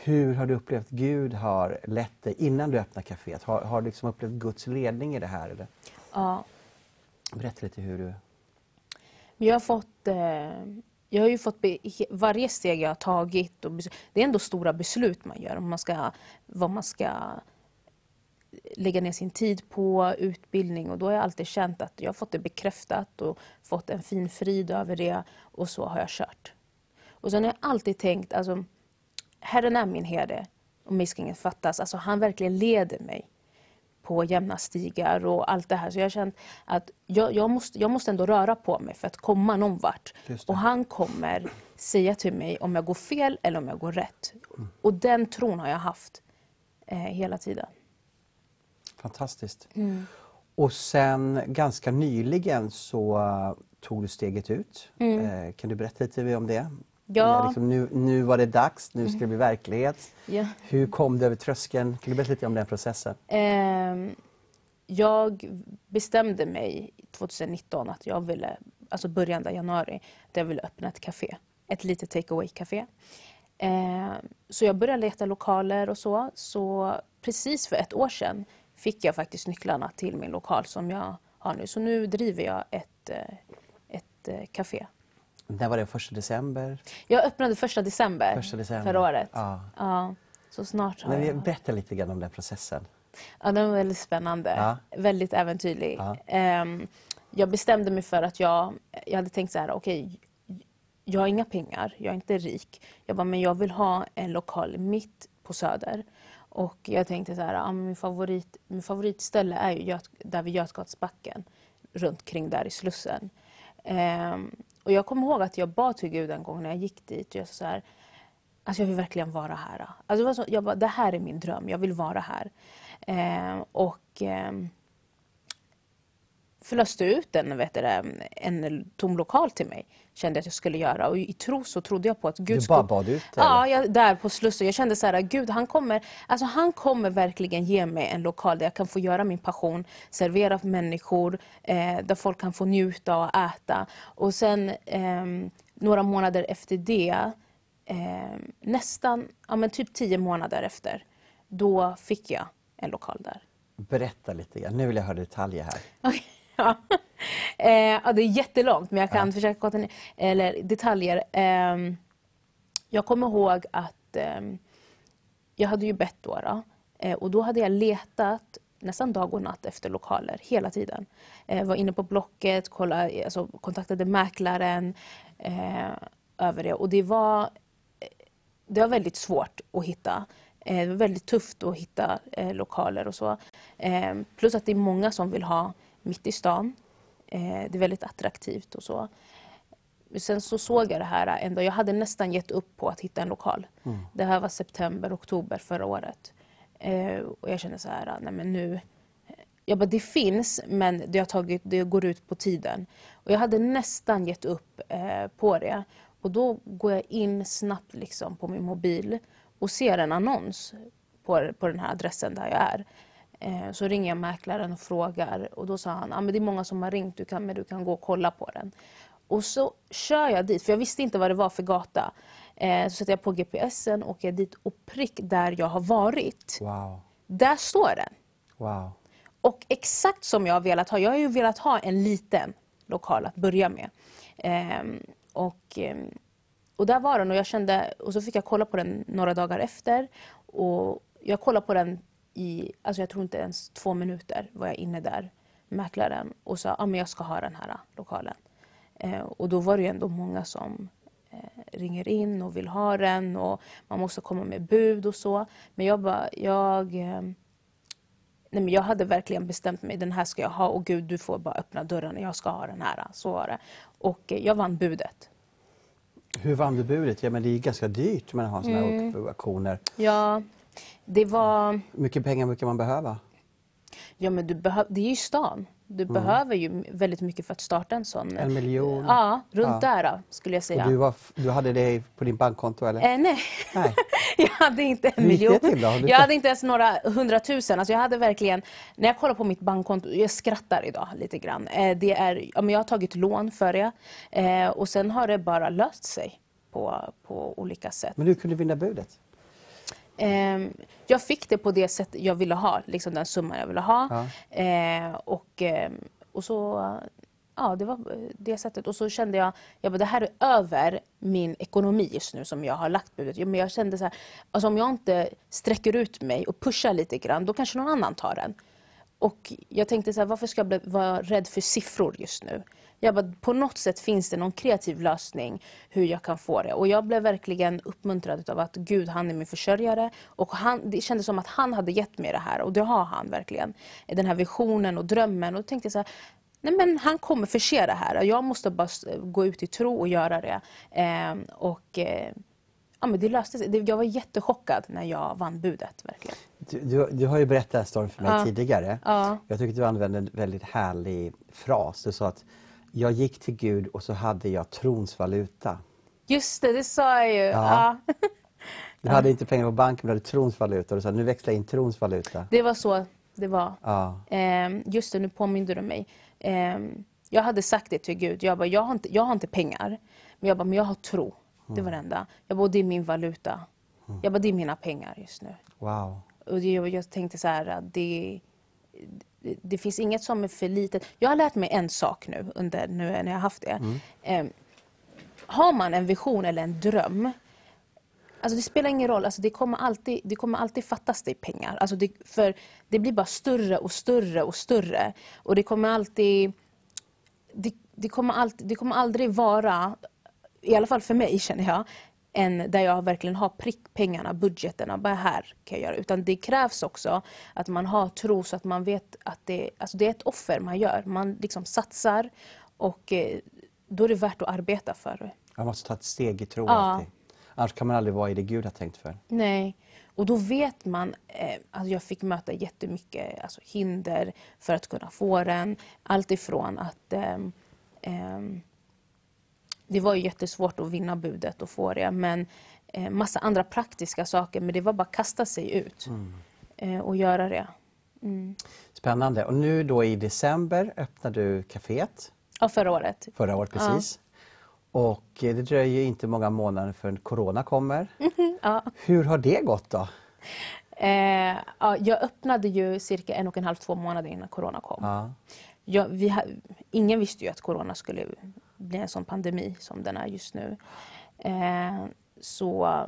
Hur har du upplevt Gud har lett dig innan du öppnar caféet? Har, har du liksom upplevt Guds ledning i det här? Eller? Ja. Berätta lite hur du... Jag har, fått, eh, jag har ju fått be- varje steg jag har tagit. Och bes- det är ändå stora beslut man gör. Om man ska, vad man ska lägga ner sin tid på, utbildning. Och då har jag alltid känt att jag har fått det bekräftat och fått en fin frid över det. Och så har jag kört. Och sen har jag alltid tänkt, alltså, Herren är min herde och mig ska inget fattas. Alltså, han verkligen leder mig på jämna stigar och allt det här. Så jag kände att jag, jag, måste, jag måste ändå röra på mig för att komma någon vart. Och han kommer säga till mig om jag går fel eller om jag går rätt. Mm. Och den tron har jag haft eh, hela tiden. Fantastiskt. Mm. Och sen ganska nyligen så uh, tog du steget ut. Mm. Eh, kan du berätta lite om det? Ja. Liksom nu, nu var det dags, nu ska det bli verklighet. Ja. Hur kom du över tröskeln? Kan du berätta lite om den processen? Eh, jag bestämde mig tjugonitton att jag ville, alltså början av januari, att jag ville öppna ett café. Ett litet take-away-café. Eh, så jag började leta lokaler och så. Så precis för ett år sedan fick jag faktiskt nycklarna till min lokal som jag har nu. Så nu driver jag ett, ett café. När var det? Första december? Jag öppnade första december, första december. förra året. Ja. Ja, så snart har Men jag... Berätta lite grann om den processen. Ja, den var väldigt spännande. Ja. Väldigt äventyrlig. Ja. Um, jag bestämde mig för att jag, jag hade tänkt så här, okej, okay, jag har inga pengar, jag är inte rik. Jag bara, men jag vill ha en lokal mitt på Söder. Och jag tänkte så här, ah, min, favorit, min favoritställe är ju där vid Götgatsbacken. runt kring där i Slussen. Um, och jag kommer ihåg att jag bad till Gud en gång när jag gick dit. Och jag sa så här, alltså jag vill verkligen vara här. Alltså det var så, jag bara, det här är min dröm, jag vill vara här. Um, och um, förlöste ut en, vet du, en tom lokal till mig. Kände att jag skulle göra. Och i tro så trodde jag på att Gud... Du bara bad ut? Eller? Ja, jag, där på Slussen. Jag kände så här, Gud, han kommer, alltså han kommer verkligen ge mig en lokal där jag kan få göra min passion. Servera för människor. Eh, där folk kan få njuta och äta. Och sen eh, några månader efter det, eh, nästan, ja men typ tio månader efter, då fick jag en lokal där. Berätta lite grann. Nu vill jag höra detaljer här. Okay. Ja. Eh, ja, det är jättelångt, men jag kan ja. försöka gå till eller detaljer. Eh, jag kommer ihåg att eh, jag hade ju bett då, eh, och då hade jag letat nästan dag och natt efter lokaler hela tiden. Eh, var inne på Blocket, kollade, alltså, kontaktade mäklaren eh, över det, och det var det var väldigt svårt att hitta. Eh, det var väldigt tufft att hitta eh, lokaler och så. Eh, plus att det är många som vill ha mitt i stan. Eh, det är väldigt attraktivt och så. Sen så såg jag det här ändå. Jag hade nästan gett upp på att hitta en lokal. Mm. Det här var september, oktober förra året. Eh, och jag kände så här, nej men nu... Jag bara, det finns, men det, har tagit, det går ut på tiden. Och jag hade nästan gett upp eh, på det. Och då går jag in snabbt liksom på min mobil och ser en annons på, på den här adressen där jag är. Så ringer jag mäklaren och frågar, och då sa han, ah, men det är många som har ringt, du kan, men du kan gå och kolla på den. Och så kör jag dit, för jag visste inte vad det var för gata. Eh, så sätter jag på G P S-en och åker jag dit, och prick där jag har varit. Wow. Där står den. Wow. Och exakt som jag har velat ha, jag har ju velat ha en liten lokal att börja med. Eh, och, och där var den, och jag kände, och så fick jag kolla på den några dagar efter, och jag kollade på den i, alltså jag tror inte ens två minuter var jag inne där, mäklaren, och sa, ah, men jag ska ha den här lokalen. Eh, och då var det ju ändå många som eh, ringer in och vill ha den, och man måste komma med bud och så. Men jag bara, jag, eh, nej men jag hade verkligen bestämt mig, den här ska jag ha, och Gud, du får bara öppna dörren, jag ska ha den här. Så var det. Och eh, jag vann budet. Hur vann du budet? Ja, men det är ju ganska dyrt med att ha sådana mm. här auktioner. Ja. Det var... Mycket pengar brukar man behöva? Ja, men du behö... det är ju stan. Du mm. behöver ju väldigt mycket för att starta en sån. En miljon? Ja, runt ja. där skulle jag säga. Och du, var... du hade det på din bankkonto, eller? Eh, nej, nej. Jag hade inte en miljon. Till, du... Jag hade inte ens några hundratusen. Alltså, jag hade verkligen... När jag kollar på mitt bankkonto, jag skrattar idag lite grann. Eh, det är... ja, men jag har tagit lån för det. Eh, och sen har det bara löst sig på, på olika sätt. Men du kunde vinna budet? Jag fick det på det sätt jag ville ha, liksom den summan jag ville ha. Ja. Eh, och, och så, ja, det var det sättet. Och så kände jag, jag bara, det här är över min ekonomi just nu som jag har lagt budet. Men jag kände så här, alltså om jag inte sträcker ut mig och pushar lite grann, då kanske någon annan tar den. Och jag tänkte så här, varför ska jag bli, vara rädd för siffror just nu? Jag bara, på något sätt finns det någon kreativ lösning hur jag kan få det. Och jag blev verkligen uppmuntrad av att Gud, han är min försörjare. Och han, det kändes som att han hade gett mig det här. Och det har han verkligen. Den här visionen och drömmen. Och då tänkte jag så här, nej men han kommer förse det här. Jag måste bara gå ut i tro och göra det. Eh, och... Eh, Ja, men det löste sig. Jag var jättechockad när jag vann budet, verkligen. Du, du, du har ju berättat den storyn för mig ja. tidigare. Ja. Jag tycker att du använde en väldigt härlig fras. Du sa att jag gick till Gud och så hade jag trons valuta. Just det, det sa jag ju. Ja. Ja. Du hade ja. inte pengar på banken, men du hade trons valuta. Du sa, nu växlar jag in trons valuta. Det var så det var. Ja. Ehm, just det, nu påminner du mig. Ehm, jag hade sagt det till Gud. Jag bara, jag har inte, jag har inte pengar. Men jag bara, men jag har tro. Det var det enda. Jag bara, det är min valuta. Jag bara, det är mina pengar just nu. Wow. Och jag, jag tänkte så här, att det, det, det finns inget som är för litet. Jag har lärt mig en sak nu, under, nu när jag har haft det. Mm. Eh, har man en vision eller en dröm, alltså det spelar ingen roll. Alltså det, kommer alltid, det kommer alltid fattas dig pengar. Alltså det, för det blir bara större och större och större. Och det kommer alltid... Det, det, kommer, alltid, det kommer aldrig vara... I alla fall för mig känner jag, än där jag verkligen har prickpengarna, budgeterna, bara här kan jag göra. Utan det krävs också att man har tro så att man vet att det, alltså det är ett offer man gör. Man liksom satsar och då är det värt att arbeta för det. Man måste ta ett steg i tro. Ja. Annars kan man aldrig vara i det Gud har tänkt för. Nej. Och då vet man, eh, alltså jag fick möta jättemycket alltså hinder för att kunna få den. Allt ifrån att eh, eh, det var ju jättesvårt att vinna budet och få det. Men eh, massa andra praktiska saker. Men det var bara att kasta sig ut mm. eh, och göra det. Mm. Spännande. Och nu då i december öppnar du kaféet. Ja, förra året. Förra året, precis. Ja. Och det dröjer inte många månader förrän corona kommer. Mm-hmm, ja. Hur har det gått då? Eh, ja, jag öppnade ju cirka en och en halv, två månader innan corona kom. Ja. Jag, vi, ingen visste ju att corona skulle bli en sån pandemi som den är just nu. Eh, så,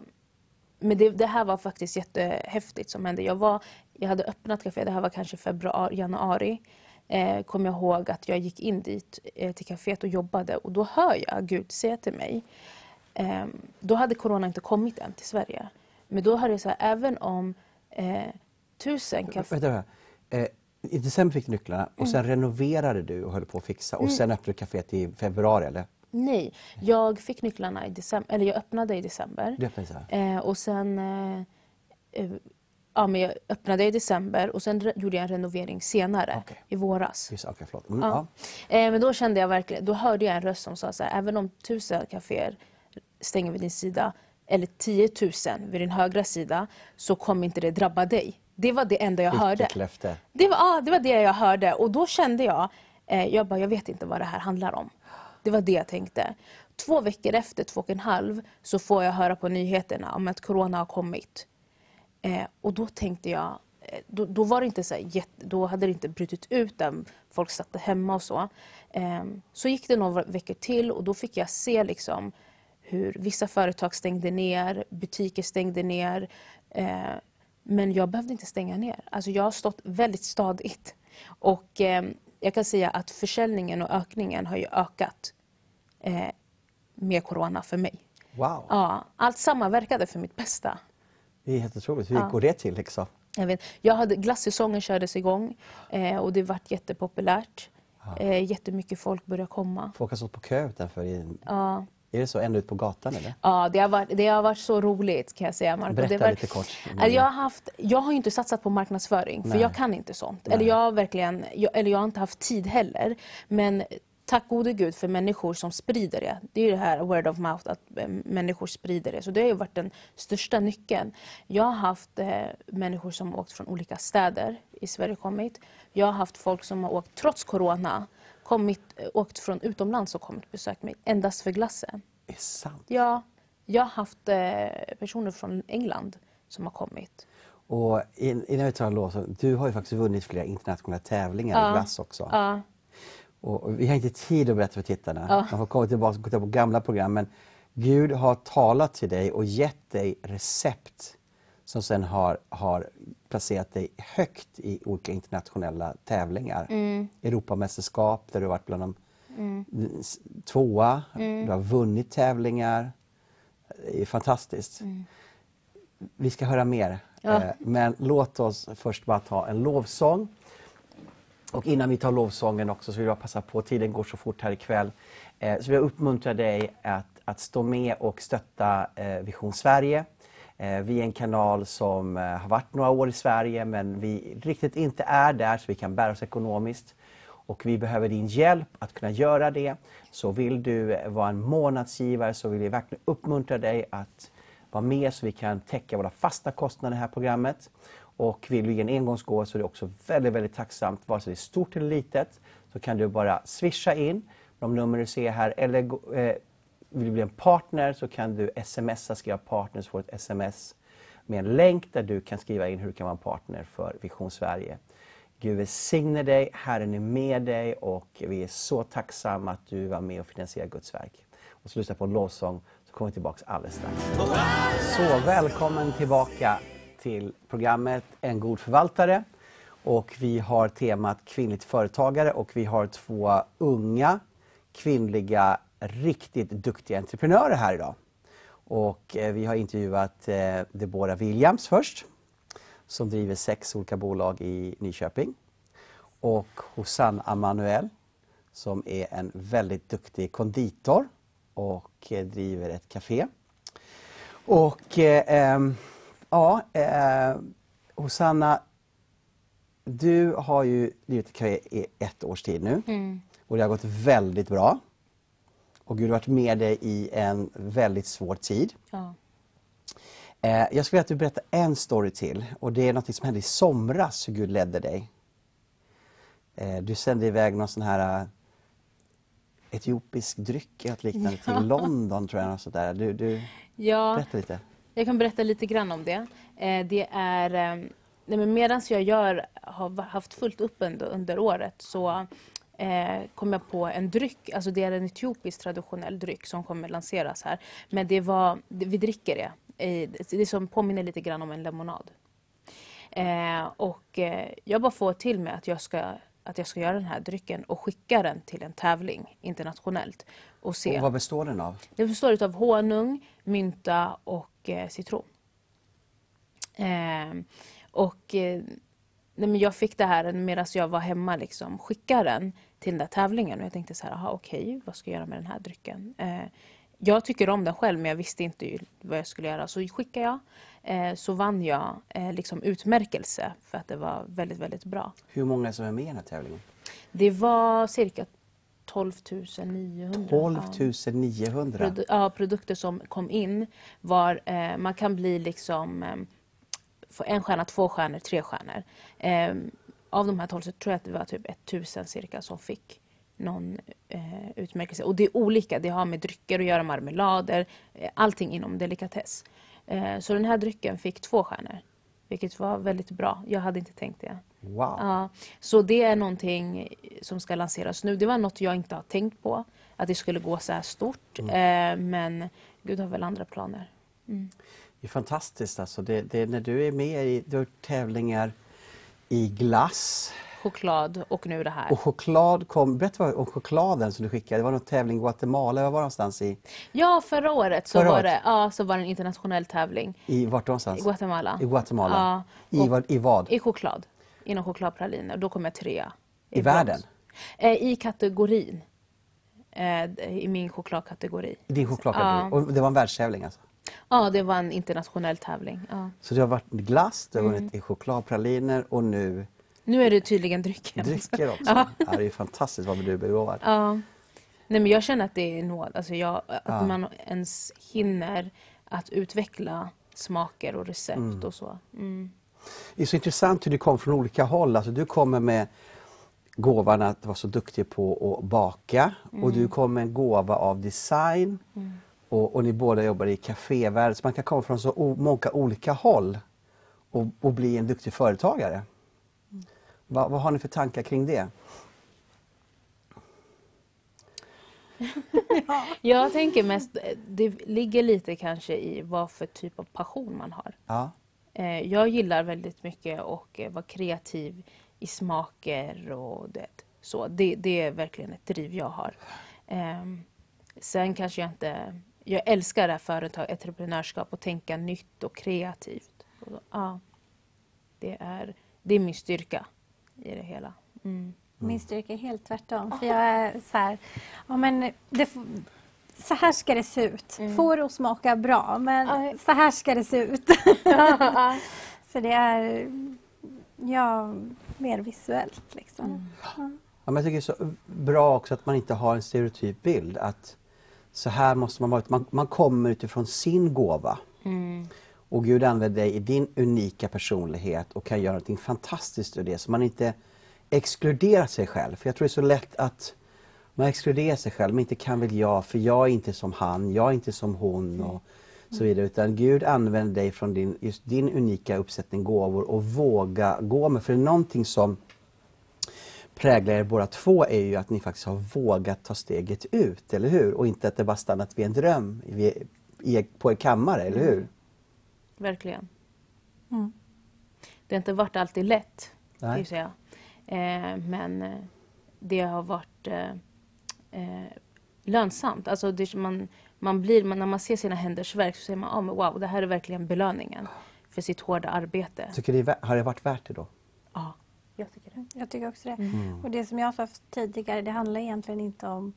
men det, det här var faktiskt jättehäftigt som hände. Jag, var, jag hade öppnat kafé, det här var kanske februari, januari. Eh, kom jag ihåg att jag gick in dit eh, till kaféet och jobbade. Och då hör jag Gud säga till mig. Eh, då hade corona inte kommit än till Sverige. Men då hörde jag så här, även om eh, tusen kaféer... Eh, I december fick du nycklarna och sen mm. renoverade du och höll på att fixa. Och mm. sen öppnade du kaféet i februari, eller? Nej, jag fick nycklarna i december. Eller jag öppnade i december. Det öppnade så här. Eh, och sen... Eh, Ja, men jag öppnade i december och sen gjorde jag en renovering senare okay. i våras. Just, okay, förlåt. Mm, ja. Ja. Eh, men då kände jag verkligen, då hörde jag en röst som sa så här, även om tusen kaféer stänger vid din sida eller tiotusen vid din högra sida så kommer inte det drabba dig. Det var det enda jag hörde. Det var, ja, det var det jag hörde och då kände jag, eh, jag bara jag vet inte vad det här handlar om. Det var det jag tänkte. Två veckor efter, två och en halv, så får jag höra på nyheterna om att corona har kommit. Eh, och då tänkte jag, då, då var det inte så här, då hade det inte brutit ut den, folk satt hemma och så. Eh, så gick det några veckor till och då fick jag se liksom hur vissa företag stängde ner, butiker stängde ner. Eh, men jag behövde inte stänga ner. Alltså jag har stått väldigt stadigt. Och eh, jag kan säga att försäljningen och ökningen har ju ökat eh, med corona för mig. Wow. Ja, allt samverkade för mitt bästa. Det är helt otroligt. Hur ja. går det till liksom? Jag vet. Jag hade, glassäsongen kördes igång eh, och det vart jättepopulärt. Ja. Eh, jättemycket folk började komma. Folk har stått på kö utanför. I, ja. Är det så ända ut på gatan eller? Ja, det har varit, det har varit så roligt kan jag säga. Marco. Berätta det var, lite kort. Jag har, haft, jag har ju inte satsat på marknadsföring. Nej. För jag kan inte sånt. Nej. Eller jag har verkligen, jag, eller jag har inte haft tid heller. Men... Tack gode Gud för människor som sprider det. Det är ju det här word of mouth att människor sprider det. Så det har ju varit den största nyckeln. Jag har haft eh, människor som har åkt från olika städer i Sverige kommit. Jag har haft folk som har åkt trots corona, kommit, åkt från utomlands och kommit besökt mig endast för glassen. Det är sant. Ja, jag har haft eh, personer från England som har kommit. Och innan vi tar en låt, du har ju faktiskt vunnit flera internationella tävlingar ja. i glass också. Ja. Och vi har inte tid att berätta för tittarna. Ja. Man får komma tillbaka och titta på gamla program. Men Gud har talat till dig och gett dig recept som sen har, har placerat dig högt i olika internationella tävlingar. Mm. Europamästerskap där du har varit bland de mm. tvåa. Mm. Du har vunnit tävlingar. Det är fantastiskt. Mm. Vi ska höra mer. Ja. Men låt oss först bara ta en lovsång. Och innan vi tar lovsången också så vill jag passa på, tiden går så fort här ikväll. Eh, så vill jag uppmuntra dig att, att stå med och stötta eh, Vision Sverige. Eh, vi är en kanal som eh, har varit några år i Sverige men vi riktigt inte är där så vi kan bära oss ekonomiskt. Och vi behöver din hjälp att kunna göra det. Så vill du vara en månadsgivare så vill vi verkligen uppmuntra dig att vara med så vi kan täcka våra fasta kostnader i det här programmet. Och vill du ge en engångsgåva så är det också väldigt, väldigt tacksamt. Vare sig det är stort eller litet så kan du bara swisha in de nummer du ser här. Eller eh, vill du bli en partner så kan du smsa, skriva partner, så får du ett sms med en länk där du kan skriva in hur du kan vara en partner för Vision Sverige. Gud välsigne dig, Herren är med dig och vi är så tacksamma att du var med och finansierade Guds verk. Och så lyssna på en lovsång så kommer vi tillbaka alldeles strax. Så välkommen tillbaka till programmet En god förvaltare och vi har temat kvinnligt företagare och vi har två unga kvinnliga riktigt duktiga entreprenörer här idag. Och eh, vi har intervjuat eh, Deborah Williams först, som driver sex olika bolag i Nyköping. Och Hosanna Emanuel, som är en väldigt duktig konditor och eh, driver ett café. Och eh, eh, ja, eh, Hosanna, du har ju drivit ett café i ett års tid nu. Mm. Och det har gått väldigt bra. Och Gud har varit med dig i en väldigt svår tid. Ja. Eh, jag skulle vilja att du berättar en story till. Och det är något som hände i somras hur Gud ledde dig. Eh, du sände iväg någon sån här uh, etiopisk dryck eller liknande ja. till London tror jag. Och sådär. Du, du ja. berättar lite. Jag kan berätta lite grann om det. Eh, det är... Um... Nej, men medans jag gör, har haft fullt upp under, under året så eh, kom jag på en dryck. Alltså det är en etiopisk traditionell dryck som kommer lanseras här. Men det var, vi dricker det. Eh, det som påminner lite grann om en lemonad. Eh, och eh, jag bara får till mig att jag, ska, att jag ska göra den här drycken och skicka den till en tävling internationellt. Och, se. och vad består den av? Den består av honung, mynta och eh, citron. Eh, Och eh, nej, men jag fick det här medan jag var hemma liksom, skickade den till den där tävlingen. Och jag tänkte så här, aha, okej, vad ska jag göra med den här drycken? Eh, jag tycker om den själv men jag visste inte vad jag skulle göra. Så skickade jag, eh, så vann jag eh, liksom utmärkelse för att det var väldigt, väldigt bra. Hur många som är med i den här tävlingen? Det var cirka tolv tusen niohundra. tolv tusen niohundra? Ja, produ- ja, produkter som kom in var, eh, man kan bli liksom... Eh, en stjärna, två stjärnor, tre stjärnor. Eh, av de här tolv så tror jag att det var typ tusen cirka som fick någon eh, utmärkelse. Och det är olika. Det har med drycker att göra, marmelader, eh, allting inom delikatess. Eh, så den här drycken fick två stjärnor. Vilket var väldigt bra. Jag hade inte tänkt det. Wow. Ja, så det är någonting som ska lanseras nu. Det var något jag inte har tänkt på. Att det skulle gå så här stort. Mm. Eh, men Gud har väl andra planer. Mm. Det är fantastiskt alltså. Det, det, när du är med i du har tävlingar i glass. Choklad och nu det här. Och choklad kom, berätta vad, om chokladen som du skickade. Det var någon tävling i Guatemala, var var någonstans i? Ja, förra året så, förra var, året. Det, ja, så var det en internationell tävling. I vart någonstans? I Guatemala. I Guatemala. Ja, I, vad, I vad? I choklad. Inom chokladpraliner. Då kom jag trea. I, I världen? Eh, I kategorin. Eh, I min chokladkategori. I din chokladkategori. Ja. Och det var en världstävling alltså? Ja, det var en internationell tävling. Ja. Så du har varit glass, du har varit mm. i chokladpraliner och nu... Nu är det tydligen drycken. Drycker också. Ja. Ja, det är fantastiskt vad du begåvar. Ja. Nej, men jag känner att det är nåd. Alltså jag, att ja. man ens hinner att utveckla smaker och recept mm. och så. Mm. Det är så intressant hur du kom från olika håll. Alltså, du kommer med gåvan att vara så duktig på att baka. Mm. Och du kommer med en gåva av design. Mm. Och, och ni båda jobbar i kafévärld, så man kan komma från så o- många olika håll och, och bli en duktig företagare. Va, vad har ni för tankar kring det? Jag tänker mest, det ligger lite kanske i vad för typ av passion man har. Ja. Jag gillar väldigt mycket och vara kreativ i smaker och det. Så det, det är verkligen ett driv jag har. Sen kanske jag inte... Jag älskar det här företag, entreprenörskap och tänka nytt och kreativt. Och, ja, det är, det är min styrka i det hela. Mm. Min styrka är helt tvärtom. För jag är så här, ja, men det, så här ska det se ut. Mm. Får och smaka bra, men Aj. så här ska det se ut. Så det är ja, mer visuellt liksom. Mm. Ja. Ja, men jag tycker det är så bra också att man inte har en stereotyp bild. Att så här måste man vara. Man, man kommer utifrån sin gåva. Mm. Och Gud använder dig i din unika personlighet och kan göra något fantastiskt ur det. Så man inte exkluderar sig själv. För jag tror det är så lätt att man exkluderar sig själv. Men inte kan väl jag, för jag är inte som han, jag är inte som hon och mm. så vidare. Utan Gud använder dig från din, just din unika uppsättning gåvor och våga gå med. För det är någonting som präglar er båda två är ju att ni faktiskt har vågat ta steget ut, eller hur? Och inte att det bara stannat vid en dröm vid, i, på en kammare, eller hur? Mm. Verkligen. Mm. Det har inte varit alltid lätt, kan jag säga. Eh, men det har varit eh, eh, lönsamt. Alltså det, man, man blir, när man ser sina händers verk så säger man, ah, men wow, det här är verkligen belöningen för sitt hårda arbete. Tycker det, har det varit värt det då? Ja, jag tycker det. Jag tycker också det. Mm. Och det som jag sa tidigare, det handlar egentligen inte om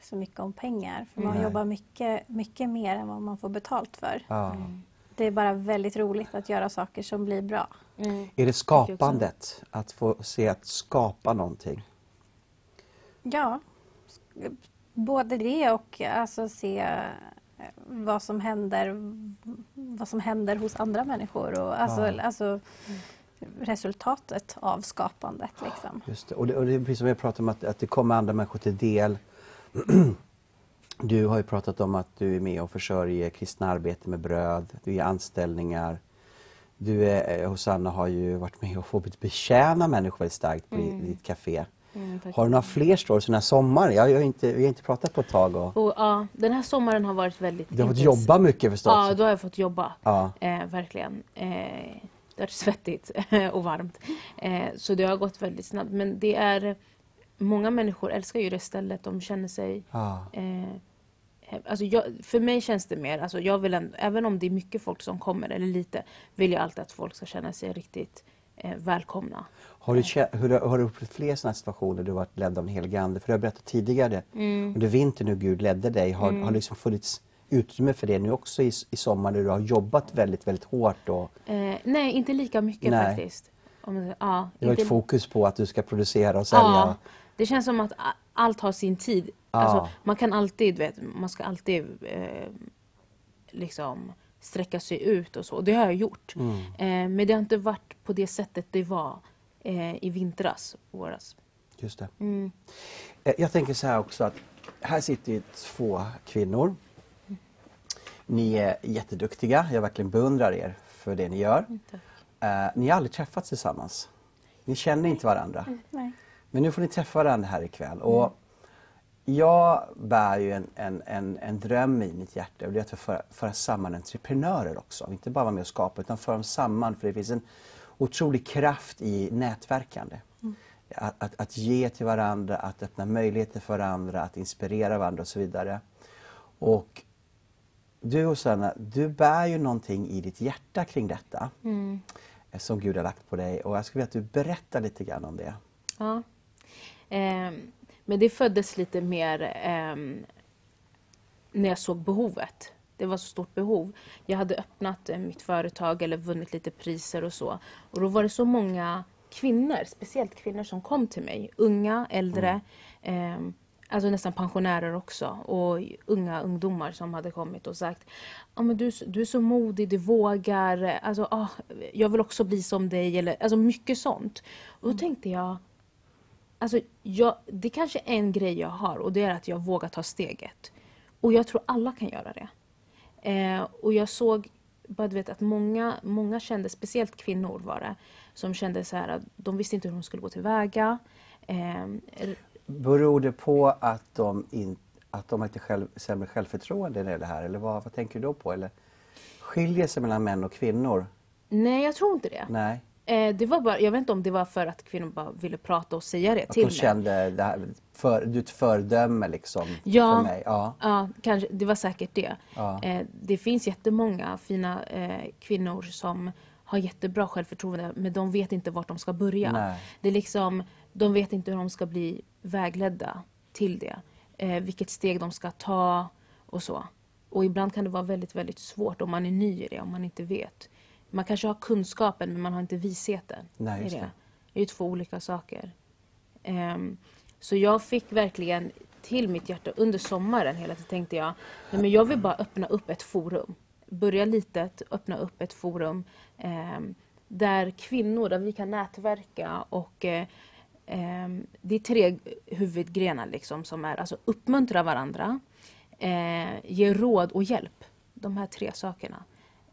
så mycket om pengar. För man mm. jobbar mycket, mycket mer än vad man får betalt för. Ja. Mm. Det är bara väldigt roligt att göra saker som blir bra. Mm. Är det skapandet? Att få se att skapa någonting? Ja, både det och alltså se vad som händer, vad som händer hos andra människor. Och alltså, ja. alltså resultatet av skapandet. Liksom. Just det. Och, det, och det är precis som jag pratade om, att, att det kommer andra människor till del. Du har ju pratat om att du är med och försörjer kristna arbete med bröd. Du ger anställningar. Du är, Hosanna har ju varit med och fått betjäna människor väldigt starkt mm. i ditt café. Mm, har du några fler stories den här sommaren? Jag, jag har inte, vi har inte pratat på ett tag. Och... Och, ja, den här sommaren har varit väldigt... Du har fått jobba mycket förstås. Ja, då har jag fått jobba. Ja. Eh, verkligen. Eh, det har varit svettigt och varmt. Eh, så det har gått väldigt snabbt. Men det är... Många människor älskar ju det stället. De känner sig... Ah. Eh, alltså jag, för mig känns det mer... Alltså jag vill ändå, även om det är mycket folk som kommer eller lite, vill jag alltid att folk ska känna sig riktigt eh, välkomna. Har du, hur, har du upplevt fler sådana situationer du har varit ledd av en helig ande? För du har berättat tidigare, mm. under vintern nu Gud ledde dig, har, mm. har liksom funnits utrymme för det nu också i, i sommar när du har jobbat väldigt, väldigt hårt? Och... Eh, nej, inte lika mycket nej. faktiskt. Om, ja, det var inte... ett fokus på att du ska producera och sälja. Ja. Det känns som att allt har sin tid. Ah. Alltså, man kan alltid, vet, man ska alltid eh, liksom sträcka sig ut och så. Och det har jag gjort. Mm. Eh, men det har inte varit på det sättet det var eh, i vintras, våras. Just det. Mm. Eh, jag tänker så här också att här sitter ju två kvinnor. Mm. Ni är jätteduktiga. Jag verkligen beundrar er för det ni gör. Mm, eh, ni har aldrig träffats tillsammans. Ni känner inte varandra. Mm, nej. Men nu får ni träffa varandra här ikväll. Och mm. jag bär ju en, en, en, en dröm i mitt hjärta. Och det är att föra, föra samman entreprenörer också. Inte bara vara med och skapa utan föra dem samman. För det finns en otrolig kraft i nätverkande. Mm. Att, att, att ge till varandra, att öppna möjligheter för varandra, att inspirera varandra och så vidare. Och du Hosanna, du bär ju någonting i ditt hjärta kring detta. Mm. Som Gud har lagt på dig. Och jag skulle vilja att du berättar lite grann om det. Ja. Eh, men det föddes lite mer eh, när jag såg behovet. Det var så stort behov. Jag hade öppnat eh, mitt företag eller vunnit lite priser och så. Och då var det så många kvinnor, speciellt kvinnor som kom till mig. Unga, äldre, mm. eh, alltså nästan pensionärer också. Och unga ungdomar som hade kommit och sagt ah, men du, du är så modig, du vågar. Alltså, ah, jag vill också bli som dig. Eller, alltså mycket sånt. Och då mm. tänkte jag Alltså, jag, det kanske är en grej jag har och det är att jag vågar ta steget. Och jag tror alla kan göra det. Eh, och jag såg bara du vet, att många, många kände, speciellt kvinnor var det, som kände så här att de visste inte hur de skulle gå tillväga. Eh, Beror det på att de, in, att de inte själv, sämre självförtroende i det här? Eller vad, vad tänker du då på? Eller skiljer sig mellan män och kvinnor? Nej, jag tror inte det. Nej. Det var bara, jag vet inte om det var för att kvinnor bara ville prata och säga det att till mig. Att de kände det här, för, du fördömer liksom ja, för mig. Ja, ja kanske, det var säkert det. Ja. Det finns jättemånga fina kvinnor som har jättebra självförtroende men de vet inte vart de ska börja. Nej. Det är liksom, de vet inte hur de ska bli vägledda till det. Vilket steg de ska ta och så. Och ibland kan det vara väldigt, väldigt svårt om man är ny i det, om man inte vet. Man kanske har kunskapen men man har inte visheten. Nej, just det. Det. Det är ju två olika saker. Um, så jag fick verkligen till mitt hjärta under sommaren hela tiden tänkte jag. Nej, men jag vill bara öppna upp ett forum. Börja litet, öppna upp ett forum. Um, där kvinnor, där vi kan nätverka. Och um, det är tre huvudgrenar liksom, som är alltså uppmuntra varandra. Uh, ge råd och hjälp. De här tre sakerna.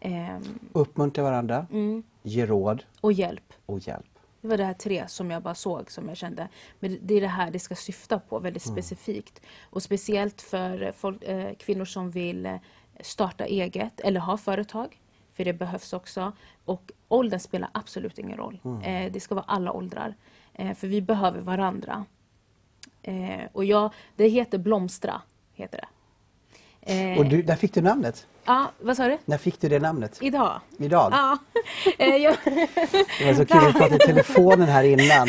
Um, Uppmuntra varandra, mm. ge råd och hjälp. och hjälp. Det var det här tre som jag bara såg som jag kände. Men det är det här det ska syfta på väldigt mm. specifikt. Och speciellt för folk, eh, kvinnor som vill starta eget eller ha företag. För det behövs också. Och åldern spelar absolut ingen roll. Mm. Eh, det ska vara alla åldrar. Eh, för vi behöver varandra. Eh, och jag, det heter blomstra, heter det. Eh, och du, där fick du namnet? Ja, vad sa du? När fick du det namnet? Idag. Idag? Ja. Det var så kul att prata i telefonen här innan.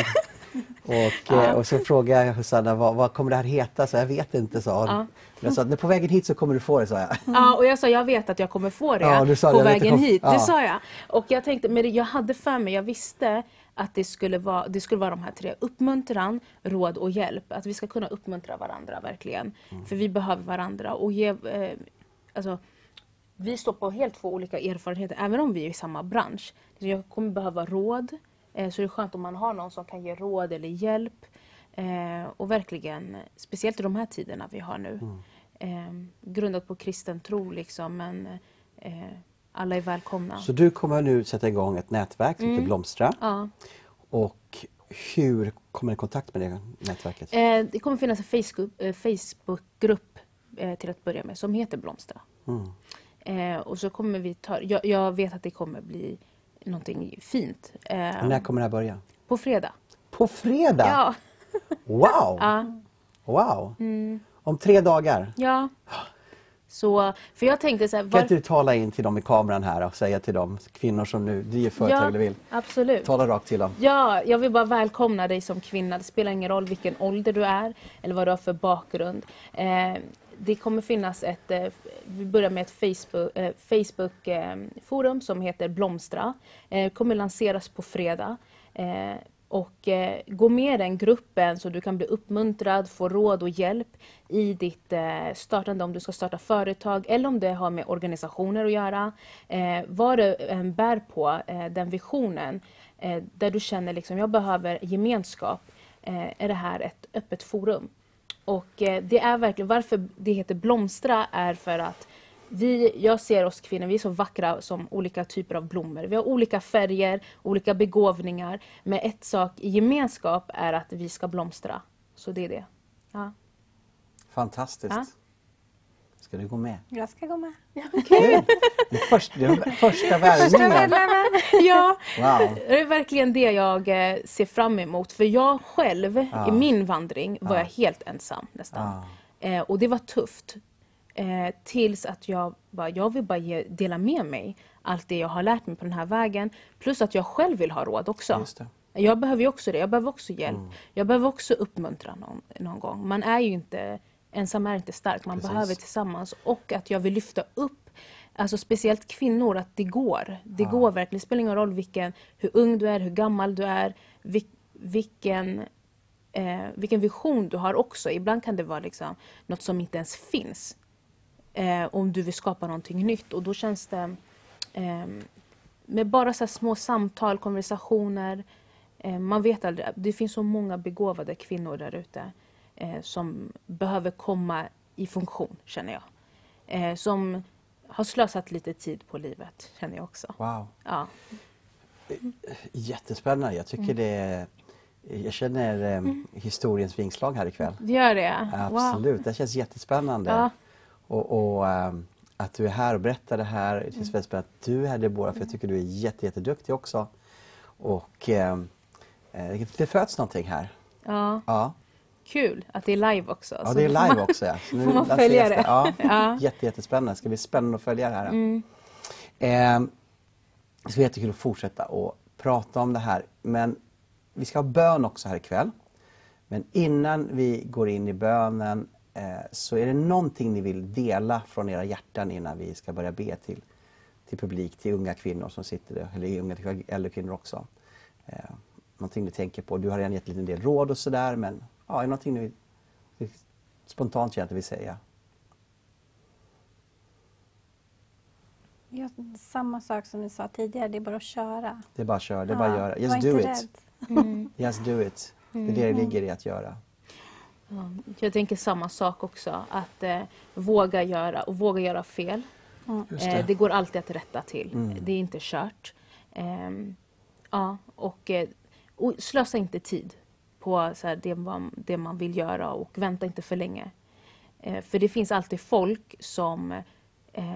Och, ja. och så frågade jag Hosanna, vad, vad kommer det här heta? Så jag vet inte, sa hon. Ja. Jag sa, på vägen hit så kommer du få det, sa jag. Ja, och jag sa, jag vet att jag kommer få det ja, du sa, på vägen kom... hit, ja. det sa jag. Och jag tänkte, men jag hade för mig, jag visste att det skulle vara, det skulle vara de här tre. Uppmuntran, råd och hjälp. Att vi ska kunna uppmuntra varandra, verkligen. Mm. För vi behöver varandra. Och ge, eh, alltså, vi står på helt två olika erfarenheter, även om vi är i samma bransch. Så jag kommer behöva råd. Så det är skönt om man har någon som kan ge råd eller hjälp. Eh, och verkligen, speciellt i de här tiderna vi har nu. Mm. Eh, grundat på kristen tro liksom, men eh, alla är välkomna. Så du kommer nu sätta igång ett nätverk som heter Blomstra. Ja. Och hur kommer ni i kontakt med det nätverket? Eh, det kommer finnas en Facebook-grupp eh, till att börja med som heter Blomstra. Mm. Eh, och så kommer vi ta, jag, jag vet att det kommer bli någonting fint. Eh, när kommer det här börja? På fredag. På fredag? Ja. Wow! Ja. Wow! Mm. Om tre dagar? Ja. Så, för jag tänkte så här, var... Kan inte du tala in till dem i kameran här och säga till de kvinnor som nu driver företag ja, eller vill? Absolut. Tala rakt till dem. Ja, jag vill bara välkomna dig som kvinna. Det spelar ingen roll vilken ålder du är eller vad du har för bakgrund. Eh, Det kommer finnas ett, eh, vi börjar med ett Facebook, eh, Facebook eh, forum som heter Blomstra. Eh, kommer lanseras på fredag. Eh, och eh, gå med i den gruppen så du kan bli uppmuntrad, få råd och hjälp i ditt eh, startande, om du ska starta företag eller om det har med organisationer att göra. Eh, vad du eh, bär på, eh, den visionen, eh, där du känner liksom, jag behöver gemenskap, eh, är det här ett öppet forum. Och det är verkligen, varför det heter Blomstra är för att vi, jag ser oss kvinnor, vi är så vackra som olika typer av blommor. Vi har olika färger, olika begåvningar. Men ett sak i gemenskap är att vi ska blomstra. Så det är det. Ja. Fantastiskt. Ja. Ska du gå med? Jag ska gå med. Ja, okay. Det första, det första värvningen. Ja, wow. Det är verkligen det jag ser fram emot. För jag själv, ah. i min vandring, var ah. jag helt ensam nästan. Ah. Eh, och det var tufft. Eh, tills att jag bara, jag vill bara ge, dela med mig allt det jag har lärt mig på den här vägen. Plus att jag själv vill ha råd också. Just det. Jag behöver ju också det. Jag behöver också hjälp. Mm. Jag behöver också uppmuntra någon, någon gång. Man är ju inte... Ensam är inte stark, man Precis. behöver tillsammans. Och att jag vill lyfta upp, alltså speciellt kvinnor, att det går. Det ja. går verkligen, det spelar ingen roll vilken, hur ung du är, hur gammal du är, vil, vilken, eh, vilken vision du har också. Ibland kan det vara liksom något som inte ens finns, eh, om du vill skapa någonting nytt. Och då känns det, eh, med bara så här små samtal, konversationer, eh, man vet aldrig, det finns så många begåvade kvinnor där ute. Eh, som behöver komma i funktion, känner jag. Eh, som har slösat lite tid på livet, känner jag också. Wow. Ja. Jättespännande. Jag tycker mm. det... Jag känner eh, mm. historiens vingslag här ikväll. Gör det? Absolut. Wow. Det känns jättespännande. Ja. Och, och eh, att du är här och berättar det här. Det känns väldigt spännande att du är här, Deborah, för jag tycker du är jätte, jätteduktig också. Och eh, det föds någonting här. Ja. Ja. Kul att det är live också. Ja, det är live också. Ja. Så nu får man följa det. Ja. Ja. Jätte, jättespännande. Det ska bli spännande att följa det här. Mm. Eh, det ska bli jättekul att fortsätta och prata om det här. Men vi ska ha bön också här ikväll. Men innan vi går in i bönen eh, så är det någonting ni vill dela från era hjärtan innan vi ska börja be till, till publik, till unga kvinnor som sitter där. Eller unga äldre kvinnor också. Eh, någonting du tänker på. Du har redan gett en liten del råd och sådär, men... Ja, är det någonting du vill, spontant känner att du vill säga? Ja, samma sak som ni sa tidigare, det är bara att köra. Det är bara att köra, det är bara att göra. Just do it. Mm. Just do it. Det är det det ligger i att göra. Jag tänker samma sak också, att eh, våga göra och våga göra fel. Mm. Just det. Eh, det går alltid att rätta till. Mm. Det är inte kört. Eh, ja, och, och slösa inte tid på så här, det, man, det man vill göra, och vänta inte för länge. Eh, för det finns alltid folk som eh,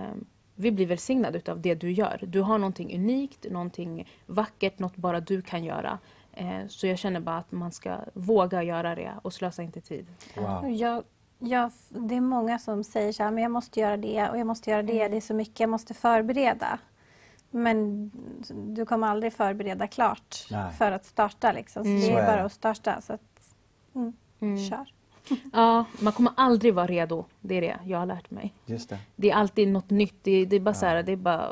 vill bli välsignade utav det du gör. Du har någonting unikt, någonting vackert, något bara du kan göra. Eh, så jag känner bara att man ska våga göra det och slösa inte tid. Wow. Jag, Ja, det är många som säger så här, men jag måste göra det och jag måste göra det. Det är så mycket jag måste förbereda. Men du kommer aldrig förbereda klart Nej. för att starta. Liksom. Så mm. det är bara att starta. Så att, mm, mm. kör. Ja, man kommer aldrig vara redo. Det är det jag har lärt mig. Just det. Det är alltid något nytt. Det, det är bara ja. så här, det är bara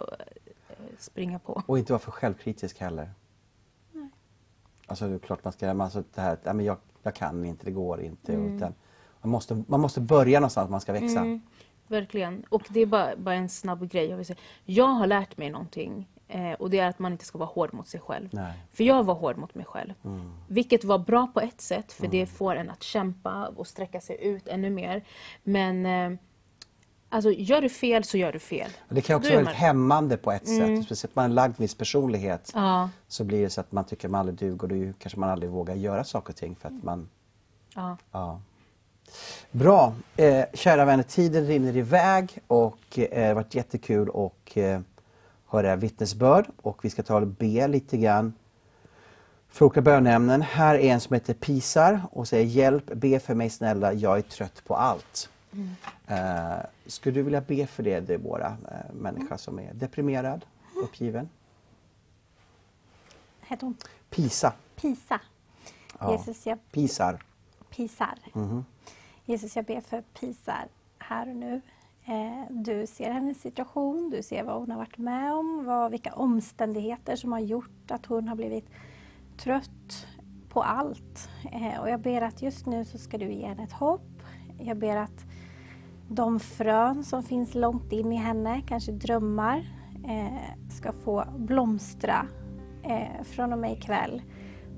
springa på. Och inte vara för självkritisk heller. Nej. Alltså det är klart man ska, alltså det här, ja, men jag, jag kan inte, det går inte. Mm. Utan man måste, man måste börja någonstans, man ska växa. Mm. Verkligen. Och det är bara, bara en snabb grej. Jag vill säga. Jag har lärt mig någonting. Eh, och det är att man inte ska vara hård mot sig själv. Nej. För jag var hård mot mig själv. Mm. Vilket var bra på ett sätt. För mm. det får en att kämpa och sträcka sig ut ännu mer. Men eh, alltså, gör du fel så gör du fel. Och det kan också vara man... hämmande på ett mm. sätt. Speciellt man har lagd viss personlighet. Ja. Så blir det så att man tycker man aldrig duger. Och då kanske man aldrig vågar göra saker och ting. För att man... Ja. ja. Bra, eh, kära vänner, tiden rinner iväg och eh, det har varit jättekul att eh, höra vittnesbörd, och vi ska ta och be lite grann för olika bönämnen. Här är en som heter Pisar och säger: hjälp, be för mig snälla, jag är trött på allt. Mm. Eh, skulle du vilja be för det, det är våra eh, människor mm. som är deprimerad, uppgiven? Heter hon? Pisa. Pisa. Ja. Jesus, jag... Pisar. Pisar. Mm. Jesus, jag ber för Pisar här och nu. Eh, du ser hennes situation, du ser vad hon har varit med om, vad, vilka omständigheter som har gjort att hon har blivit trött på allt. Eh, och jag ber att just nu så ska du ge henne ett hopp. Jag ber att de frön som finns långt in i henne, kanske drömmar, eh, ska få blomstra eh, från och med ikväll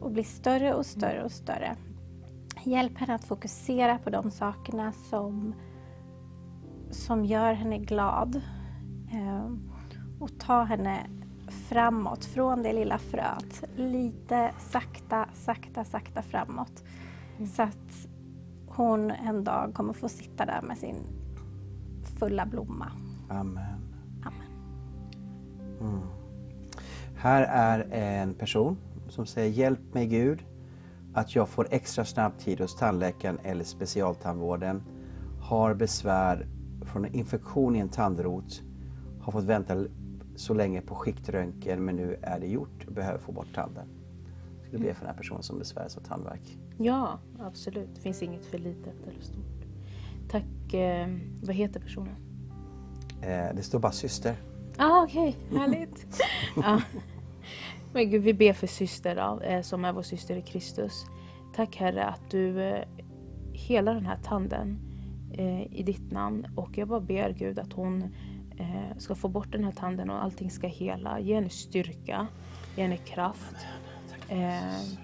och bli större och större och större. Hjälp henne att fokusera på de sakerna som, som gör henne glad. Eh, och ta henne framåt från det lilla fröet. Lite sakta, sakta, sakta framåt. Mm. Så att hon en dag kommer få sitta där med sin fulla blomma. Amen. Amen. Mm. Här är en person som säger: hjälp mig Gud, att jag får extra snabb tid hos tandläkaren eller specialtandvården, har besvär från en infektion i en tandrot, har fått vänta så länge på skiktröntgen, men nu är det gjort och behöver få bort tanden. Skulle det bli för den här personen som besvärs av tandvärk? Ja, absolut. Det finns inget för litet eller stort. Tack. Eh, vad heter personen? Eh, det står bara syster. Ah, okej. Okay. Härligt. Ja. Men Gud, vi ber för syster då, som är vår syster i Kristus. Tack Herre att du helar den här tanden eh, i ditt namn. Och jag bara ber Gud att hon eh, ska få bort den här tanden och allting ska hela. Ge henne styrka, ge henne kraft. Eh,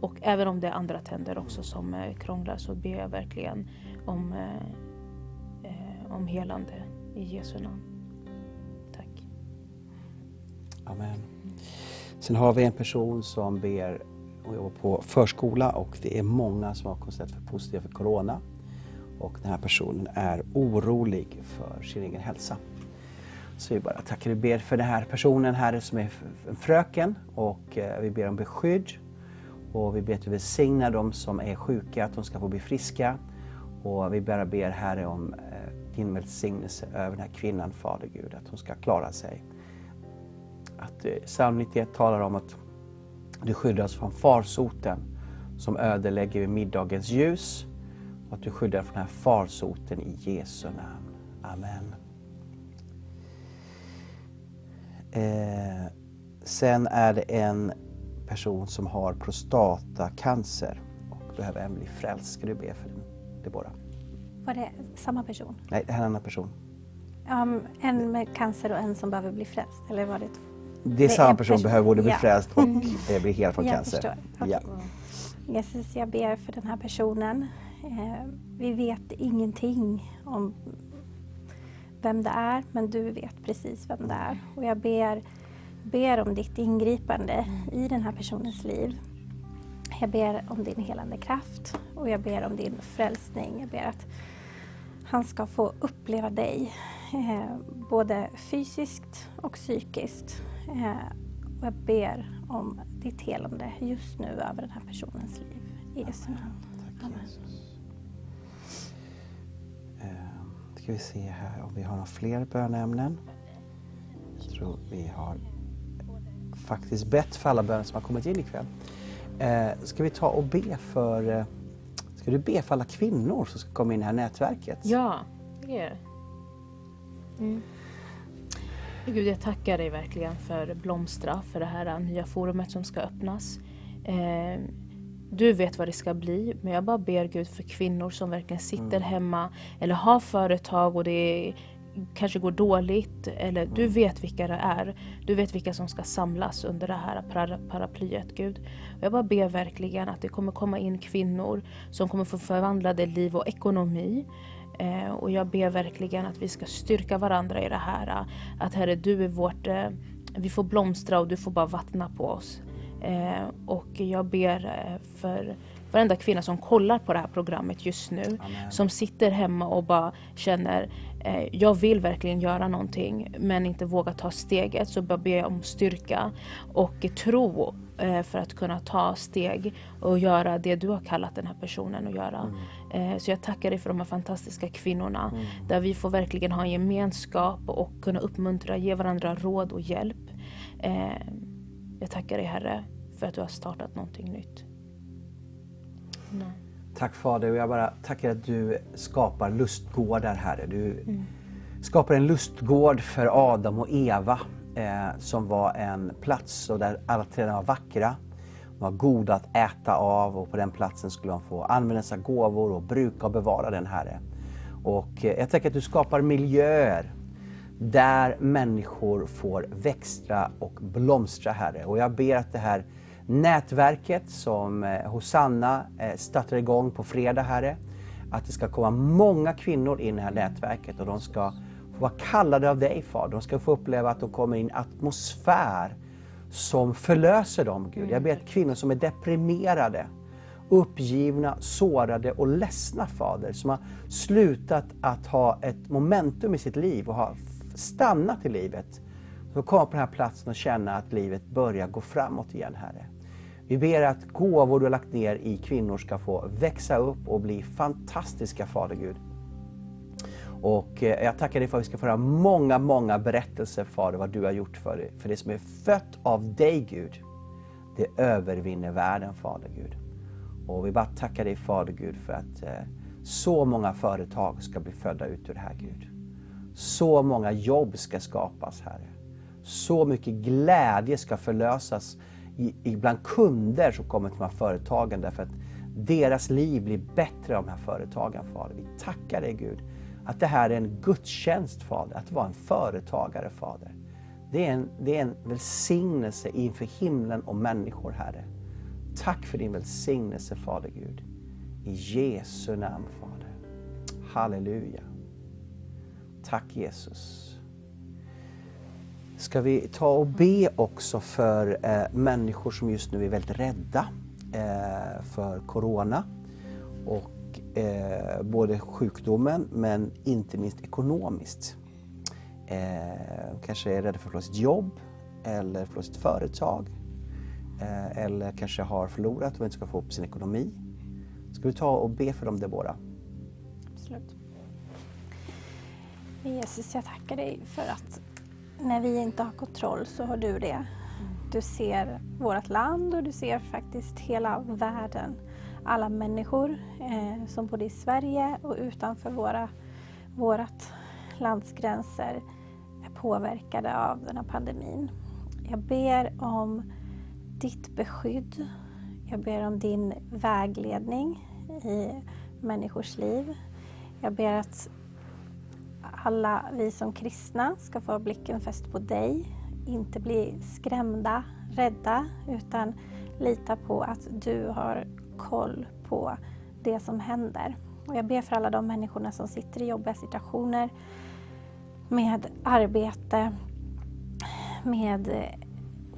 och även om det är andra tänder också som eh, krånglar, så ber jag verkligen om, eh, eh, om helande i Jesu namn. Tack. Amen. Sen har vi en person som ber och jobbar på förskola, och det är många som har konstaterat för positiva för corona. Och den här personen är orolig för sin egen hälsa. Så vi bara tackar och ber för den här personen här som är en fröken, och vi ber om beskydd. Och vi ber att vi välsignar dem som är sjuka, att de ska få bli friska. Och vi bara ber Herre om din välsignelse över den här kvinnan, Fader Gud, att hon ska klara sig. Att psalm nittioett talar om att du skyddar oss från farsoten som ödelägger vid middagens ljus. Och att du skyddar från den här farsoten i Jesu namn. Amen. Eh, sen är det en person som har prostatacancer och behöver även bli frälst. Ska du be för den? Det bara. Var det samma person? Nej, det här är en annan person. Um, en med cancer och en som behöver bli frälst, eller var det två? Det är det samma är person som behöver både bli ja. frälst och eh, bli hel från jag cancer. Förstår. Ja. Mm. Jesus, jag ber för den här personen. Eh, vi vet ingenting om vem det är, men du vet precis vem det är. Och jag ber, ber om ditt ingripande i den här personens liv. Jag ber om din helande kraft och jag ber om din frälsning. Jag ber att han ska få uppleva dig, eh, både fysiskt och psykiskt. Eh, och jag ber om ditt helande just nu över den här personens liv. I Jesu namn. Tack, Jesus. Då ska vi se här om vi har några fler bönämnen. Jag tror vi har faktiskt bett för alla böner som har kommit in ikväll. Ska vi ta och be för... Ska du be för alla kvinnor som ska komma in i det här nätverket? Ja, det är mm. Gud, jag tackar dig verkligen för Blomstra, för det här nya forumet som ska öppnas. Eh, du vet vad det ska bli, men jag bara ber Gud för kvinnor som verkligen sitter mm. hemma eller har företag och det är, kanske går dåligt. Eller, mm. Du vet vilka det är. Du vet vilka som ska samlas under det här paraplyet, Gud. Och jag bara ber verkligen att det kommer komma in kvinnor som kommer få förvandlade liv och ekonomi. Eh, och jag ber verkligen att vi ska styrka varandra i det här. Att Herre, du är vårt, eh, vi får blomstra och du får bara vattna på oss. Eh, och jag ber eh, för varenda kvinna som kollar på det här programmet just nu. Amen. Som sitter hemma och bara känner, eh, jag vill verkligen göra någonting men inte vågar ta steget. Så bara ber jag om styrka och tro eh, för att kunna ta steg och göra det du har kallat den här personen att göra. Mm. Eh, så jag tackar dig för de här fantastiska kvinnorna. Mm. Där vi får verkligen ha en gemenskap och kunna uppmuntra, ge varandra råd och hjälp. Eh, jag tackar dig Herre för att du har startat någonting nytt. Nej. Tack Fader, och jag bara tackar att du skapar lustgårdar, Herre. Du mm. skapar en lustgård för Adam och Eva eh, som var en plats och där alla träden var vackra. De var goda att äta av och på den platsen skulle de få använda sina gåvor och bruka och bevara den, Herre. Och eh, jag tänker att du skapar miljöer där människor får växtra och blomstra, Herre. Och jag ber att det här nätverket som Hosanna startar igång på fredag, Herre, att det ska komma många kvinnor in i det här nätverket och de ska få vara kallade av dig, Fader. De ska få uppleva att de kommer in i en atmosfär som förlöser dem, Gud. Jag ber att kvinnor som är deprimerade, uppgivna, sårade och ledsna, Fader, som har slutat att ha ett momentum i sitt liv och har stannat i livet, så kom på den här platsen och känna att livet börjar gå framåt igen, Herre. Vi ber att gåvor du har lagt ner i kvinnor ska få växa upp och bli fantastiska, Fader Gud. Och eh, jag tackar dig för att vi ska få höra många, många berättelser, Fader, vad du har gjort för dig. För det som är fött av dig, Gud, det övervinner världen, Fader Gud. Och vi bara tackar dig, Fader Gud, för att eh, så många företag ska bli födda ut ur det här, Gud. Så många jobb ska skapas, Herre. Så mycket glädje ska förlösas i, i bland kunder som kommer till de här företagen. Därför att deras liv blir bättre av de här företagen, Fader. Vi tackar dig, Gud, att det här är en gudstjänst, Fader. Att vara en företagare, Fader. Det är en, det är en välsignelse inför himlen och människor, Herre. Tack för din välsignelse, Fader Gud. I Jesu namn, Fader. Halleluja. Tack, Jesus. Ska vi ta och be också för eh, människor som just nu är väldigt rädda eh, för corona. Och eh, både sjukdomen men inte minst ekonomiskt. Eh, kanske är rädda för att förlora sitt jobb eller förlora sitt företag. Eh, eller kanske har förlorat och inte ska få upp sin ekonomi. Ska vi ta och be för dem, Deborah? Absolut. Jesus, jag tackar dig för att när vi inte har kontroll så har du det. Du ser vårt land och du ser faktiskt hela världen. Alla människor eh, som både i Sverige och utanför våra, vårat landsgränser är påverkade av den här pandemin. Jag ber om ditt beskydd. Jag ber om din vägledning i människors liv. Jag ber att alla vi som kristna ska få blicken fäst på dig, inte bli skrämda, rädda, utan lita på att du har koll på det som händer. Och jag ber för alla de människorna som sitter i jobbiga situationer med arbete, med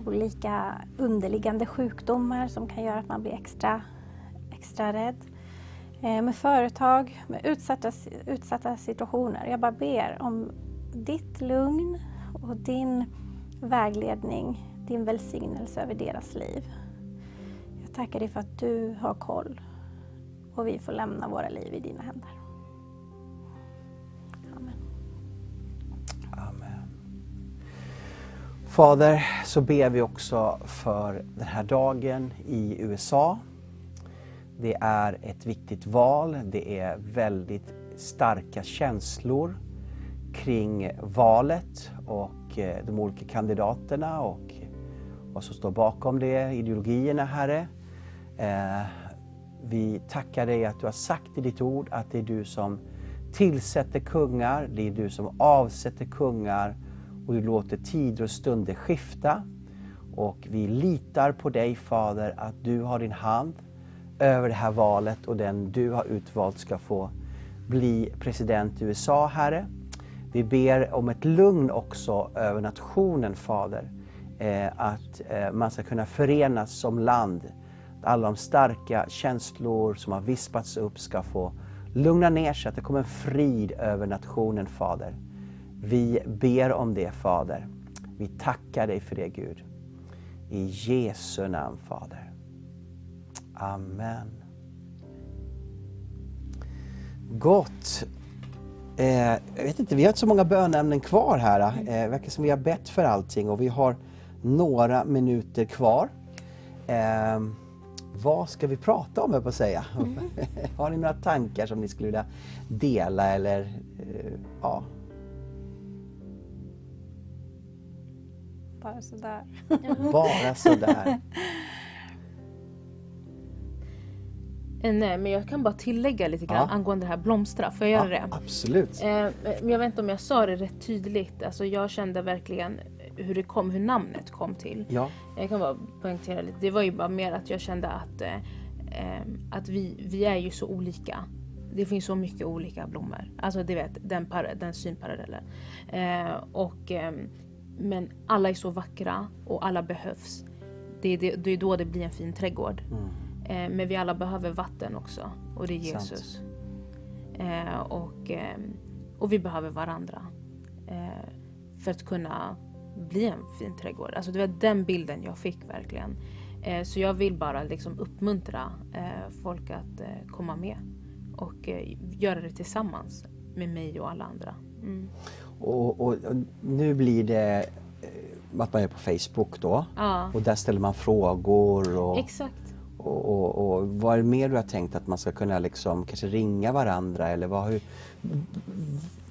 olika underliggande sjukdomar som kan göra att man blir extra, extra rädd. Med företag, med utsatta, utsatta situationer. Jag bara ber om ditt lugn och din vägledning, din välsignelse över deras liv. Jag tackar dig för att du har koll och vi får lämna våra liv i dina händer. Fader, så ber vi också för den här dagen i U S A. Det är ett viktigt val. Det är väldigt starka känslor kring valet och de olika kandidaterna och vad som står bakom det, ideologierna, Herre. Vi tackar dig att du har sagt i ditt ord att det är du som tillsätter kungar, det är du som avsätter kungar och du låter tider och stunder skifta. Och vi litar på dig, Fader, att du har din hand över det här valet och den du har utvalt ska få bli president i U S A, Herre. Vi ber om ett lugn också över nationen, Fader. Eh, att eh, man ska kunna förenas som land. Alla de starka känslor som har vispats upp ska få lugna ner sig. Att det kommer en frid över nationen, Fader. Vi ber om det, Fader. Vi tackar dig för det, Gud. I Jesu namn, Fader. Amen. Gott. Eh, jag vet inte, vi har inte så många bönämnen kvar här. Eh, verkar som vi har bett för allting och vi har några minuter kvar. Eh, vad ska vi prata om, jag på att säga? Mm. Har ni några tankar som ni skulle vilja dela eller eh, ja? Bara sådär. Bara sådär. Nej, men jag kan bara tillägga lite grann ja. angående det här blomstra. Får jag göra ja, det? Absolut. Eh, men jag vet inte om jag sa det rätt tydligt. Alltså jag kände verkligen hur det kom, hur namnet kom till. Ja. Jag kan bara poängtera lite. Det var ju bara mer att jag kände att, eh, att vi, vi är ju så olika. Det finns så mycket olika blommor. Alltså det vet, den, par, den synparallellen. Eh, och, eh, men alla är så vackra och alla behövs. Det är, det, det är då det blir en fin trädgård. Mm. Men vi alla behöver vatten också. Och det är Jesus. Eh, och, eh, och vi behöver varandra. Eh, för att kunna bli en fin trädgård. Alltså det var den bilden jag fick verkligen. Eh, så jag vill bara liksom uppmuntra eh, folk att eh, komma med. Och eh, göra det tillsammans med mig och alla andra. Mm. Och, och, och nu blir det att man är på Facebook då. Ja. Och där ställer man frågor. Och... Exakt. Och, och, och vad är mer du har tänkt att man ska kunna liksom kanske ringa varandra eller vad, hur,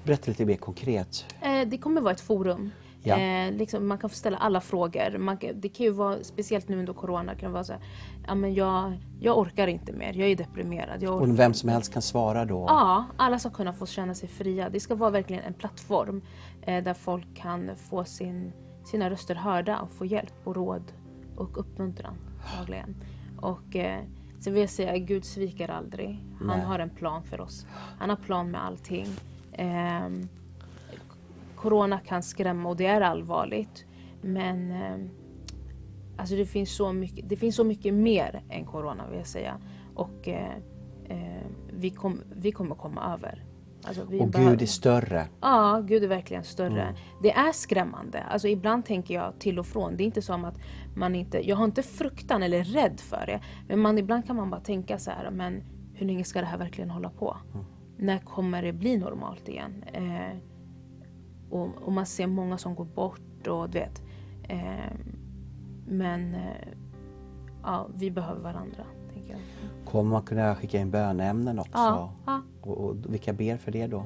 berätta lite mer konkret. Eh, det kommer vara ett forum. Ja. Eh, liksom, man kan få ställa alla frågor. Man, det kan ju vara, speciellt nu under corona, kan det vara så här, ja, men jag, jag orkar inte mer, jag är deprimerad. Jag och vem som helst kan svara då? Ja, alla ska kunna få känna sig fria. Det ska vara verkligen en plattform eh, där folk kan få sin, sina röster hörda och få hjälp och råd och uppmuntran dagligen. Och eh, så vill jag säga, Gud sviker aldrig. Han Nej. har en plan för oss. Han har plan med allting. Eh, corona kan skrämma och det är allvarligt. Men eh, alltså det, finns så mycket, det finns så mycket mer än corona, vill jag säga. Och eh, eh, vi, kom, vi kommer komma över. Alltså, vi och bara... Gud är större. Ja, Gud är verkligen större. Mm. Det är skrämmande. Alltså, ibland tänker jag till och från. Det är inte som att man inte... Jag har inte fruktan eller rädd för det. Men man, ibland kan man bara tänka så här. Men hur länge ska det här verkligen hålla på? Mm. När kommer det bli normalt igen? Eh, och, och man ser många som går bort. Och du vet. Eh, men eh, ja, vi behöver varandra. Kommer man kunna skicka in bönämnen också? Ja, ja. Och, och vilka ber för det då?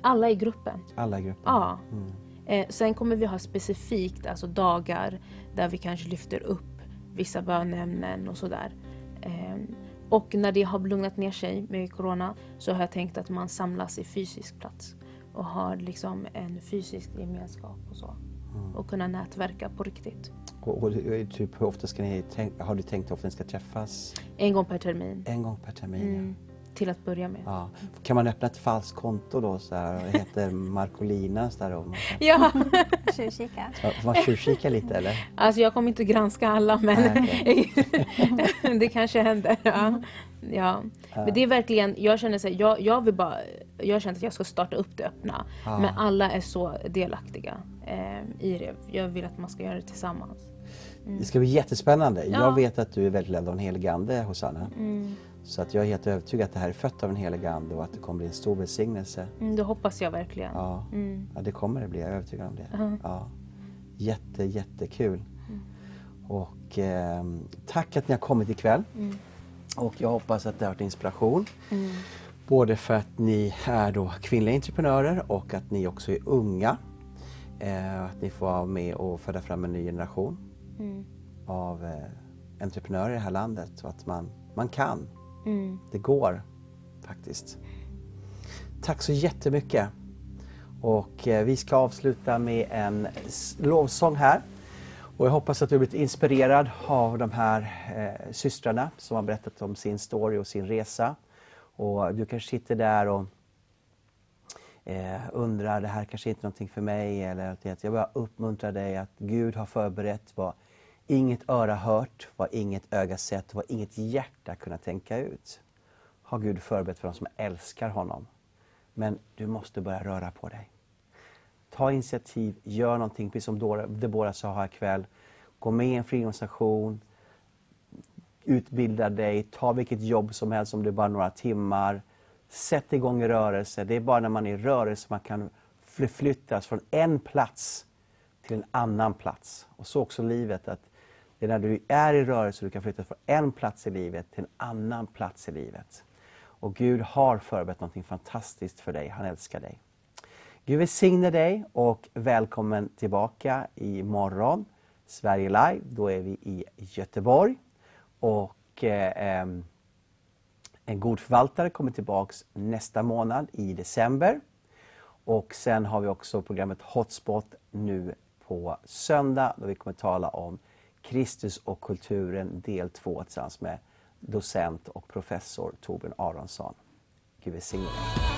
Alla i gruppen. Alla i gruppen? Ja. Mm. Eh, sen kommer vi ha specifikt alltså dagar där vi kanske lyfter upp vissa bönämnen och sådär. Eh, och när det har lugnat ner sig med corona så har jag tänkt att man samlas i fysisk plats. Och har liksom en fysisk gemenskap och så. Mm. Och kunna nätverka på riktigt. Och, och typ, hur ofta ska ni tänka, har du tänkt att ni ska träffas? En gång per termin. En gång per termin, mm. ja. Till att börja med. Ja. Kan man öppna ett falskt konto då så här? Det heter Marcolinas där då. Ja. Tjurkika. Var tjurkika lite eller? Alltså jag kommer inte granska alla men Nej, okay. det kanske händer. Ja. Ja. Men det är verkligen, jag känner så här, jag, jag vill bara, jag känner att jag ska starta upp det öppna. Ah. Men alla är så delaktiga eh, i det. Jag vill att man ska göra det tillsammans. Mm. Det ska bli jättespännande. Ja. Jag vet att du är väldigt länd av en heligande, Hosanna. Mm. Så att jag är helt övertygad att det här är fött av en helig ande och att det kommer bli en stor välsignelse. Mm, det hoppas jag verkligen. Ja, mm. ja det kommer det bli, jag är övertygad om det. Uh-huh. Ja. jätte, jättekul. Mm. Och eh, tack att ni har kommit ikväll. Mm. Och jag hoppas att det har varit inspiration. Mm. Både för att ni är då kvinnliga entreprenörer och att ni också är unga. Eh, att ni får vara med och föda fram en ny generation mm. av eh, entreprenörer i det här landet. Så att man, man kan. Mm. Det går faktiskt. Tack så jättemycket. Och eh, vi ska avsluta med en lovsång här. Och jag hoppas att du har blivit inspirerad av de här eh, systrarna som har berättat om sin story och sin resa. Och du kanske sitter där och eh, undrar, det här kanske inte är någonting för mig. Eller att jag bara uppmuntrar dig att Gud har förberett vad inget öra hört, vad inget öga sett, vad inget hjärta kunnat tänka ut. Har Gud förberett för de som älskar honom. Men du måste börja röra på dig. Ta initiativ, gör någonting, precis som Deborah sa här ikväll. Gå med i en friorganisation, utbilda dig, ta vilket jobb som helst om det är bara några timmar. Sätt igång i rörelse. Det är bara när man är i rörelse man kan förflyttas från en plats till en annan plats. Och så också livet, att det är när du är i rörelse du kan flyttas från en plats i livet till en annan plats i livet. Och Gud har förberett något fantastiskt för dig. Han älskar dig. Gud välsigne dig och välkommen tillbaka imorgon. Sverige Live, då är vi i Göteborg. Och eh, en god förvaltare kommer tillbaks nästa månad i december. Och sen har vi också programmet Hotspot nu på söndag. Då vi kommer tala om Kristus och kulturen del två tillsammans med docent och professor Torbjörn Aronsson. Gud välsigne dig.